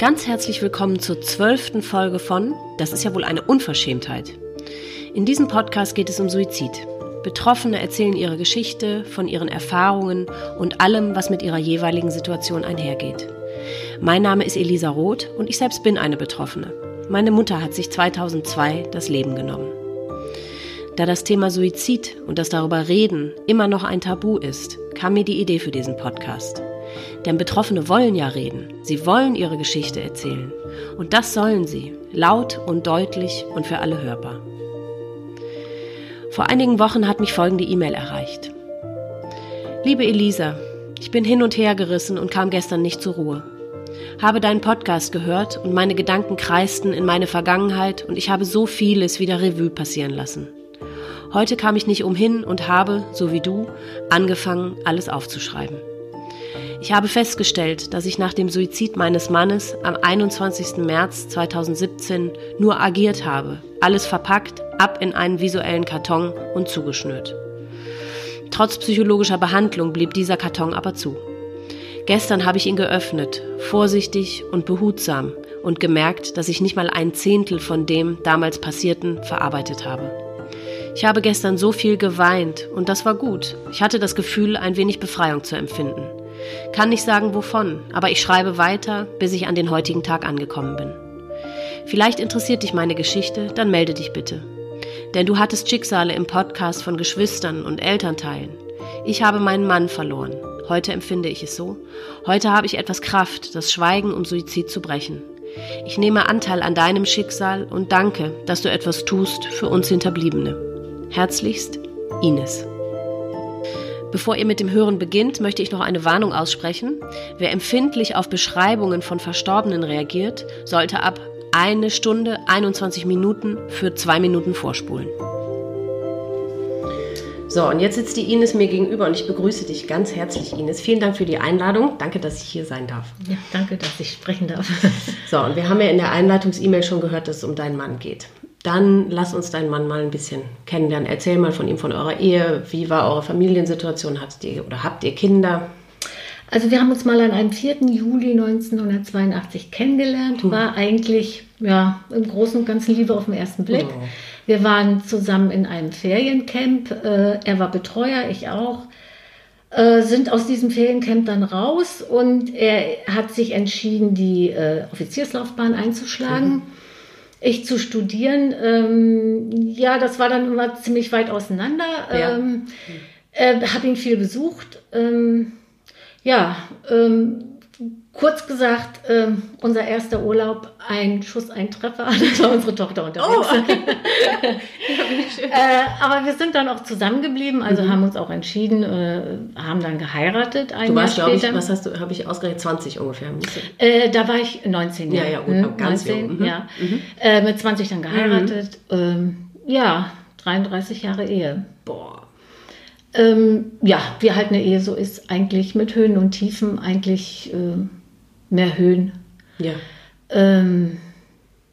Ganz herzlich willkommen zur 12. Folge von Das ist ja wohl eine Unverschämtheit. In diesem Podcast geht es um Suizid. Betroffene erzählen ihre Geschichte, von ihren Erfahrungen und allem, was mit ihrer jeweiligen Situation einhergeht. Mein Name ist Elisa Roth und ich selbst bin eine Betroffene. Meine Mutter hat sich 2002 das Leben genommen. Da das Thema Suizid und das darüber reden immer noch ein Tabu ist, kam mir die Idee für diesen Podcast. Denn Betroffene wollen ja reden, sie wollen ihre Geschichte erzählen. Und das sollen sie, laut und deutlich und für alle hörbar. Vor einigen Wochen hat mich folgende E-Mail erreicht. Liebe Elisa, ich bin hin und her gerissen und kam gestern nicht zur Ruhe. Habe deinen Podcast gehört und meine Gedanken kreisten in meine Vergangenheit und ich habe so vieles wieder Revue passieren lassen. Heute kam ich nicht umhin und habe, so wie du, angefangen, alles aufzuschreiben. Ich habe festgestellt, dass ich nach dem Suizid meines Mannes am 21. März 2017 nur agiert habe, alles verpackt, ab in einen visuellen Karton und zugeschnürt. Trotz psychologischer Behandlung blieb dieser Karton aber zu. Gestern habe ich ihn geöffnet, vorsichtig und behutsam und gemerkt, dass ich nicht mal 1/10 von dem damals Passierten verarbeitet habe. Ich habe gestern so viel geweint und das war gut. Ich hatte das Gefühl, ein wenig Befreiung zu empfinden. Kann nicht sagen, wovon, aber ich schreibe weiter, bis ich an den heutigen Tag angekommen bin. Vielleicht interessiert dich meine Geschichte, dann melde dich bitte. Denn du hattest Schicksale im Podcast von Geschwistern und Elternteilen. Ich habe meinen Mann verloren. Heute empfinde ich es so. Heute habe ich etwas Kraft, das Schweigen um Suizid zu brechen. Ich nehme Anteil an deinem Schicksal und danke, dass du etwas tust für uns Hinterbliebene. Herzlichst, Ines. Bevor ihr mit dem Hören beginnt, möchte ich noch eine Warnung aussprechen. Wer empfindlich auf Beschreibungen von Verstorbenen reagiert, sollte ab 1 Stunde 21 Minuten für 2 Minuten vorspulen. So, und jetzt sitzt die Ines mir gegenüber und ich begrüße dich ganz herzlich, Ines. Vielen Dank für die Einladung. Danke, dass ich hier sein darf. Ja, danke, dass ich sprechen darf. So, und wir haben ja in der Einleitungs-E-Mail schon gehört, dass es um deinen Mann geht. Dann lass uns deinen Mann mal ein bisschen kennenlernen. Erzähl mal von ihm, von eurer Ehe. Wie war eure Familiensituation? Habt ihr Kinder? Also wir haben uns mal an einem 4. Juli 1982 kennengelernt. War eigentlich im Großen und Ganzen Liebe auf den ersten Blick. Oh. Wir waren zusammen in einem Feriencamp. Er war Betreuer, ich auch. Sind aus diesem Feriencamp dann raus und er hat sich entschieden, die Offizierslaufbahn einzuschlagen. Ich zu studieren, das war dann immer ziemlich weit auseinander. Habe ihn viel besucht. Kurz gesagt, unser erster Urlaub, ein Schuss, ein Treffer, das war unsere Tochter unterwegs. Oh, okay. Aber wir sind dann auch zusammengeblieben, also haben uns auch entschieden, haben dann geheiratet. Du warst, glaube ich, habe ich ausgerechnet, 20 ungefähr? Da war ich 19, ja. Ja, ganz 19, jung. Ja. Mit 20 dann geheiratet. 33 Jahre Ehe. Boah. Wie halt eine Ehe so ist, eigentlich mit Höhen und Tiefen, eigentlich mehr Höhen. Ja.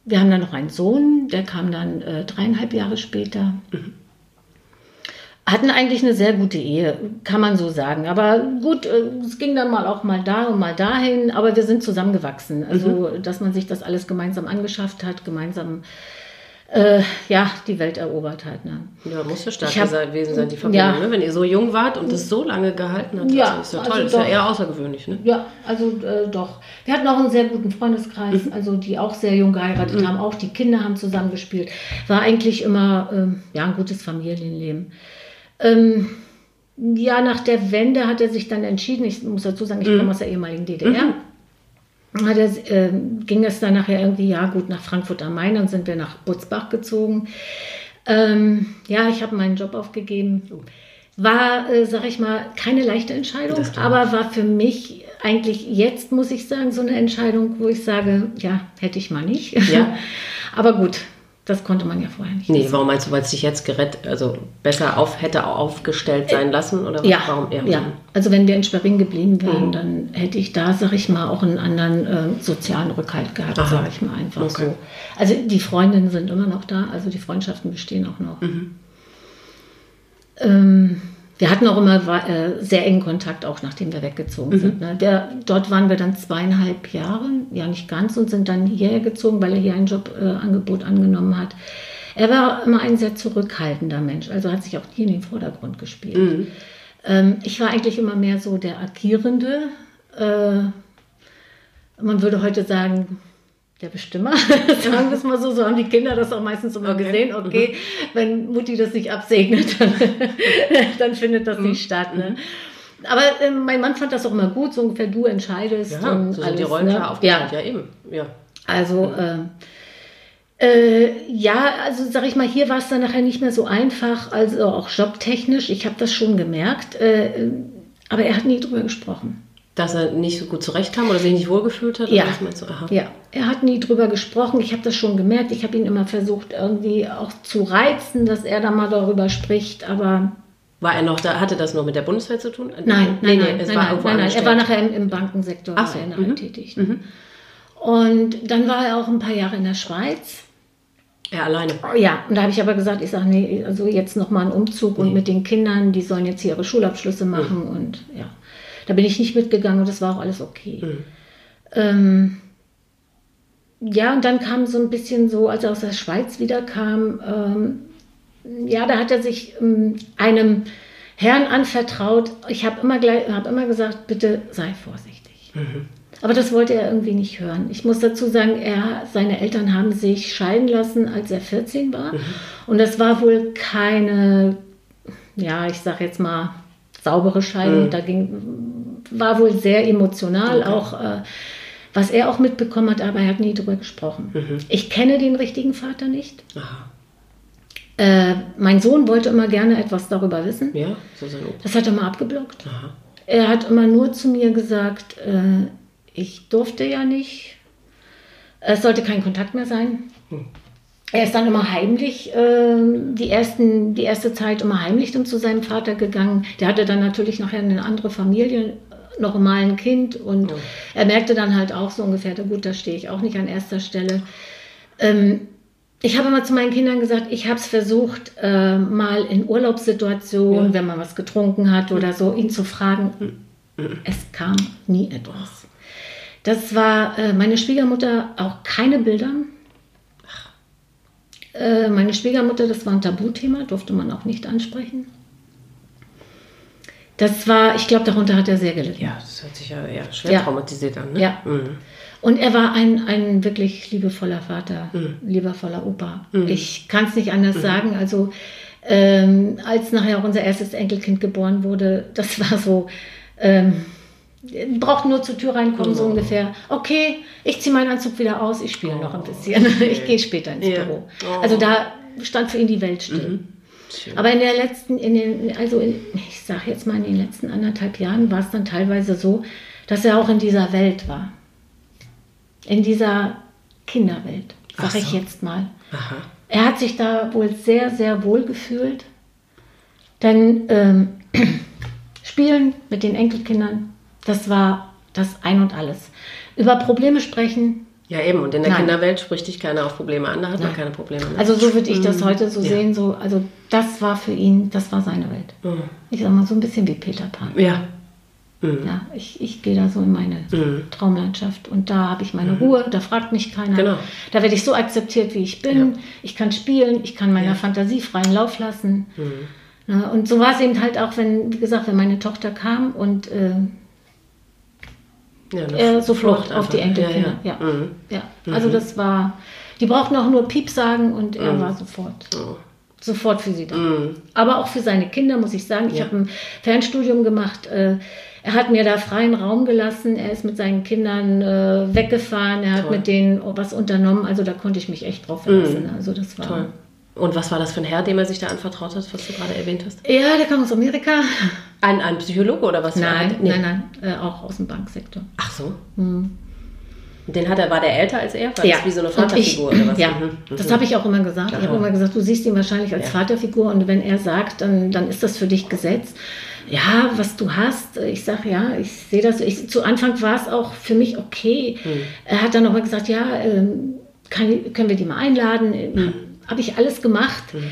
Wir haben dann noch einen Sohn, der kam dann 3,5 Jahre später. Hatten eigentlich eine sehr gute Ehe, kann man so sagen. Aber gut, es ging dann mal auch mal da und mal dahin, aber wir sind zusammengewachsen. Also, dass man sich das alles gemeinsam angeschafft hat, gemeinsam die Welt erobert hat. Ne? Ja, muss ja stark gewesen sein, die Familie. Ja. Ne? Wenn ihr so jung wart und das so lange gehalten habt, das ist ja toll. Also das ist ja eher außergewöhnlich. Ne? Ja, also doch. Wir hatten auch einen sehr guten Freundeskreis, also die auch sehr jung geheiratet haben. Auch die Kinder haben zusammengespielt. War eigentlich immer ein gutes Familienleben. Nach der Wende hat er sich dann entschieden, ich muss dazu sagen, ich komme aus der ehemaligen DDR, ging es dann nachher irgendwie, nach Frankfurt am Main, dann sind wir nach Butzbach gezogen. Ich habe meinen Job aufgegeben. War, keine leichte Entscheidung, aber war für mich eigentlich, jetzt muss ich sagen, so eine Entscheidung, wo ich sage, hätte ich mal nicht. Ja. Aber gut, das konnte man ja vorher nicht. Nee, warum meinst du, weil es dich jetzt hätte aufgestellt sein lassen? Oder warum? Also wenn wir in Sperring geblieben wären, dann hätte ich da, auch einen anderen sozialen Rückhalt gehabt, einfach so. Also die Freundinnen sind immer noch da, also die Freundschaften bestehen auch noch. Wir hatten auch immer sehr engen Kontakt, auch nachdem wir weggezogen sind. Ne? Dort waren wir dann 2,5 Jahre, ja nicht ganz, und sind dann hierher gezogen, weil er hier ein Jobangebot angenommen hat. Er war immer ein sehr zurückhaltender Mensch, also hat sich auch nie in den Vordergrund gespielt. Mhm. Ich war eigentlich immer mehr so der Agierende. Man würde heute sagen, der Bestimmer, sagen wir es mal so, so haben die Kinder das auch meistens immer gesehen, okay, wenn Mutti das nicht absegnet, dann findet das nicht statt. Ne? Aber mein Mann fand das auch immer gut, so ungefähr du entscheidest. Ja, und so sind alles, die Rollen klar aufgeteilt, ja eben. Ja. Also, ja, also sag ich mal, hier war es dann nachher nicht mehr so einfach, also auch jobtechnisch, ich habe das schon gemerkt, aber er hat nie drüber gesprochen. Dass er nicht so gut zurechtkam oder sich nicht wohlgefühlt hat? Ja. Oder was meinst du? Aha. Ja, er hat nie drüber gesprochen. Ich habe das schon gemerkt. Ich habe ihn immer versucht, irgendwie auch zu reizen, dass er da mal darüber spricht. Aber war er noch da? Hatte das noch mit der Bundeswehr zu tun? Nein. Er war nachher im Bankensektor tätig. Mhm. Und dann war er auch ein paar Jahre in der Schweiz. Er alleine. Ja, und da habe ich aber gesagt, ich sage, nee, also jetzt nochmal einen Umzug und mit den Kindern, die sollen jetzt hier ihre Schulabschlüsse machen und ja. Da bin ich nicht mitgegangen und das war auch alles okay. Mhm. Ja, und dann kam so ein bisschen so, als er aus der Schweiz wieder kam, ja, da hat er sich einem Herrn anvertraut. Ich habe immer gesagt, bitte sei vorsichtig. Mhm. Aber das wollte er irgendwie nicht hören. Ich muss dazu sagen, seine Eltern haben sich scheiden lassen, als er 14 war. Mhm. Und das war wohl keine, ja, ich sag jetzt mal, saubere Scheidung, war wohl sehr emotional, okay. Auch was er auch mitbekommen hat, aber er hat nie drüber gesprochen. Mhm. Ich kenne den richtigen Vater nicht. Aha. Mein Sohn wollte immer gerne etwas darüber wissen. Ja, so sein Opa. Das hat er mal abgeblockt. Aha. Er hat immer nur zu mir gesagt, ich durfte ja nicht, es sollte kein Kontakt mehr sein. Hm. Er ist dann immer heimlich, die erste Zeit immer heimlich dann zu seinem Vater gegangen. Der hatte dann natürlich nachher eine andere Familie, noch mal ein Kind. Und er merkte dann halt auch so ungefähr, gut, da stehe ich auch nicht an erster Stelle. Ich habe immer zu meinen Kindern gesagt, ich habe es versucht, mal in Urlaubssituationen, wenn man was getrunken hat oder so, ihn zu fragen. Es kam nie etwas. Das war meine Schwiegermutter, auch keine Bilder. Meine Schwiegermutter, das war ein Tabuthema, durfte man auch nicht ansprechen. Das war, ich glaube, darunter hat er sehr gelitten. Ja, das hat sich ja schwer traumatisiert an. Ne? Ja. Mhm. Und er war ein wirklich liebevoller Vater, liebevoller Opa. Mhm. Ich kann es nicht anders sagen. Also, als nachher auch unser erstes Enkelkind geboren wurde, das war so, braucht nur zur Tür reinkommen, so ungefähr. Okay, ich ziehe meinen Anzug wieder aus, ich spiele noch ein bisschen. Okay. Ich gehe später ins Büro. Oh. Also da stand für ihn die Welt still. Mhm. Aber ich sage jetzt mal, in den letzten 1,5 Jahren war es dann teilweise so, dass er auch in dieser Welt war. In dieser Kinderwelt, sage ich jetzt mal. Aha. Er hat sich da wohl sehr, sehr wohl gefühlt. Denn spielen mit den Enkelkindern, das war das Ein und Alles. Über Probleme sprechen. Ja, eben. Und in der Kinderwelt spricht dich keiner auf Probleme an. Da hat man keine Probleme mehr. Also so würde ich das heute so sehen. So, also das war für ihn, das war seine Welt. Mhm. Ich sag mal, so ein bisschen wie Peter Pan. Ja. Mhm. Ja, ich gehe da so in meine Traumlandschaft. Und da habe ich meine Ruhe. Da fragt mich keiner. Genau. Da werde ich so akzeptiert, wie ich bin. Ja. Ich kann spielen. Ich kann meiner Fantasie freien Lauf lassen. Mhm. Ja, und so war es eben halt auch, wenn, wie gesagt, wenn meine Tochter kam und so Flucht auf die Enkelkinder. Ja, ja. Ja. Mhm. Ja. Also das war, die brauchten auch nur Piep sagen und er war sofort für sie da. Mhm. Aber auch für seine Kinder, muss ich sagen. Ich habe ein Fernstudium gemacht. Er hat mir da freien Raum gelassen. Er ist mit seinen Kindern weggefahren. Er hat mit denen was unternommen. Also da konnte ich mich echt drauf verlassen. Also das war toll. Und was war das für ein Herr, dem er sich da anvertraut hat, was du gerade erwähnt hast? Ja, der kam aus Amerika. Ein Psychologe oder was? Nein, auch aus dem Banksektor. Ach so. Hm. Den war der älter als er? War das wie so eine Vaterfigur oder was? Ja, das habe ich auch immer gesagt. Ich habe immer gesagt, du siehst ihn wahrscheinlich als Vaterfigur und wenn er sagt, dann ist das für dich Gesetz. Ja, was du hast, ich sage ja, ich sehe das. Zu Anfang war es auch für mich okay. Hm. Er hat dann nochmal gesagt, können wir die mal einladen? Hm. Habe ich alles gemacht. Mhm.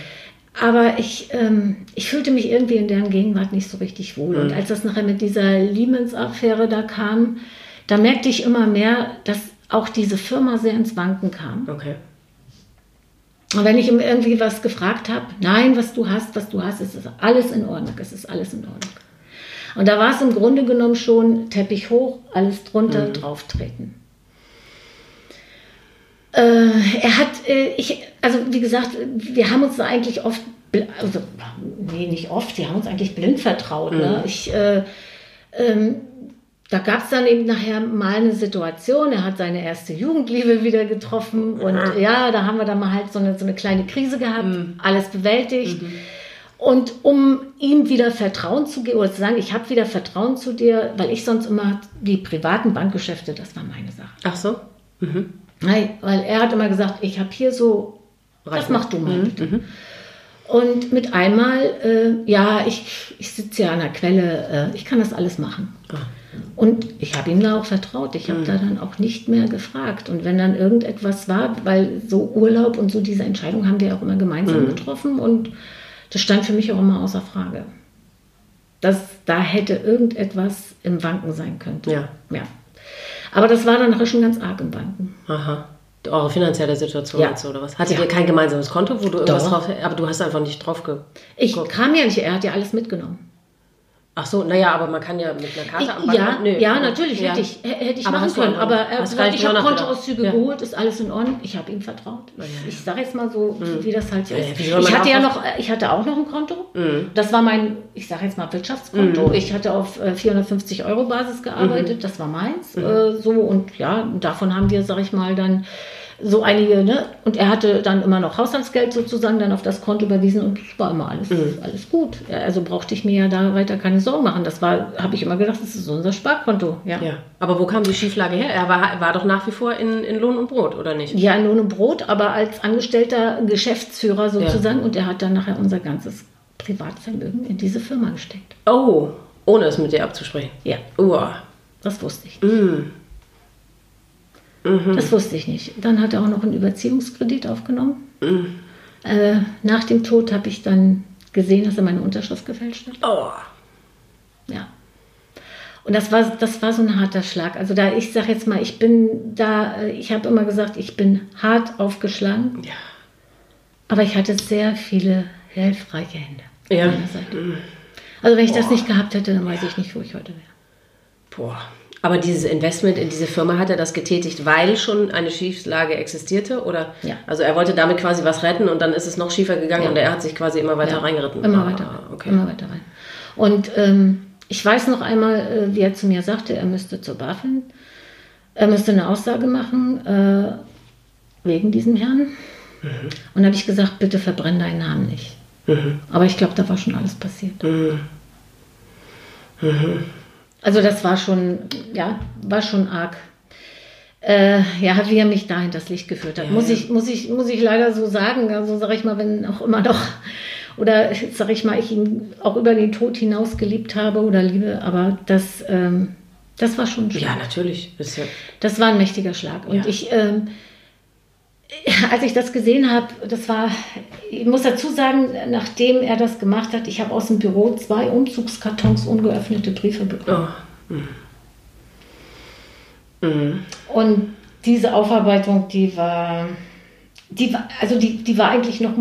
Aber ich fühlte mich irgendwie in deren Gegenwart nicht so richtig wohl. Und als das nachher mit dieser Lehmans-Affäre da kam, da merkte ich immer mehr, dass auch diese Firma sehr ins Wanken kam. Okay. Und wenn ich ihm irgendwie was gefragt habe, nein, was du hast, es ist alles in Ordnung, Und da war es im Grunde genommen schon Teppich hoch, alles drunter, drauftreten. Wie gesagt, wir haben uns da eigentlich wir haben uns eigentlich blind vertraut. Ne? Da gab es dann eben nachher mal eine Situation, er hat seine erste Jugendliebe wieder getroffen und ja, da haben wir dann mal halt so eine kleine Krise gehabt, alles bewältigt. Und um ihm wieder Vertrauen zu geben oder zu sagen, ich habe wieder Vertrauen zu dir, weil ich sonst immer die privaten Bankgeschäfte, das war meine Sache. Ach so. Nein, weil er hat immer gesagt, ich habe hier so, das machst du mal bitte. Und mit einmal, ich sitze ja an der Quelle, ich kann das alles machen. Und ich habe ihm da auch vertraut, ich habe da dann auch nicht mehr gefragt. Und wenn dann irgendetwas war, weil so Urlaub und so diese Entscheidung haben wir auch immer gemeinsam getroffen und das stand für mich auch immer außer Frage. Da hätte irgendetwas im Wanken sein können. Ja. Aber das war dann nachher schon ganz arg im Banken. Aha. Eure finanzielle Situation jetzt oder was? Hattet ihr kein gemeinsames Konto, wo du irgendwas drauf... Aber du hast einfach nicht drauf geguckt. Ich kam ja nicht, er hat ja alles mitgenommen. Ach so, naja, aber man kann ja mit einer Karte... natürlich, hätte ich machen können. Aber er gesagt, ich habe Kontoauszüge geholt, ist alles in Ordnung. Ich habe ihm vertraut. Ich sage jetzt mal so, wie das halt ist. Ich hatte auch noch ein Konto. Das war mein, ich sage jetzt mal, Wirtschaftskonto. Ich hatte auf 450 € Basis gearbeitet. Das war meins. Davon haben wir, sage ich mal, dann so einige... Ne? Und er hatte dann immer noch Haushaltsgeld sozusagen dann auf das Konto überwiesen und es war immer alles gut. Also brauchte ich mir ja da weiter keine Sorgen machen. Das war, habe ich immer gedacht, das ist unser Sparkonto. Ja. Aber wo kam die Schieflage her? Er war doch nach wie vor in Lohn und Brot, oder nicht? Ja, in Lohn und Brot, aber als angestellter Geschäftsführer sozusagen. Ja. Und er hat dann nachher unser ganzes Privatvermögen in diese Firma gesteckt. Oh, ohne es mit dir abzusprechen? Ja. Uah. Das wusste ich nicht. Das wusste ich nicht. Dann hat er auch noch einen Überziehungskredit aufgenommen. Nach dem Tod habe ich dann gesehen, dass er meine Unterschrift gefälscht hat. Oh. Ja. Und das war so ein harter Schlag. Also da, ich sage jetzt mal, ich habe immer gesagt, ich bin hart aufgeschlagen. Ja. Aber ich hatte sehr viele hilfreiche Hände. Ja. Meiner Seite. Also wenn ich das nicht gehabt hätte, dann weiß ich nicht, wo ich heute wäre. Aber dieses Investment in diese Firma, hat er das getätigt, weil schon eine Schieflage existierte? Oder? Ja. Also er wollte damit quasi was retten und dann ist es noch schiefer gegangen und er hat sich quasi immer weiter reingeritten. Immer weiter rein. Und ich weiß noch einmal, wie er zu mir sagte, er müsste zur BaFin, er müsste eine Aussage machen wegen diesem Herrn. Und da habe ich gesagt, bitte verbrenn deinen Namen nicht. Aber ich glaube, da war schon alles passiert. Also das war schon, arg. Wie er mich dahin das Licht geführt hat, muss ich leider so sagen. Also sage ich mal, wenn auch immer noch, oder sage ich mal, ich ihn auch über den Tod hinaus geliebt habe oder liebe, aber das war schon schlimm. Ja, natürlich. Das war ein mächtiger Schlag. Und als ich das gesehen habe, ich muss dazu sagen, nachdem er das gemacht hat, ich habe aus dem Büro 2 Umzugskartons ungeöffnete Briefe bekommen. Oh. Und diese Aufarbeitung, die war eigentlich noch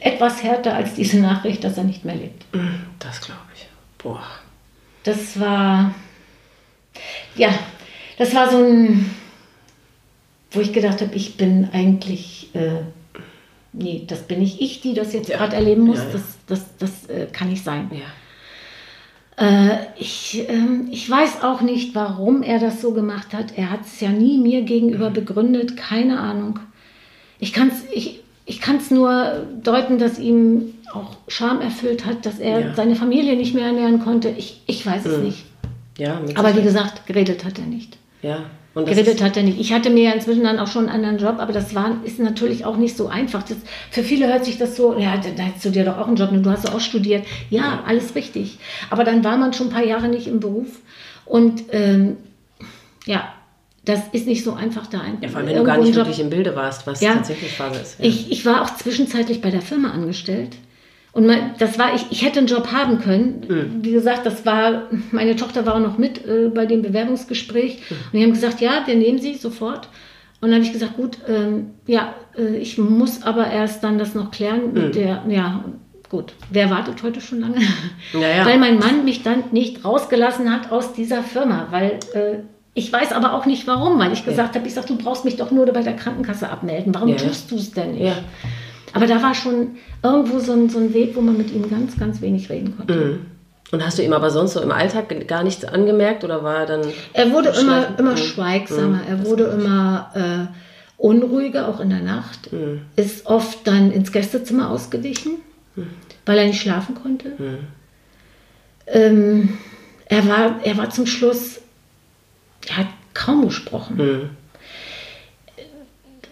etwas härter als diese Nachricht, dass er nicht mehr lebt. Das glaube ich. Boah. Das war so ein... Wo ich gedacht habe, ich bin eigentlich, das bin nicht ich, die das jetzt gerade erleben muss, das kann nicht sein. Ja. Ich weiß auch nicht, warum er das so gemacht hat. Er hat es ja nie mir gegenüber begründet, keine Ahnung. Ich kann es nur deuten, dass ihm auch Scham erfüllt hat, dass er seine Familie nicht mehr ernähren konnte. Ich weiß es nicht. Ja, aber wie gesagt, geredet hat er nicht. Ja. Geredet hat er nicht. Ich hatte mir ja inzwischen dann auch schon einen anderen Job, aber das ist natürlich auch nicht so einfach. Für viele hört sich das so, da hättest du dir doch auch einen Job, du hast ja auch studiert. Ja, alles richtig. Aber dann war man schon ein paar Jahre nicht im Beruf. Und Das ist nicht so einfach da. Ja, vor allem, wenn du gar nicht wirklich im Bilde warst, was tatsächlich Phase ist. Ja. Ich war auch zwischenzeitlich bei der Firma angestellt. Und ich hätte einen Job haben können. Mhm. Wie gesagt, meine Tochter war auch noch mit bei dem Bewerbungsgespräch. Mhm. Und die haben gesagt, ja, wir nehmen sie sofort. Und dann habe ich gesagt, gut, ich muss aber erst dann das noch klären mit gut, wer wartet heute schon lange? Naja. Weil mein Mann mich dann nicht rausgelassen hat aus dieser Firma, weil... Ich weiß aber auch nicht warum, weil ich gesagt habe, du brauchst mich doch nur bei der Krankenkasse abmelden. Warum tust du es denn nicht? Ja. Aber da war schon irgendwo so ein Weg, wo man mit ihm ganz, ganz wenig reden konnte. Mhm. Und hast du ihm aber sonst so im Alltag gar nichts angemerkt oder war er dann... Er wurde immer schweigsamer, er wurde immer unruhiger, auch in der Nacht. Mhm. Ist oft dann ins Gästezimmer ausgewichen, weil er nicht schlafen konnte. Mhm. Er war zum Schluss... Er hat kaum gesprochen.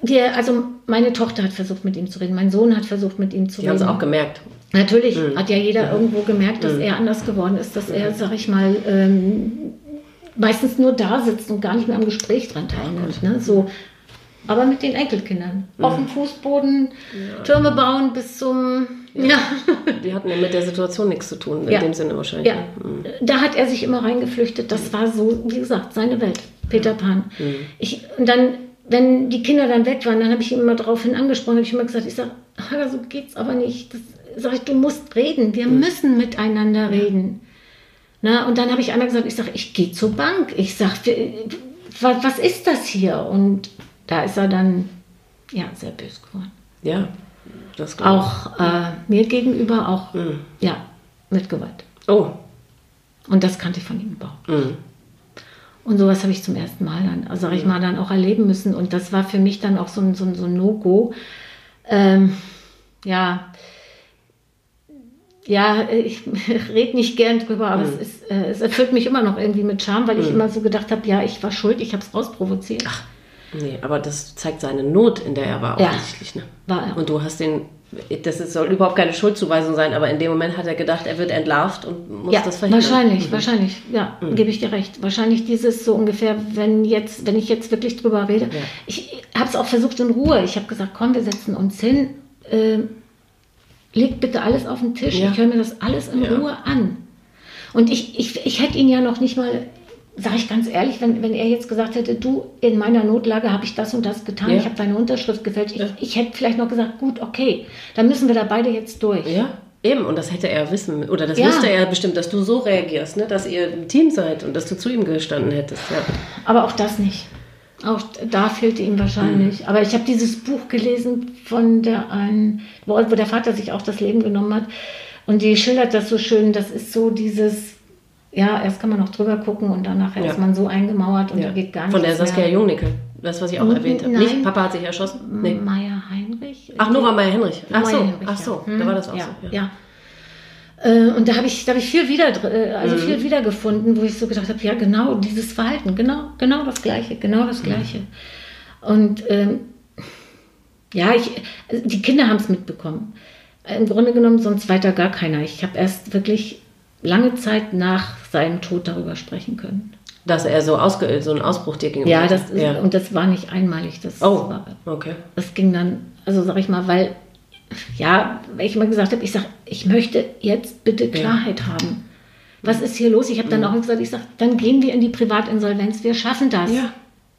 Mhm. Meine Tochter hat versucht, mit ihm zu reden. Mein Sohn hat versucht, mit ihm zu reden. Die haben es auch gemerkt. Natürlich hat ja jeder irgendwo gemerkt, dass er anders geworden ist, dass er, sag ich mal, meistens nur da sitzt und gar nicht mehr am Gespräch dran teilnimmt. Ne? So. Aber mit den Enkelkindern. Auf dem Fußboden, Türme bauen bis zum... Ja. Die hatten ja mit der Situation nichts zu tun, in dem Sinne wahrscheinlich. Ja. Mhm. Da hat er sich immer reingeflüchtet. Das war so, wie gesagt, seine Welt. Peter Pan. Mhm. Und dann, wenn die Kinder dann weg waren, dann habe ich ihn immer daraufhin angesprochen, habe ich immer gesagt, Holger, so geht's aber nicht. Du musst reden. Wir müssen miteinander reden. Na, und dann habe ich einmal gesagt, ich gehe zur Bank. Was ist das hier? Und da ist er dann, sehr böse geworden. Ja. Auch mir gegenüber, auch mit Gewalt. Oh. Und das kannte ich von ihm überhaupt. Mm. Und sowas habe ich zum ersten Mal dann, dann auch erleben müssen. Und das war für mich dann auch so ein No-Go. Ich rede nicht gern drüber, aber es erfüllt mich immer noch irgendwie mit Charme, weil ich immer so gedacht habe, ich war schuld, ich habe es rausprovoziert. Ach. Nee, aber das zeigt seine Not, in der er war offensichtlich. Ne? War er. Und du hast das soll überhaupt keine Schuldzuweisung sein, aber in dem Moment hat er gedacht, er wird entlarvt und muss das verhindern. Wahrscheinlich, gebe ich dir recht. Wahrscheinlich dieses so ungefähr, wenn ich jetzt wirklich drüber rede. Ja. Ich habe es auch versucht in Ruhe. Ich habe gesagt, komm, wir setzen uns hin, legt bitte alles auf den Tisch, ich höre mir das alles in Ruhe an. Und ich hätte ihn ja noch nicht mal... Sage ich ganz ehrlich, wenn er jetzt gesagt hätte, du, in meiner Notlage habe ich das und das getan, ich habe deine Unterschrift gefälscht, ich hätte vielleicht noch gesagt, gut, okay, dann müssen wir da beide jetzt durch. Ja, eben, und das hätte er wissen, oder das wüsste er bestimmt, dass du so reagierst, ne? Dass ihr im Team seid und dass du zu ihm gestanden hättest. Ja. Aber auch das nicht. Auch da fehlte ihm wahrscheinlich. Aber ich habe dieses Buch gelesen, wo der Vater sich auch das Leben genommen hat, und die schildert das so schön, das ist so dieses... Ja, erst kann man noch drüber gucken und danach ist man so eingemauert und da geht gar nichts mehr. Von der Saskia Jungnicke, das, was ich auch erwähnt habe. Nicht, Papa hat sich erschossen. Nee. Meier Heinrich. Ach, nur war Meier Heinrich. Ach so, da war das auch so. Ja. Und da habe ich viel wiedergefunden, wo ich so gedacht habe, ja genau, dieses Verhalten, genau das Gleiche. Und die Kinder haben es mitbekommen. Im Grunde genommen, sonst weiter gar keiner. Ich habe erst wirklich... lange Zeit nach seinem Tod darüber sprechen können. Dass er so einen Ausbruch dir gegenüber hat? Ja, und das war nicht einmalig. Okay. Das ging dann, weil, weil ich immer gesagt habe, ich möchte jetzt bitte Klarheit haben. Was ist hier los? Ich habe dann auch gesagt, dann gehen wir in die Privatinsolvenz, wir schaffen das. Ja.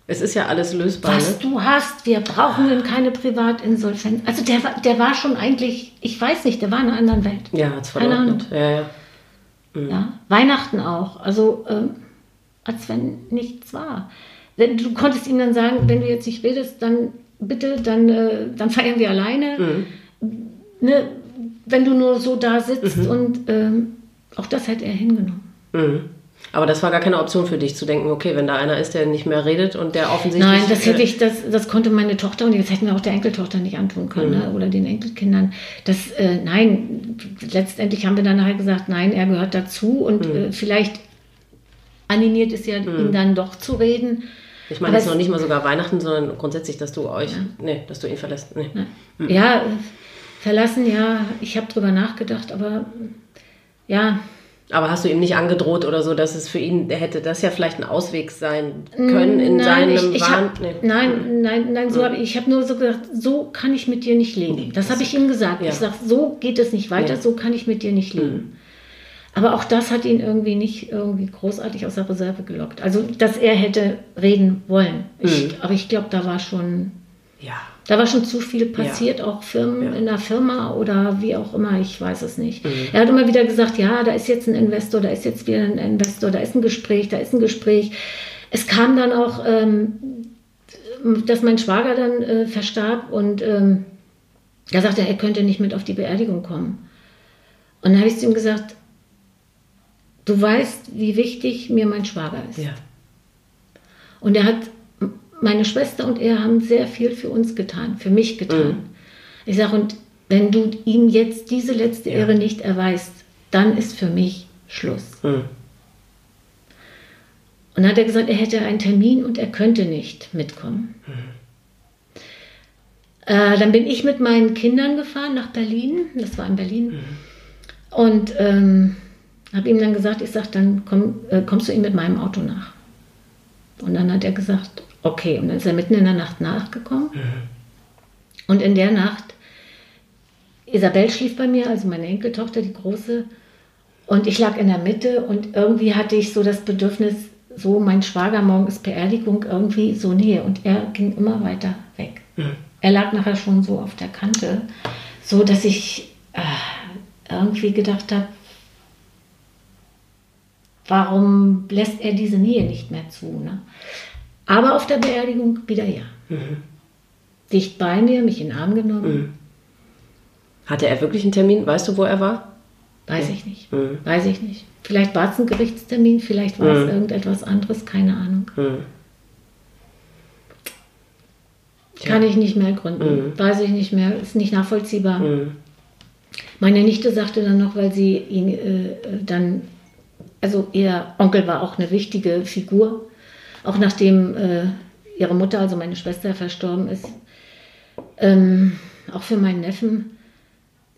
Es ist ja alles lösbar. Was du hast, wir brauchen denn keine Privatinsolvenz. Also der war schon eigentlich, ich weiß nicht, der war in einer anderen Welt. Ja, hat's verloren. Ja, Weihnachten auch, als wenn nichts war. Du konntest ihm dann sagen, wenn du jetzt nicht redest, dann bitte, dann feiern wir alleine. Mhm. Ne? Wenn du nur so da sitzt und auch das hat er hingenommen. Mhm. Aber das war gar keine Option für dich, zu denken, okay, wenn da einer ist, der nicht mehr redet und der offensichtlich... Nein, das konnte meine Tochter und das hätten wir auch der Enkeltochter nicht antun können, ne? Oder den Enkelkindern. Letztendlich haben wir dann nachher gesagt, nein, er gehört dazu und vielleicht animiert es ja, ihn dann doch zu reden. Ich meine, jetzt noch nicht mal sogar Weihnachten, sondern grundsätzlich, dass du dass du ihn verlässt. Nee. Mhm. Ja, verlassen, ich habe drüber nachgedacht, aber Aber hast du ihm nicht angedroht oder so, dass es für ihn, hätte das ja vielleicht ein Ausweg sein können in seinem Wahn? Nein, so habe ich habe nur so gesagt, so kann ich mit dir nicht leben. Nee, das habe ich ihm gesagt. Ja. Ich sage, so geht es nicht weiter, so kann ich mit dir nicht leben. Aber auch das hat ihn irgendwie nicht irgendwie großartig aus der Reserve gelockt. Also, dass er hätte reden wollen. Aber ich glaube, da war schon zu viel passiert, auch in der Firma oder wie auch immer, ich weiß es nicht. Er hat immer wieder gesagt, ja, da ist jetzt ein Investor, da ist jetzt wieder ein Investor, da ist ein Gespräch. Es kam dann auch, dass mein Schwager dann verstarb und da sagte er, könnte nicht mit auf die Beerdigung kommen. Und dann habe ich zu ihm gesagt, du weißt, wie wichtig mir mein Schwager ist. Ja. Und er hat... Meine Schwester und er haben sehr viel für uns getan, für mich getan. Ich sage, und wenn du ihm jetzt diese letzte Ehre nicht erweist, dann ist für mich Schluss. Und dann hat er gesagt, er hätte einen Termin und er könnte nicht mitkommen. Dann bin ich mit meinen Kindern gefahren nach Berlin, das war in Berlin, und habe ihm dann gesagt, ich sage, dann kommst du ihm mit meinem Auto nach. Und dann hat er gesagt, okay, und dann ist er mitten in der Nacht nachgekommen. Und in der Nacht, Isabel schlief bei mir, also meine Enkeltochter, die Große, und ich lag in der Mitte und irgendwie hatte ich so das Bedürfnis, so mein Schwager, morgen ist Beerdigung, irgendwie so Nähe. Und er ging immer weiter weg. Er lag nachher schon so auf der Kante, so dass ich irgendwie gedacht habe, warum lässt er diese Nähe nicht mehr zu, ne? Aber auf der Beerdigung wieder dicht bei mir, mich in den Arm genommen. Hatte er wirklich einen Termin? Weißt du, wo er war? Weiß ich nicht. Vielleicht war es ein Gerichtstermin, vielleicht war es irgendetwas anderes, keine Ahnung. Kann ich nicht mehr gründen. Weiß ich nicht mehr, ist nicht nachvollziehbar. Meine Nichte sagte dann noch, weil sie ihn dann, also ihr Onkel war auch eine wichtige Figur, auch nachdem ihre Mutter, also meine Schwester, verstorben ist, auch für meinen Neffen,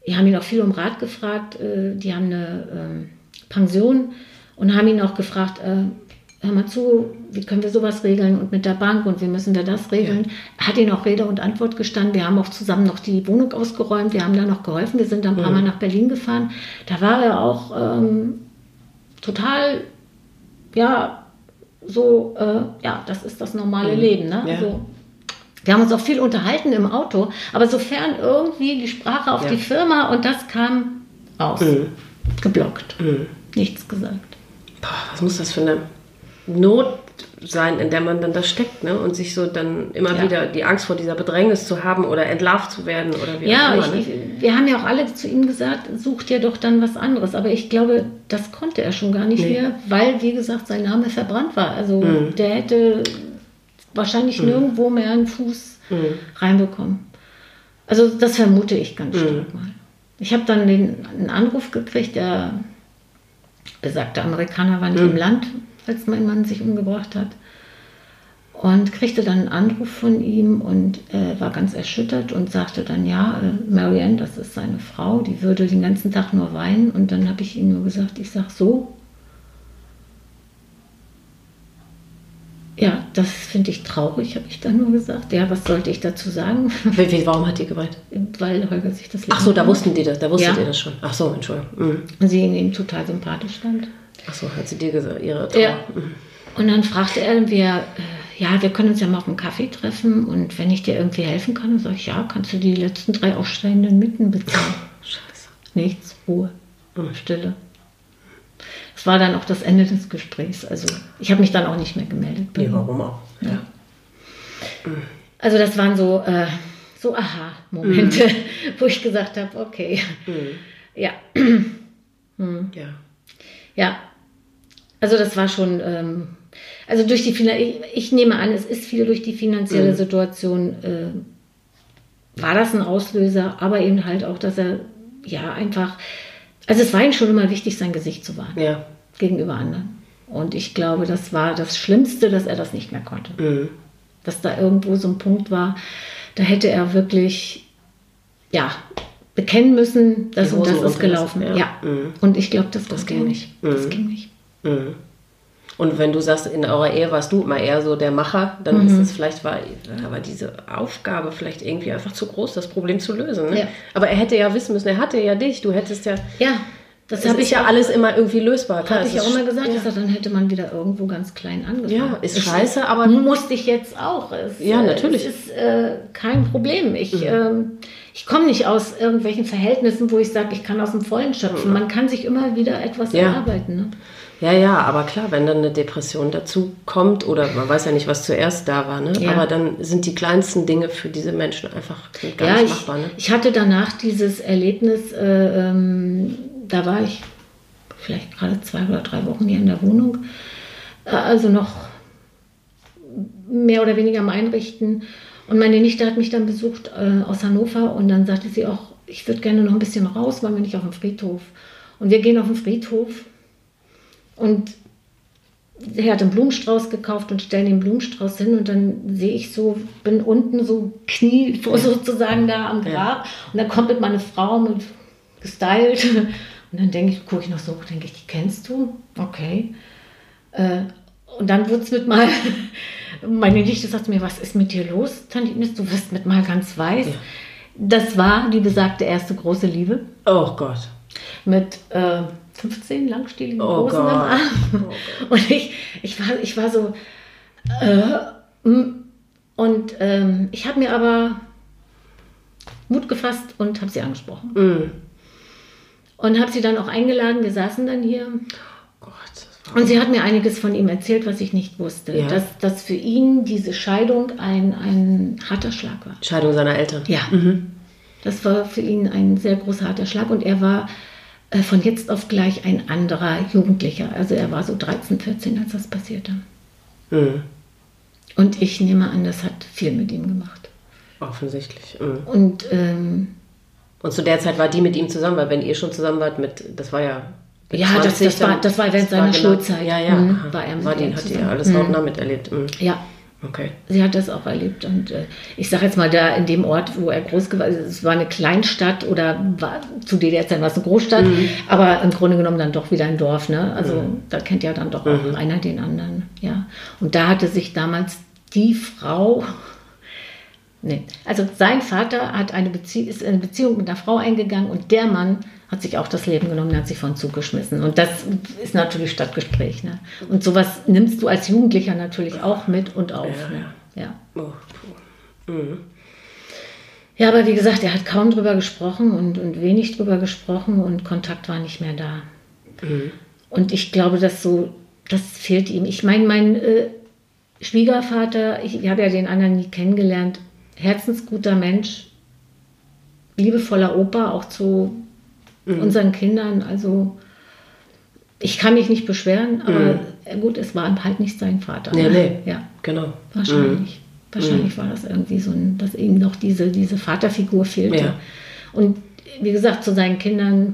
die haben ihn auch viel um Rat gefragt, die haben eine Pension und haben ihn auch gefragt, hör mal zu, wie können wir sowas regeln und mit der Bank und wie müssen wir das regeln. Hat ihnen auch Rede und Antwort gestanden, wir haben auch zusammen noch die Wohnung ausgeräumt, wir haben da noch geholfen, wir sind dann ein paar Mal nach Berlin gefahren, da war er auch total, so, das ist das normale Leben. Ne? Ja. Also, wir haben uns auch viel unterhalten im Auto, aber sofern irgendwie die Sprache auf die Firma und das kam raus. Geblockt. Nichts gesagt. Boah, was muss das für eine Not sein, in der man dann da steckt, ne? Und sich so dann immer wieder die Angst vor dieser Bedrängnis zu haben oder entlarvt zu werden oder wie auch immer. Wir haben ja auch alle zu ihm gesagt, such dir doch dann was anderes. Aber ich glaube, das konnte er schon gar nicht mehr, weil, wie gesagt, sein Name verbrannt war. Also der hätte wahrscheinlich nirgendwo mehr einen Fuß reinbekommen. Also das vermute ich ganz stark mal. Ich habe dann einen Anruf gekriegt, der besagte Amerikaner war nicht im Land, als mein Mann sich umgebracht hat, und kriegte dann einen Anruf von ihm und war ganz erschüttert und sagte dann, Marianne, das ist seine Frau, die würde den ganzen Tag nur weinen. Und dann habe ich ihm nur gesagt, ich sage so, das finde ich traurig, habe ich dann nur gesagt. Ja, was sollte ich dazu sagen? Warum hat die geweint? Weil Holger sich das... Ach so, da wusstet ihr das schon. Ach so, Entschuldigung. Sie ihm total sympathisch stand. Ach so, hat sie dir gesagt, ihre Trauer. Ja. Und dann fragte er, wir können uns ja mal auf einen Kaffee treffen und wenn ich dir irgendwie helfen kann, dann sage ich, kannst du die letzten 3 ausstehenden Mieten bezahlen? Scheiße. Nichts, Ruhe, Stille. Das war dann auch das Ende des Gesprächs. Also ich habe mich dann auch nicht mehr gemeldet. Nee, warum auch? Ja. Also das waren so Aha-Momente, wo ich gesagt habe, okay. Ja. Ja. Ja, also das war schon, also durch die ich nehme an, es ist viel durch die finanzielle Situation, war das ein Auslöser, aber eben halt auch, dass er einfach, also es war ihm schon immer wichtig, sein Gesicht zu wahren gegenüber anderen. Und ich glaube, das war das Schlimmste, dass er das nicht mehr konnte. Dass da irgendwo so ein Punkt war, da hätte er wirklich, bekennen müssen, das und das ist gelaufen. Ja. Mhm. Und ich glaube, das ging nicht. Das ging nicht. Mhm. Und wenn du sagst, in eurer Ehe warst du immer eher so der Macher, dann ist es vielleicht, war diese Aufgabe vielleicht irgendwie einfach zu groß, das Problem zu lösen. Ne? Ja. Aber er hätte ja wissen müssen, er hatte ja dich, du hättest ja... Ja, das habe ich ja alles immer irgendwie lösbar. Habe ich ja auch immer gesagt, ja. Dann hätte man wieder irgendwo ganz klein angefangen. Ja, ist scheiße, aber... Musste ich jetzt auch. Ja, natürlich. Es ist kein Problem. Ich komme nicht aus irgendwelchen Verhältnissen, wo ich sage, ich kann aus dem Vollen schöpfen. Man kann sich immer wieder etwas erarbeiten, ne? Ja, aber klar, wenn dann eine Depression dazu kommt oder man weiß ja nicht, was zuerst da war, ne? Ja. Aber dann sind die kleinsten Dinge für diese Menschen einfach gar nicht machbar. Ne? Ich hatte danach dieses Erlebnis, da war ich vielleicht gerade 2 oder 3 Wochen hier in der Wohnung, also noch mehr oder weniger am Einrichten. Und meine Nichte hat mich dann besucht aus Hannover und dann sagte sie auch, ich würde gerne noch ein bisschen raus, weil wir nicht auf dem Friedhof. Und wir gehen auf den Friedhof. Und er hat einen Blumenstrauß gekauft und stellen den Blumenstrauß hin und dann sehe ich so, bin unten so Knie sozusagen da am Grab und dann kommt meine Frau mit gestylt und dann gucke ich, die kennst du? Okay. Und dann wurde es mit mal, meine Nichte sagte mir, was ist mit dir los, Tante Ines, du wirst mit mal ganz weiß. Ja. Das war die besagte erste große Liebe. Oh Gott. Mit 15 langstieligen Rosen im Arm. Oh, und ich war so... ich habe mir aber Mut gefasst und habe sie angesprochen. Mm. Und habe sie dann auch eingeladen. Wir saßen dann hier. Oh Gott, und sie hat mir einiges von ihm erzählt, was ich nicht wusste. Ja. Dass für ihn diese Scheidung ein harter Schlag war. Scheidung seiner Eltern. Ja. Mhm. Das war für ihn ein sehr großer harter Schlag. Und er war... von jetzt auf gleich ein anderer Jugendlicher. Also er war so 13, 14, als das passierte. Mhm. Und ich nehme an, das hat viel mit ihm gemacht. Offensichtlich. Mhm. Und zu der Zeit war die mit ihm zusammen, weil wenn ihr schon zusammen wart, das war ja... Ja, 20, das war während seiner Schulzeit. Ja, ja. War er mit ihm hat zusammen. Die alles hautnah miterlebt. Mhm. Ja. Okay. Sie hat das auch erlebt und ich sage jetzt mal, da in dem Ort, wo er groß geworden ist, es war eine Kleinstadt oder war, zu DDR-Zeiten war es eine Großstadt, aber im Grunde genommen dann doch wieder ein Dorf, ne? Also da kennt ja dann doch auch einer den anderen, ja. Und da hatte sich damals die Frau, also sein Vater hat ist eine Beziehung mit einer Frau eingegangen und der Mann hat sich auch das Leben genommen, hat sich vor den Zug geschmissen. Und das ist natürlich Stadtgespräch. Ne? Und sowas nimmst du als Jugendlicher natürlich auch mit und auf. Ja. Ne? Ja. Oh. Mhm. Ja, aber wie gesagt, er hat kaum drüber gesprochen und wenig drüber gesprochen und Kontakt war nicht mehr da. Mhm. Und ich glaube, das fehlt ihm. Ich meine, mein Schwiegervater, ich habe ja den anderen nie kennengelernt, herzensguter Mensch, liebevoller Opa, auch zu unseren Kindern, also ich kann mich nicht beschweren, aber gut, es war halt nicht sein Vater. Nee, ja, genau. Wahrscheinlich. Wahrscheinlich war das irgendwie so, dass eben noch diese Vaterfigur fehlte. Ja. Und wie gesagt, zu seinen Kindern,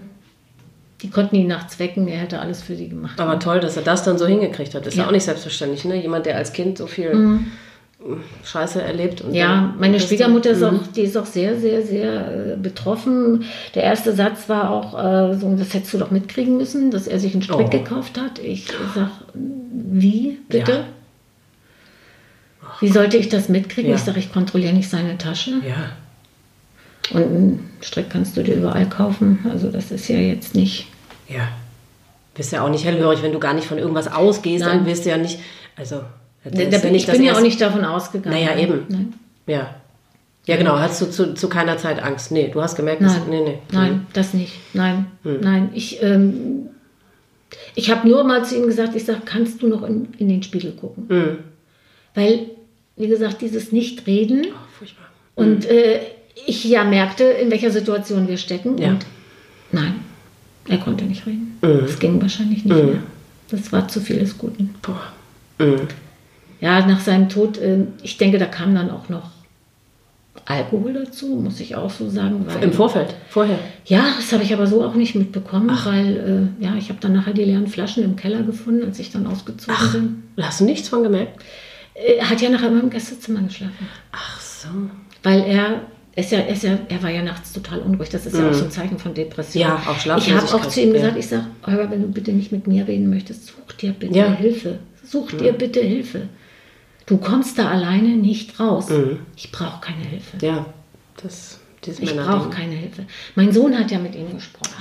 die konnten ihn nachts wecken, er hätte alles für sie gemacht. Aber toll, dass er das dann so hingekriegt hat. Ist ja auch nicht selbstverständlich, ne? Jemand, der als Kind so viel Scheiße erlebt. Und ja, meine Schwiegermutter ist auch sehr, sehr, sehr betroffen. Der erste Satz war auch so, das hättest du doch mitkriegen müssen, dass er sich einen Strick gekauft hat. Ich sag, wie, bitte? Ja. Wie sollte ich das mitkriegen? Ja. Ich sage, ich kontrolliere nicht seine Tasche. Ja. Und einen Strick kannst du dir überall kaufen. Also das ist ja jetzt nicht... Ja, bist ja auch nicht hellhörig, wenn du gar nicht von irgendwas ausgehst, dann wirst du ja nicht... Also... Ich bin ja auch nicht davon ausgegangen. Naja, eben. Nein. Ja. Ja, genau. Hast du zu keiner Zeit Angst? Nee, du hast gemerkt, dass... Nee. Nein, das nicht. Nein. Ich habe nur mal zu ihm gesagt, ich sage, kannst du noch in den Spiegel gucken? Mhm. Weil, wie gesagt, dieses Nichtreden... Oh, furchtbar. Und ich ja merkte, in welcher Situation wir stecken. Ja. Und nein, er konnte nicht reden. Mhm. Das ging wahrscheinlich nicht mehr. Das war zu viel des Guten. Boah. Mhm. Ja, nach seinem Tod, ich denke, da kam dann auch noch Alkohol dazu, muss ich auch so sagen. Weil, im Vorfeld? Vorher? Ja, das habe ich aber so auch nicht mitbekommen, weil ich habe dann nachher die leeren Flaschen im Keller gefunden, als ich dann ausgezogen bin. Hast du nichts von gemerkt? Er hat ja nachher immer im Gästezimmer geschlafen. Ach so. Weil er Er war ja nachts total unruhig. Das ist ja auch so ein Zeichen von Depression. Ja, auch Schlaflosigkeit. Ich habe auch zu ihm gesagt, ich sage, Holger, wenn du bitte nicht mit mir reden möchtest, such dir bitte Hilfe. Such dir bitte Hilfe. Du kommst da alleine nicht raus. Mhm. Ich brauche keine Hilfe. Ja, ich brauche keine Hilfe. Mein Sohn hat ja mit ihm gesprochen.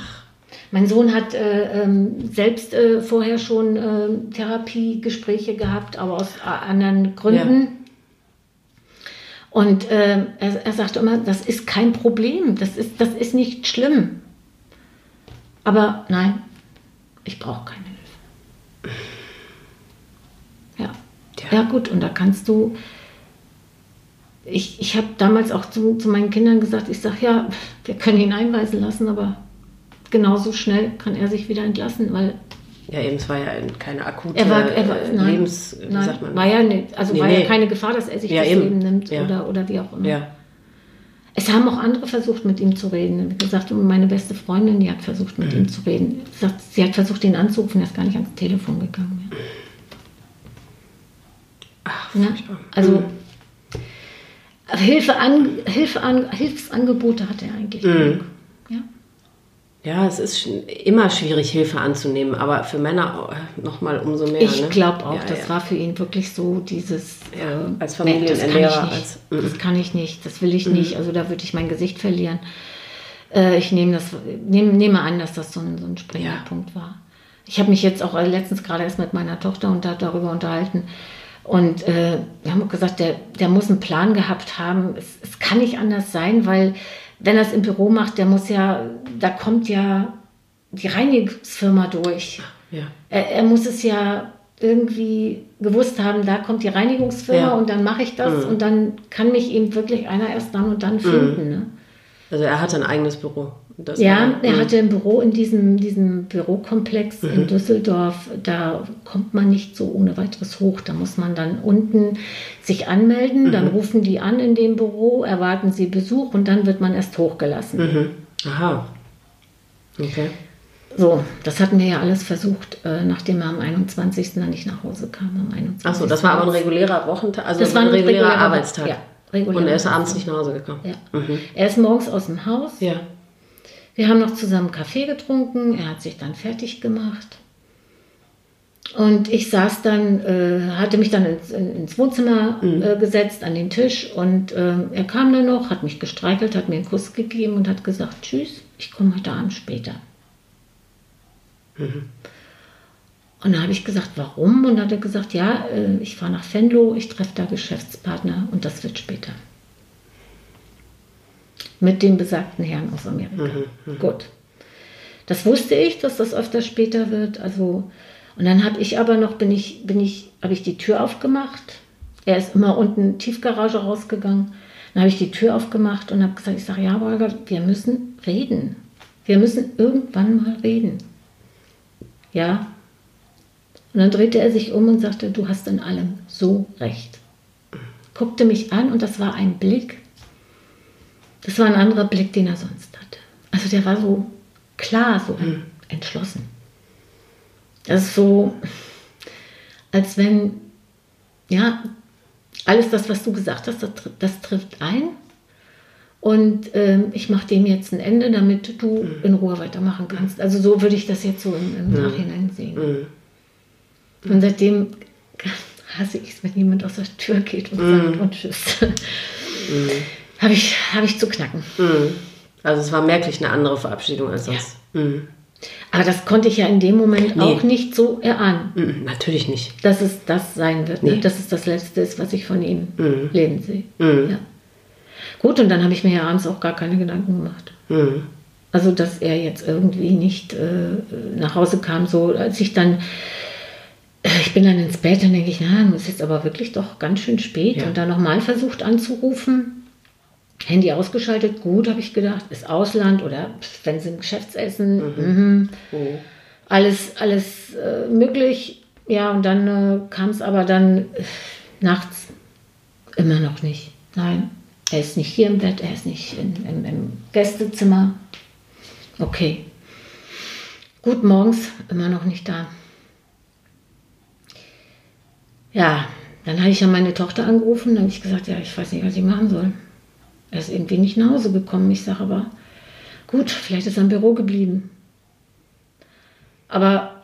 Mein Sohn hat selbst vorher schon Therapiegespräche gehabt, aber aus anderen Gründen. Ja. Und er sagte immer, das ist kein Problem, das ist nicht schlimm. Aber nein, ich brauche keine Hilfe. Ja, gut, und da kannst du... Ich habe damals auch zu meinen Kindern gesagt, ich sage, ja, wir können ihn einweisen lassen, aber genauso schnell kann er sich wieder entlassen, weil... Ja, eben, es war ja keine akute Lebens... Nein, sagt man, war ja nicht, also war ja keine Gefahr, dass er sich das Leben nimmt oder wie auch immer. Ja. Es haben auch andere versucht, mit ihm zu reden. Wie gesagt, meine beste Freundin, die hat versucht, mit ihm zu reden. Sie hat versucht, ihn anzurufen, er ist gar nicht ans Telefon gegangen. Ja. Ach, ja? Also Hilfsangebote hat er eigentlich genug. Ja, es ist immer schwierig, Hilfe anzunehmen, aber für Männer nochmal umso mehr. Ich glaube auch, das war für ihn wirklich so dieses... Ja, als Familienernährer. Das kann ich nicht, das will ich nicht, also da würde ich mein Gesicht verlieren. Ich nehme an, dass das so ein springender Punkt war. Ich habe mich jetzt auch letztens gerade erst mit meiner Tochter darüber unterhalten und wir haben auch gesagt, der muss einen Plan gehabt haben. Es kann nicht anders sein, weil... Wenn er es im Büro macht, da kommt ja die Reinigungsfirma durch. Ja. Er muss es ja irgendwie gewusst haben, da kommt die Reinigungsfirma und dann mache ich das und dann kann mich eben wirklich einer erst dann und dann finden. Ne? Also er hatte ein eigenes Büro. Das er hatte ein Büro in diesem Bürokomplex in Düsseldorf. Da kommt man nicht so ohne weiteres hoch. Da muss man dann unten sich anmelden. Dann rufen die an in dem Büro, erwarten sie Besuch und dann wird man erst hochgelassen. Aha. Okay. So, das hatten wir ja alles versucht, nachdem er am 21. dann nicht nach Hause kam. Ach so, das war aber ein regulärer Wochentag, also das war ein regulärer Arbeitstag. Ja, regulärer und er ist abends nicht nach Hause gekommen. Ja. Er ist morgens aus dem Haus. Ja. Wir haben noch zusammen Kaffee getrunken, er hat sich dann fertig gemacht und ich saß dann, hatte mich dann ins Wohnzimmer gesetzt, an den Tisch und er kam dann noch, hat mich gestreichelt, hat mir einen Kuss gegeben und hat gesagt, tschüss, ich komme heute Abend später. Und dann habe ich gesagt, warum? Und dann hat er gesagt, ja, ich fahre nach Venlo, ich treffe da Geschäftspartner und das wird später. Mit dem besagten Herrn aus Amerika. Gut. Das wusste ich, dass das öfter später wird. Also, und dann habe ich aber noch, habe ich die Tür aufgemacht. Er ist immer unten in die Tiefgarage rausgegangen. Dann habe ich die Tür aufgemacht und habe gesagt, ich sage, ja, Holger, wir müssen reden. Wir müssen irgendwann mal reden. Ja. Und dann drehte er sich um und sagte, du hast in allem so recht. Guckte mich an und das war ein Blick. Das war ein anderer Blick, den er sonst hatte. Also der war so klar, so entschlossen. Das ist so, als wenn, ja, alles das, was du gesagt hast, das trifft ein. Und ich mache dem jetzt ein Ende, damit du in Ruhe weitermachen kannst. Also so würde ich das jetzt so im Nachhinein sehen. Und seitdem hasse ich es, wenn jemand aus der Tür geht und sagt und tschüss. Habe ich zu knacken. Also es war merklich eine andere Verabschiedung als sonst. Ja. Aber das konnte ich ja in dem Moment auch nicht so erahnen. Natürlich nicht. Dass es das sein wird. Nee. Dass es das Letzte ist, was ich von ihm leben sehe. Ja. Gut, und dann habe ich mir ja abends auch gar keine Gedanken gemacht. Also dass er jetzt irgendwie nicht nach Hause kam. So, als ich dann... Ich bin dann ins Bett, dann denke ich, na, ist jetzt aber wirklich doch ganz schön spät. Ja. Und dann nochmal versucht anzurufen. Handy ausgeschaltet, gut, habe ich gedacht, ist Ausland oder wenn sie ein Geschäftsessen, alles möglich. Ja, und dann kam es aber dann nachts immer noch nicht. Nein, er ist nicht hier im Bett, er ist nicht im Gästezimmer. Okay. Gut, morgens immer noch nicht da. Ja, dann habe ich ja meine Tochter angerufen, dann habe ich gesagt, ja, ich weiß nicht, was ich machen soll. Er ist irgendwie nicht nach Hause gekommen. Ich sage aber, gut, vielleicht ist er im Büro geblieben. Aber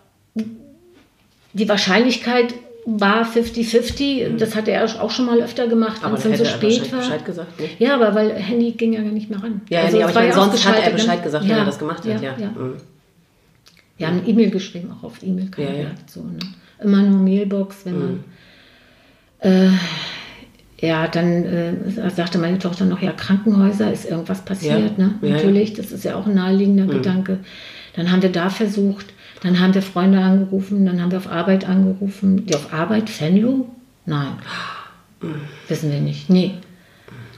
die Wahrscheinlichkeit war 50-50. Mhm. Das hat er auch schon mal öfter gemacht, wenn es dann so spät war. Bescheid gesagt, nicht? Ja, aber weil Handy ging ja gar nicht mehr ran. Ja, also nee, aber ich meine, sonst hat er Bescheid gesagt, wenn er das gemacht hat. Ja, ja. Mhm. Wir haben eine E-Mail geschrieben, auch auf E-Mail kam ja dazu. Ne? Immer nur Mailbox, wenn man... Dann sagte meine Tochter noch, ja, Krankenhäuser, ist irgendwas passiert, ne? Ja, natürlich, das ist ja auch ein naheliegender Gedanke. Dann haben wir da versucht, dann haben wir Freunde angerufen, dann haben wir auf Arbeit angerufen. Die auf Arbeit? Venlo? Nein. Wissen wir nicht, nee.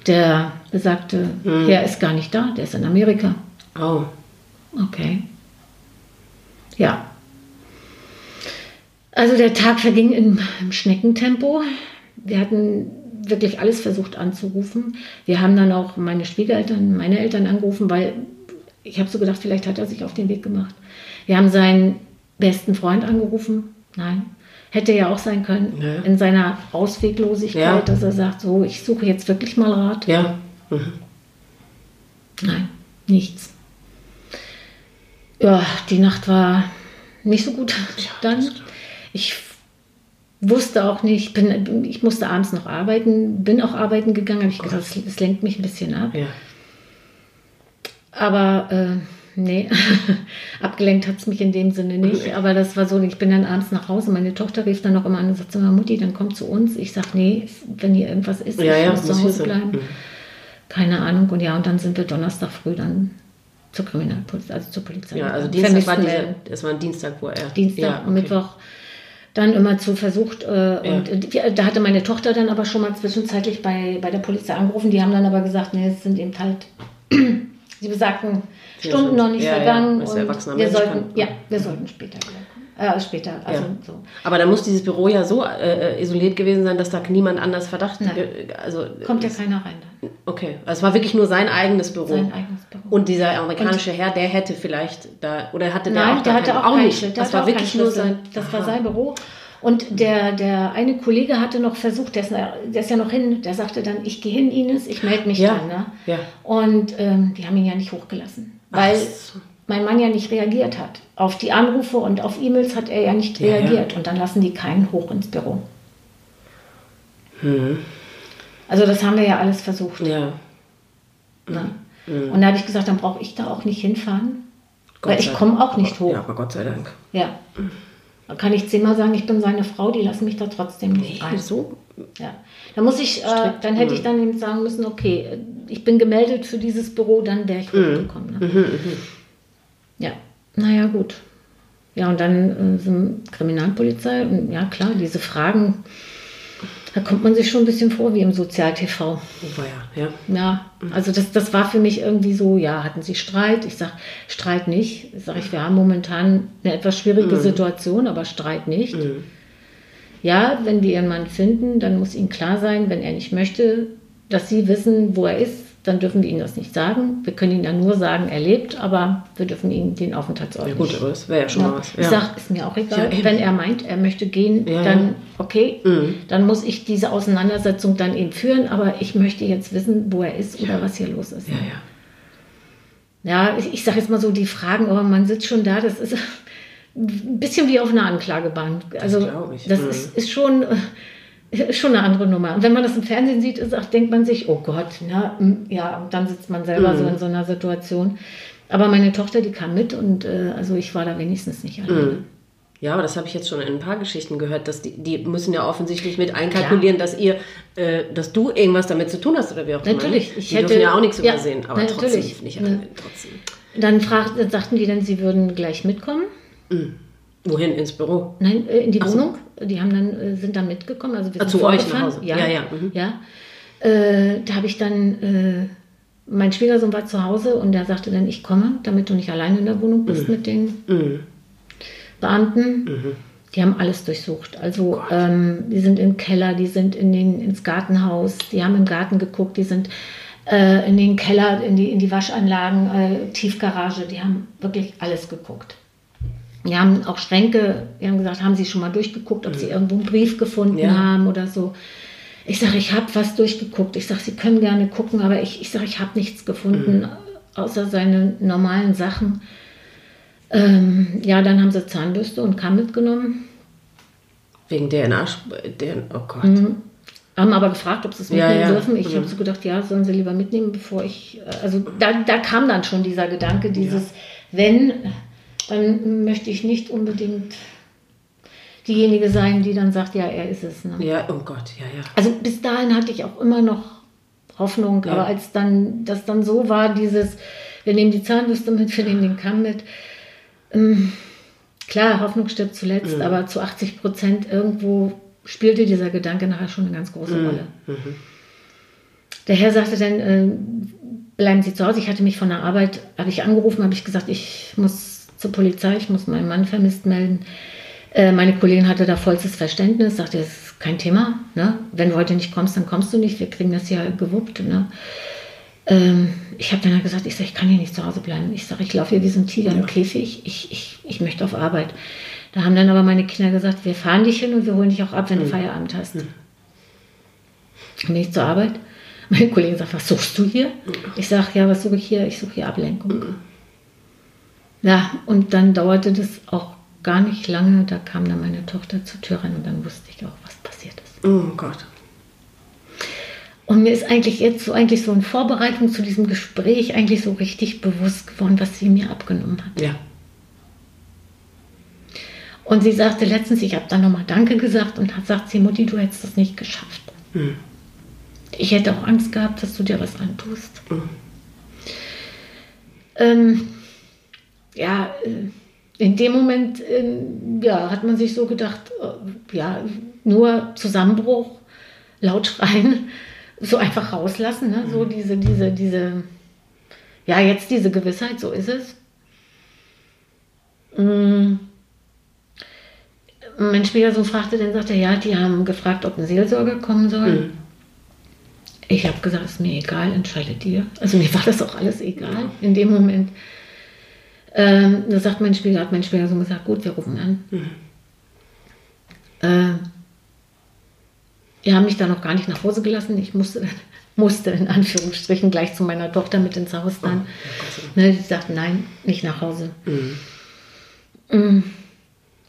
Der besagte, der ist gar nicht da, der ist in Amerika. Oh. Okay. Ja. Also der Tag verging im Schneckentempo. Wir hatten wirklich alles versucht anzurufen. Wir haben dann auch meine Schwiegereltern, meine Eltern angerufen, weil ich habe so gedacht, vielleicht hat er sich auf den Weg gemacht. Wir haben seinen besten Freund angerufen. Nein, hätte ja auch sein können, in seiner Ausweglosigkeit, dass er sagt, so, ich suche jetzt wirklich mal Rat. Ja. Mhm. Nein, nichts. Ja, die Nacht war nicht so gut dann. Ich wusste auch nicht, ich musste abends noch arbeiten, bin auch arbeiten gegangen, habe ich gedacht, es lenkt mich ein bisschen ab. Ja. Aber nee, abgelenkt hat es mich in dem Sinne nicht. Aber das war so, ich bin dann abends nach Hause, meine Tochter rief dann noch immer an und sagte, Mutti, dann komm zu uns. Ich sag, nee, wenn hier irgendwas ist, ich muss zu Hause bleiben. Mhm. Keine Ahnung. Und ja, und dann sind wir Donnerstag früh dann zur Kriminalpolizei, also zur Polizei. Ja, also Dienstag war es war ein Dienstag, wo er... Dienstag, ja, okay. Und Mittwoch... Dann immer zu versucht, und da hatte meine Tochter dann aber schon mal zwischenzeitlich bei der Polizei angerufen. Die haben dann aber gesagt, nee, es sind eben halt die besagten Stunden noch nicht vergangen. Und wir sollten später bleiben. So. Aber dann muss dieses Büro ja so isoliert gewesen sein, dass da niemand anders Verdacht... Also, kommt ja keiner rein dann. Okay, also es war wirklich nur sein eigenes Büro. Und dieser amerikanische Herr, der hätte vielleicht da, oder hatte der... Nein, auch... Nein, der hatte auch keinen Schlüssel. Das war wirklich nur sein... Das war sein Büro. Und der eine Kollege hatte noch versucht, der ist ja noch hin, der sagte dann, ich gehe hin, Ines, ich melde mich dann. Ne? Ja. Und die haben ihn ja nicht hochgelassen, weil mein Mann ja nicht reagiert hat. Auf die Anrufe und auf E-Mails hat er ja nicht reagiert. Ja. Und dann lassen die keinen hoch ins Büro. Hm. Also das haben wir ja alles versucht. Ja. Und da habe ich gesagt, dann brauche ich da auch nicht hinfahren, weil ich komme auch nicht hoch. Ja, aber Gott sei Dank. Ja. Dann kann ich 10-mal sagen, ich bin seine Frau, die lassen mich da trotzdem nicht rein. So? Ja. Dann muss ich, dann hätte ich dann eben sagen müssen, okay, ich bin gemeldet für dieses Büro, dann wäre ich hochgekommen. Ne? Ja, naja, gut. Ja, und dann sind Kriminalpolizei und ja klar, diese Fragen... Da kommt man sich schon ein bisschen vor wie im Sozial-TV. Ja, also das war für mich irgendwie so, ja, hatten Sie Streit? Ich sage, Streit nicht. Sage ich, wir haben momentan eine etwas schwierige Situation, aber Streit nicht. Mhm. Ja, wenn wir Ihren Mann finden, dann muss Ihnen klar sein, wenn er nicht möchte, dass Sie wissen, wo er ist, dann dürfen wir Ihnen das nicht sagen. Wir können Ihnen dann nur sagen, er lebt, aber wir dürfen Ihnen den Aufenthaltsort nicht. Ja gut, aber das wäre ja schon mal was. Ja. Ich sage, ist mir auch egal. Ja, wenn er meint, er möchte gehen, dann okay. Mhm. Dann muss ich diese Auseinandersetzung dann eben führen, aber ich möchte jetzt wissen, wo er ist oder was hier los ist. Ja, ich sage jetzt mal so, die Fragen, aber man sitzt schon da, das ist ein bisschen wie auf einer Anklagebank. Also das glaube ich. Das ist schon... Ist schon eine andere Nummer. Und wenn man das im Fernsehen sieht, denkt man sich, oh Gott, und dann sitzt man selber so in so einer Situation. Aber meine Tochter, die kam mit und also ich war da wenigstens nicht alleine. Ja, aber das habe ich jetzt schon in ein paar Geschichten gehört, dass die müssen ja offensichtlich mit einkalkulieren, dass du irgendwas damit zu tun hast oder wie auch immer. Natürlich. Ich hätte ja auch nichts übersehen, aber natürlich, trotzdem nicht alleine. Trotzdem. Dann sagten die dann, sie würden gleich mitkommen. Mhm. Wohin? Ins Büro? Nein, in die Wohnung. So. Die sind dann mitgekommen. Also wir sind zu euch nach Hause? Ja. Mhm. Da habe ich dann, mein Schwiegersohn war zu Hause und der sagte dann, ich komme, damit du nicht alleine in der Wohnung bist mit den Beamten. Mhm. Die haben alles durchsucht. Also die sind im Keller, die sind ins Gartenhaus, die haben im Garten geguckt, die sind in den Keller, in die Waschanlagen, Tiefgarage, die haben wirklich alles geguckt. Die haben auch Schränke, die haben gesagt, haben sie schon mal durchgeguckt, ob sie irgendwo einen Brief gefunden haben oder so. Ich sage, ich habe was durchgeguckt. Ich sage, Sie können gerne gucken, aber ich sage, ich habe nichts gefunden, außer seine normalen Sachen. Ja, dann haben sie Zahnbürste und Kamm mitgenommen. Wegen DNA? Oh Gott. Haben aber gefragt, ob sie es mitnehmen dürfen. Ich habe so gedacht, ja, sollen sie lieber mitnehmen, bevor ich... Also da kam dann schon dieser Gedanke, dieses, wenn, dann möchte ich nicht unbedingt diejenige sein, die dann sagt, ja, er ist es. Ne? Ja, oh Gott, ja. Also bis dahin hatte ich auch immer noch Hoffnung, aber als dann das dann so war, dieses, wir nehmen die Zahnbürste mit, wir nehmen den Kamm mit. Klar, Hoffnung stirbt zuletzt, aber zu 80% irgendwo spielte dieser Gedanke nachher schon eine ganz große Rolle. Der Herr sagte dann, bleiben Sie zu Hause. Ich hatte mich von der Arbeit, habe ich angerufen, habe ich gesagt, ich muss zur Polizei, ich muss meinen Mann vermisst melden. Meine Kollegin hatte da vollstes Verständnis, sagte, das ist kein Thema, ne? Wenn du heute nicht kommst, dann kommst du nicht, wir kriegen das ja gewuppt, ne? Ich habe dann gesagt, ich sage, ich kann hier nicht zu Hause bleiben. Ich sage, ich laufe hier wie so ein Tiger im Käfig. Ich möchte auf Arbeit. Da haben dann aber meine Kinder gesagt, wir fahren dich hin und wir holen dich auch ab, wenn du Feierabend hast. Dann bin ich zur Arbeit. Meine Kollegin sagt, was suchst du hier? Ich sage, ja, was suche ich hier? Ich suche hier Ablenkung. Ja, und dann dauerte das auch gar nicht lange. Da kam dann meine Tochter zur Tür rein und dann wusste ich auch, was passiert ist. Oh Gott. Und mir ist eigentlich jetzt so in Vorbereitung zu diesem Gespräch eigentlich so richtig bewusst geworden, was sie mir abgenommen hat. Ja. Und sie sagte letztens, ich habe dann nochmal Danke gesagt und hat gesagt, Mutti, du hättest das nicht geschafft. Ich hätte auch Angst gehabt, dass du dir was antust. Ja, in dem Moment hat man sich so gedacht, ja, nur Zusammenbruch, laut schreien. So einfach rauslassen, ne? So diese, ja, jetzt diese Gewissheit, so ist es. Mein Schwiegersohn fragte, dann sagte er, ja, die haben gefragt, ob ein Seelsorger kommen soll. Ich habe gesagt, ist mir egal, entscheide dir. Also mir war das auch alles egal in dem Moment. Da sagt mein Schwiegersohn gesagt, gut, wir rufen an. Die haben mich dann noch gar nicht nach Hause gelassen. Ich musste in Anführungsstrichen gleich zu meiner Tochter mit ins Haus dann. Ne, die sagten, nein, nicht nach Hause.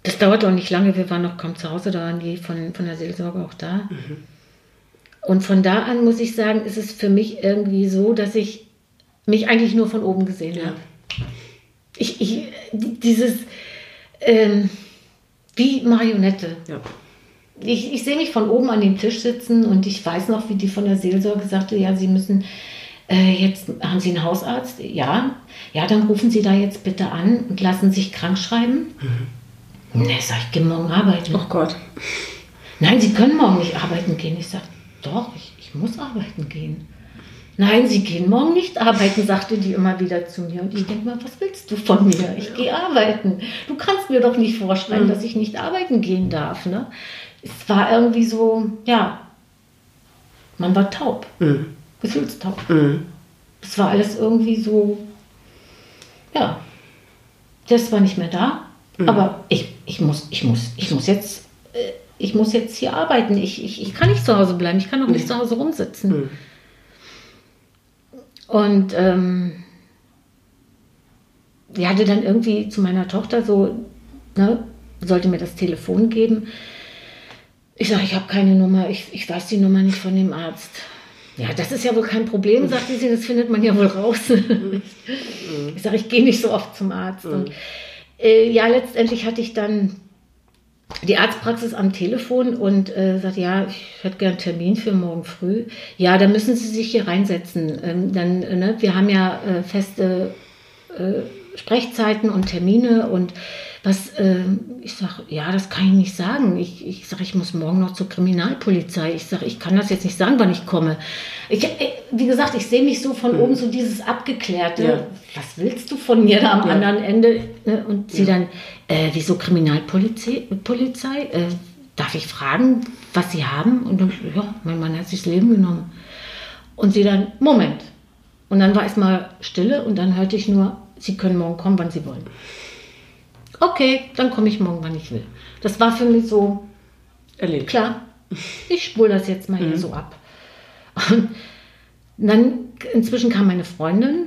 Das dauerte auch nicht lange. Wir waren noch kaum zu Hause. Da waren die von der Seelsorge auch da. Und von da an, muss ich sagen, ist es für mich irgendwie so, dass ich mich eigentlich nur von oben gesehen habe. Ich dieses, wie Marionette. Ich sehe mich von oben an dem Tisch sitzen und ich weiß noch, wie die von der Seelsorge sagte, ja, Sie müssen, jetzt haben Sie einen Hausarzt? Ja, dann rufen Sie da jetzt bitte an und lassen sich krank schreiben. Ne, sag ich, gehe morgen arbeiten. Oh Gott. Nein, Sie können morgen nicht arbeiten gehen. Ich sage, doch, ich muss arbeiten gehen. Nein, Sie gehen morgen nicht arbeiten, sagte die immer wieder zu mir. Und ich denke mal, was willst du von mir? Ich gehe arbeiten. Du kannst mir doch nicht vorschreiben, dass ich nicht arbeiten gehen darf, ne? Es war irgendwie so, ja, man war taub, gefühlstaub. Es war alles irgendwie so, ja, das war nicht mehr da, aber ich muss jetzt hier arbeiten. Ich kann nicht zu Hause bleiben, ich kann auch nicht zu Hause rumsitzen. Und die hatte dann irgendwie zu meiner Tochter so, ne, sollte mir das Telefon geben. Ich sage, ich habe keine Nummer, ich weiß die Nummer nicht von dem Arzt. Ja, das ist ja wohl kein Problem, sagte sie, das findet man ja wohl raus. Ich sage, ich gehe nicht so oft zum Arzt. Und, ja, letztendlich hatte ich dann die Arztpraxis am Telefon und sagte, ja, ich hätte gern einen Termin für morgen früh. Ja, da müssen Sie sich hier reinsetzen. Dann, ne, wir haben ja feste Sprechzeiten und Termine und was, ich sage, ja, das kann ich nicht sagen. Ich sage, ich muss morgen noch zur Kriminalpolizei. Ich sage, ich kann das jetzt nicht sagen, wann ich komme. Wie gesagt, ich sehe mich so von oben, so dieses Abgeklärte. Ja. Was willst du von mir da am anderen Ende? Und sie dann, wieso Kriminalpolizei? Darf ich fragen, was sie haben? Und dann, ja, mein Mann hat sich das Leben genommen. Und sie dann, Moment. Und dann war erstmal Stille und dann hörte ich nur, Sie können morgen kommen, wann Sie wollen. Okay, dann komme ich morgen, wann ich will. Das war für mich so erledigt. Klar, ich spule das jetzt mal hier so ab. Und dann, inzwischen kam meine Freundin,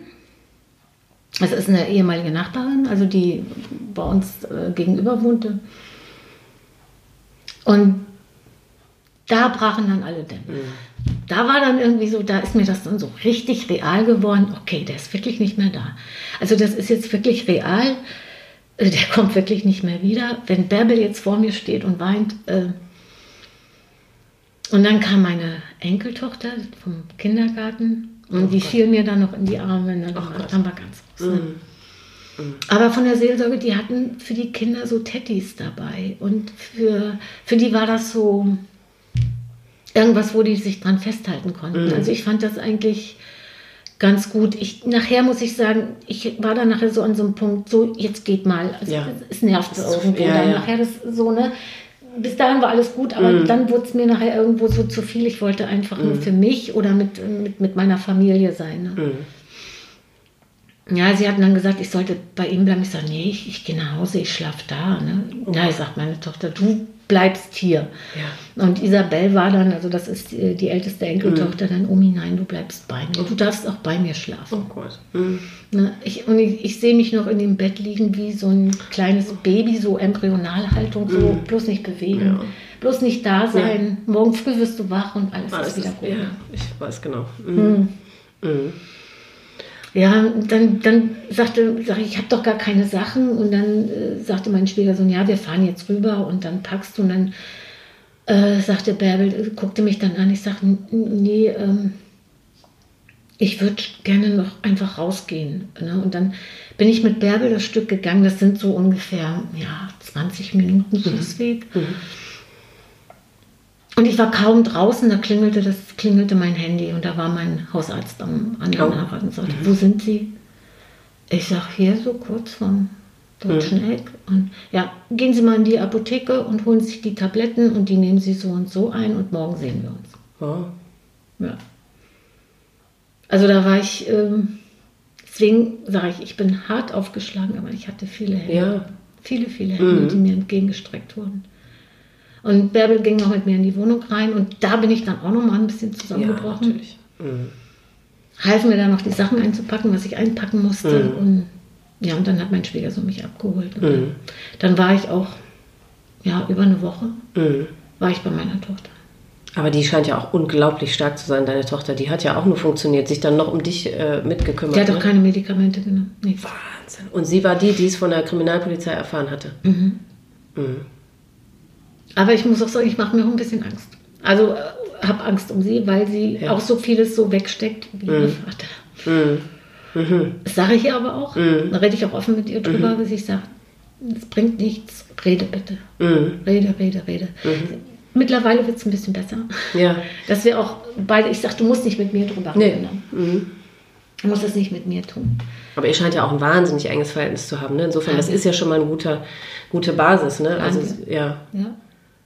das ist eine ehemalige Nachbarin, also die bei uns gegenüber wohnte. Und da brachen dann alle Dämme. Mhm. Da war dann irgendwie so, da ist mir das dann so richtig real geworden. Okay, der ist wirklich nicht mehr da. Also das ist jetzt wirklich real. Der kommt wirklich nicht mehr wieder. Wenn Bärbel jetzt vor mir steht und weint. Und dann kam meine Enkeltochter vom Kindergarten. Und die fiel mir dann noch in die Arme. Und dann war ganz raus. Ne? Mhm. Mhm. Aber von der Seelsorge, die hatten für die Kinder so Teddys dabei. Und für die war das so irgendwas, wo die sich dran festhalten konnten. Mhm. Also ich fand das eigentlich ganz gut. Nachher muss ich sagen, ich war dann nachher so an so einem Punkt, so jetzt geht mal. Also ja. Es nervt so irgendwo. Ja, dann nachher das so, ne? Bis dahin war alles gut, aber dann wurde es mir nachher irgendwo so zu viel. Ich wollte einfach nur für mich oder mit meiner Familie sein. Ne? Mm. Ja, sie hatten dann gesagt, ich sollte bei ihm bleiben. Ich sage, nee, ich gehe nach Hause, ich schlafe da. Ne? Oh. Nein, sagt meine Tochter, du bleibst hier. Ja. Und Isabel war dann, also das ist die älteste Enkeltochter, dann, Omi, nein, du bleibst bei mir. Du darfst auch bei mir schlafen. Oh Gott. Mhm. Na, ich sehe mich noch in dem Bett liegen wie so ein kleines Baby, so Embryonalhaltung, so bloß nicht bewegen, bloß nicht da sein. Ja. Morgen früh wirst du wach und alles ist wieder gut. Ja, ich weiß genau. Mhm. Mhm. Ja, dann sagte ich, habe doch gar keine Sachen. Und dann sagte mein Schwiegersohn, ja, wir fahren jetzt rüber und dann packst du. Und dann sagte Bärbel, guckte mich dann an. Ich sagte, nee, ich würde gerne noch einfach rausgehen. Ne? Und dann bin ich mit Bärbel das Stück gegangen. Das sind so ungefähr 20 Minuten Fußweg. Mhm. Und ich war kaum draußen, da klingelte mein Handy und da war mein Hausarzt am anderen Apparat und sagte, wo sind Sie? Ich sag, hier so kurz vom Deutschen Eck. Und ja, gehen Sie mal in die Apotheke und holen sich die Tabletten und die nehmen Sie so und so ein und morgen sehen wir uns. Wow. Ja. Also da war ich, deswegen sage ich, ich bin hart aufgeschlagen, aber ich hatte viele Hände, viele Hände, die mir entgegengestreckt wurden. Und Bärbel ging noch mit mir in die Wohnung rein und da bin ich dann auch noch mal ein bisschen zusammengebrochen. Ja, halfen mir dann noch die Sachen einzupacken, was ich einpacken musste. Mhm. Und dann hat mein Schwiegersohn mich abgeholt. Und dann war ich auch über eine Woche war ich bei meiner Tochter. Aber die scheint ja auch unglaublich stark zu sein, deine Tochter. Die hat ja auch nur funktioniert, sich dann noch um dich mitgekümmert. Die hat auch keine Medikamente genommen. Nichts. Wahnsinn. Und sie war die, die es von der Kriminalpolizei erfahren hatte. Mhm. Mhm. Aber ich muss auch sagen, ich mache mir auch ein bisschen Angst. Also habe Angst um sie, weil sie auch so vieles so wegsteckt wie ihr Vater. Mm. Mhm. Das sage ich ihr aber auch. Mm. Da rede ich auch offen mit ihr drüber, bis ich sage, es bringt nichts, rede bitte. Mm. Rede. Mm. Mittlerweile wird es ein bisschen besser. Ja. Dass wir auch beide, ich sage, du musst nicht mit mir drüber reden. Nee. Du musst das nicht mit mir tun. Aber ihr scheint ja auch ein wahnsinnig enges Verhältnis zu haben. Ne? Insofern, das ist ja schon mal eine gute Basis. Ne? Also, ja.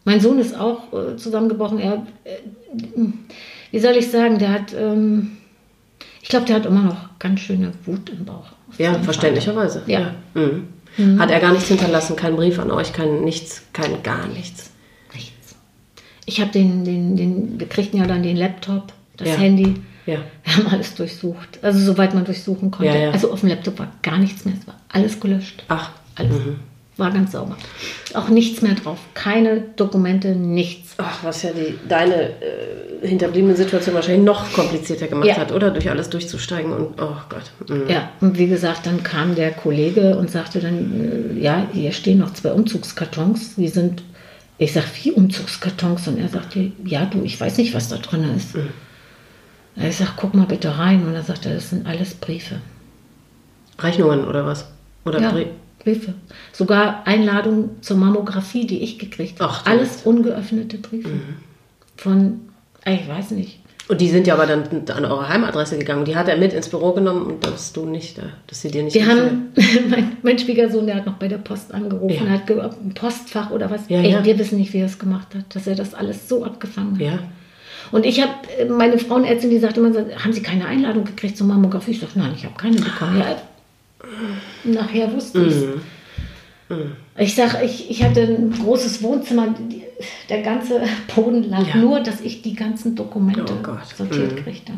Mein Sohn ist auch zusammengebrochen. Er, wie soll ich sagen, der hat immer noch ganz schöne Wut im Bauch. Ja, verständlicherweise. Ja. Mhm. Mhm. Hat er gar nichts hinterlassen, keinen Brief an euch, gar nichts. Ich habe wir kriegten ja dann den Laptop, das Handy. Ja. Wir haben alles durchsucht, also soweit man durchsuchen konnte. Ja. Also auf dem Laptop war gar nichts mehr, es war alles gelöscht. Ach, alles. Mhm. War ganz sauber. Auch nichts mehr drauf. Keine Dokumente, nichts. Ach, was ja deine hinterbliebene Situation wahrscheinlich noch komplizierter gemacht hat, oder? Durch alles durchzusteigen und, oh Gott. Mhm. Ja, und wie gesagt, dann kam der Kollege und sagte dann, hier stehen noch 2 Umzugskartons. Ich sag, wie Umzugskartons? Und er sagte, ich weiß nicht, was da drin ist. Mhm. Ich sag, guck mal bitte rein. Und er sagte, das sind alles Briefe. Rechnungen oder was? Oder Briefe. Sogar Einladungen zur Mammographie, die ich gekriegt habe. Alles ungeöffnete Briefe. Mhm. Ich weiß nicht. Und die sind ja aber dann an eure Heimadresse gegangen. Die hat er mit ins Büro genommen und dass du nicht da, dass sie dir nicht. Mein Schwiegersohn, der hat noch bei der Post angerufen, hat ein Postfach oder was. Ja, wir wissen nicht, wie er es gemacht hat, dass er das alles so abgefangen hat. Ja. Und ich habe meine Frauenärztin, die sagte immer, haben Sie keine Einladung gekriegt zur Mammographie? Ich dachte, nein, ich habe keine bekommen. Ja. Nachher wusste ich es. Ich hatte ein großes Wohnzimmer. der ganze Boden lag, ja, nur, dass ich die ganzen Dokumente sortiert kriegte.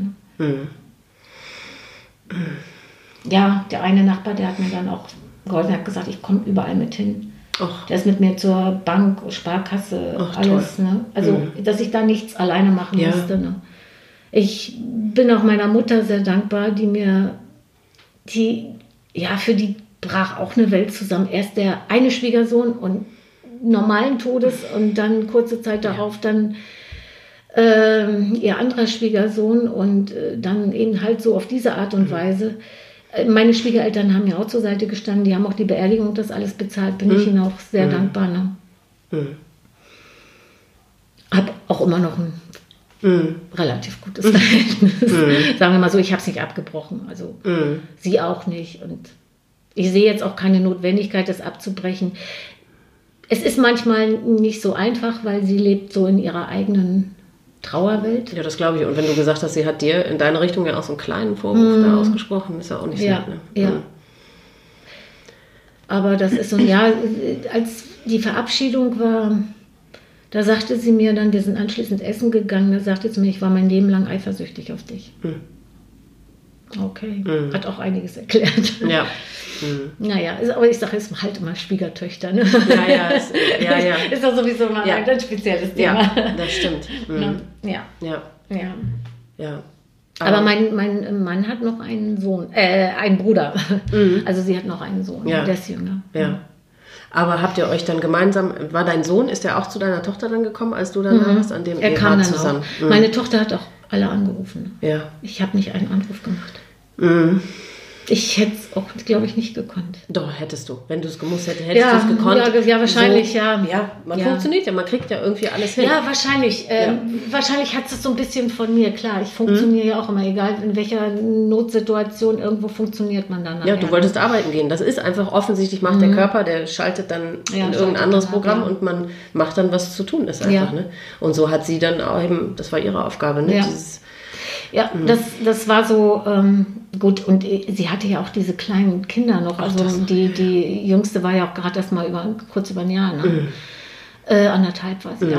Ja, der eine Nachbar, der hat mir dann auch geholfen, hat gesagt, ich komme überall mit hin. Och. Der ist mit mir zur Bank, Sparkasse, och, alles. Ne? Also, dass ich da nichts alleine machen musste. Ne? Ich bin auch meiner Mutter sehr dankbar, die mir, für die brach auch eine Welt zusammen. Erst der eine Schwiegersohn und normalen Todes und dann kurze Zeit darauf dann ihr anderer Schwiegersohn und dann eben halt so auf diese Art und Weise. Meine Schwiegereltern haben ja auch zur Seite gestanden, die haben auch die Beerdigung und das alles bezahlt, bin ich ihnen auch sehr dankbar. Ne? Hab auch immer noch ein relativ gutes Verhältnis. Sagen wir mal so, ich habe es nicht abgebrochen, also sie auch nicht und ich sehe jetzt auch keine Notwendigkeit, das abzubrechen. Es ist manchmal nicht so einfach, weil sie lebt so in ihrer eigenen Trauerwelt. Ja, das glaube ich. Und wenn du gesagt hast, sie hat dir in deine Richtung ja auch so einen kleinen Vorwurf da ausgesprochen, ist ja auch nicht so nett, ne? Aber das ist so ein Jahr, als die Verabschiedung war, da sagte sie mir dann, wir sind anschließend essen gegangen, da sagte sie mir, ich war mein Leben lang eifersüchtig auf dich. Okay, hat auch einiges erklärt. Ja. Naja, aber ich sage, es halt immer Schwiegertöchter. Ne? Ja. Ist doch sowieso mal ein spezielles Thema. Ja, das stimmt. Ja. Aber mein Mann hat noch einen Sohn, einen Bruder. Also sie hat noch einen Sohn, der ist jünger. Ja. Aber habt ihr euch dann gemeinsam, war dein Sohn, ist der auch zu deiner Tochter dann gekommen, als du dann da warst, an dem er kam zusammen? Auch. Meine Tochter hat auch alle angerufen. Ja. Ich habe nicht einen Anruf gemacht. Ich hätte es auch, glaube ich, nicht gekonnt. Doch, hättest du. Wenn du es gemusst hättest, hättest du es gekonnt. Ja, wahrscheinlich, so, ja. Man funktioniert ja, man kriegt ja irgendwie alles hin. Ja, wahrscheinlich. Wahrscheinlich hat es so ein bisschen von mir, klar. Ich funktioniere ja auch immer, egal in welcher Notsituation, irgendwo funktioniert man dann. Ja, du wolltest arbeiten gehen. Das ist einfach offensichtlich, macht der Körper, der schaltet dann in irgendein anderes Programm und man macht dann, was zu tun ist einfach. Ja. Ne? Und so hat sie dann auch eben, das war ihre Aufgabe, ne? Ja. Das war so, gut, und sie hatte ja auch diese kleinen Kinder noch, also die jüngste war ja auch gerade erst mal kurz über ein Jahr, ne? Anderthalb war sie, ja.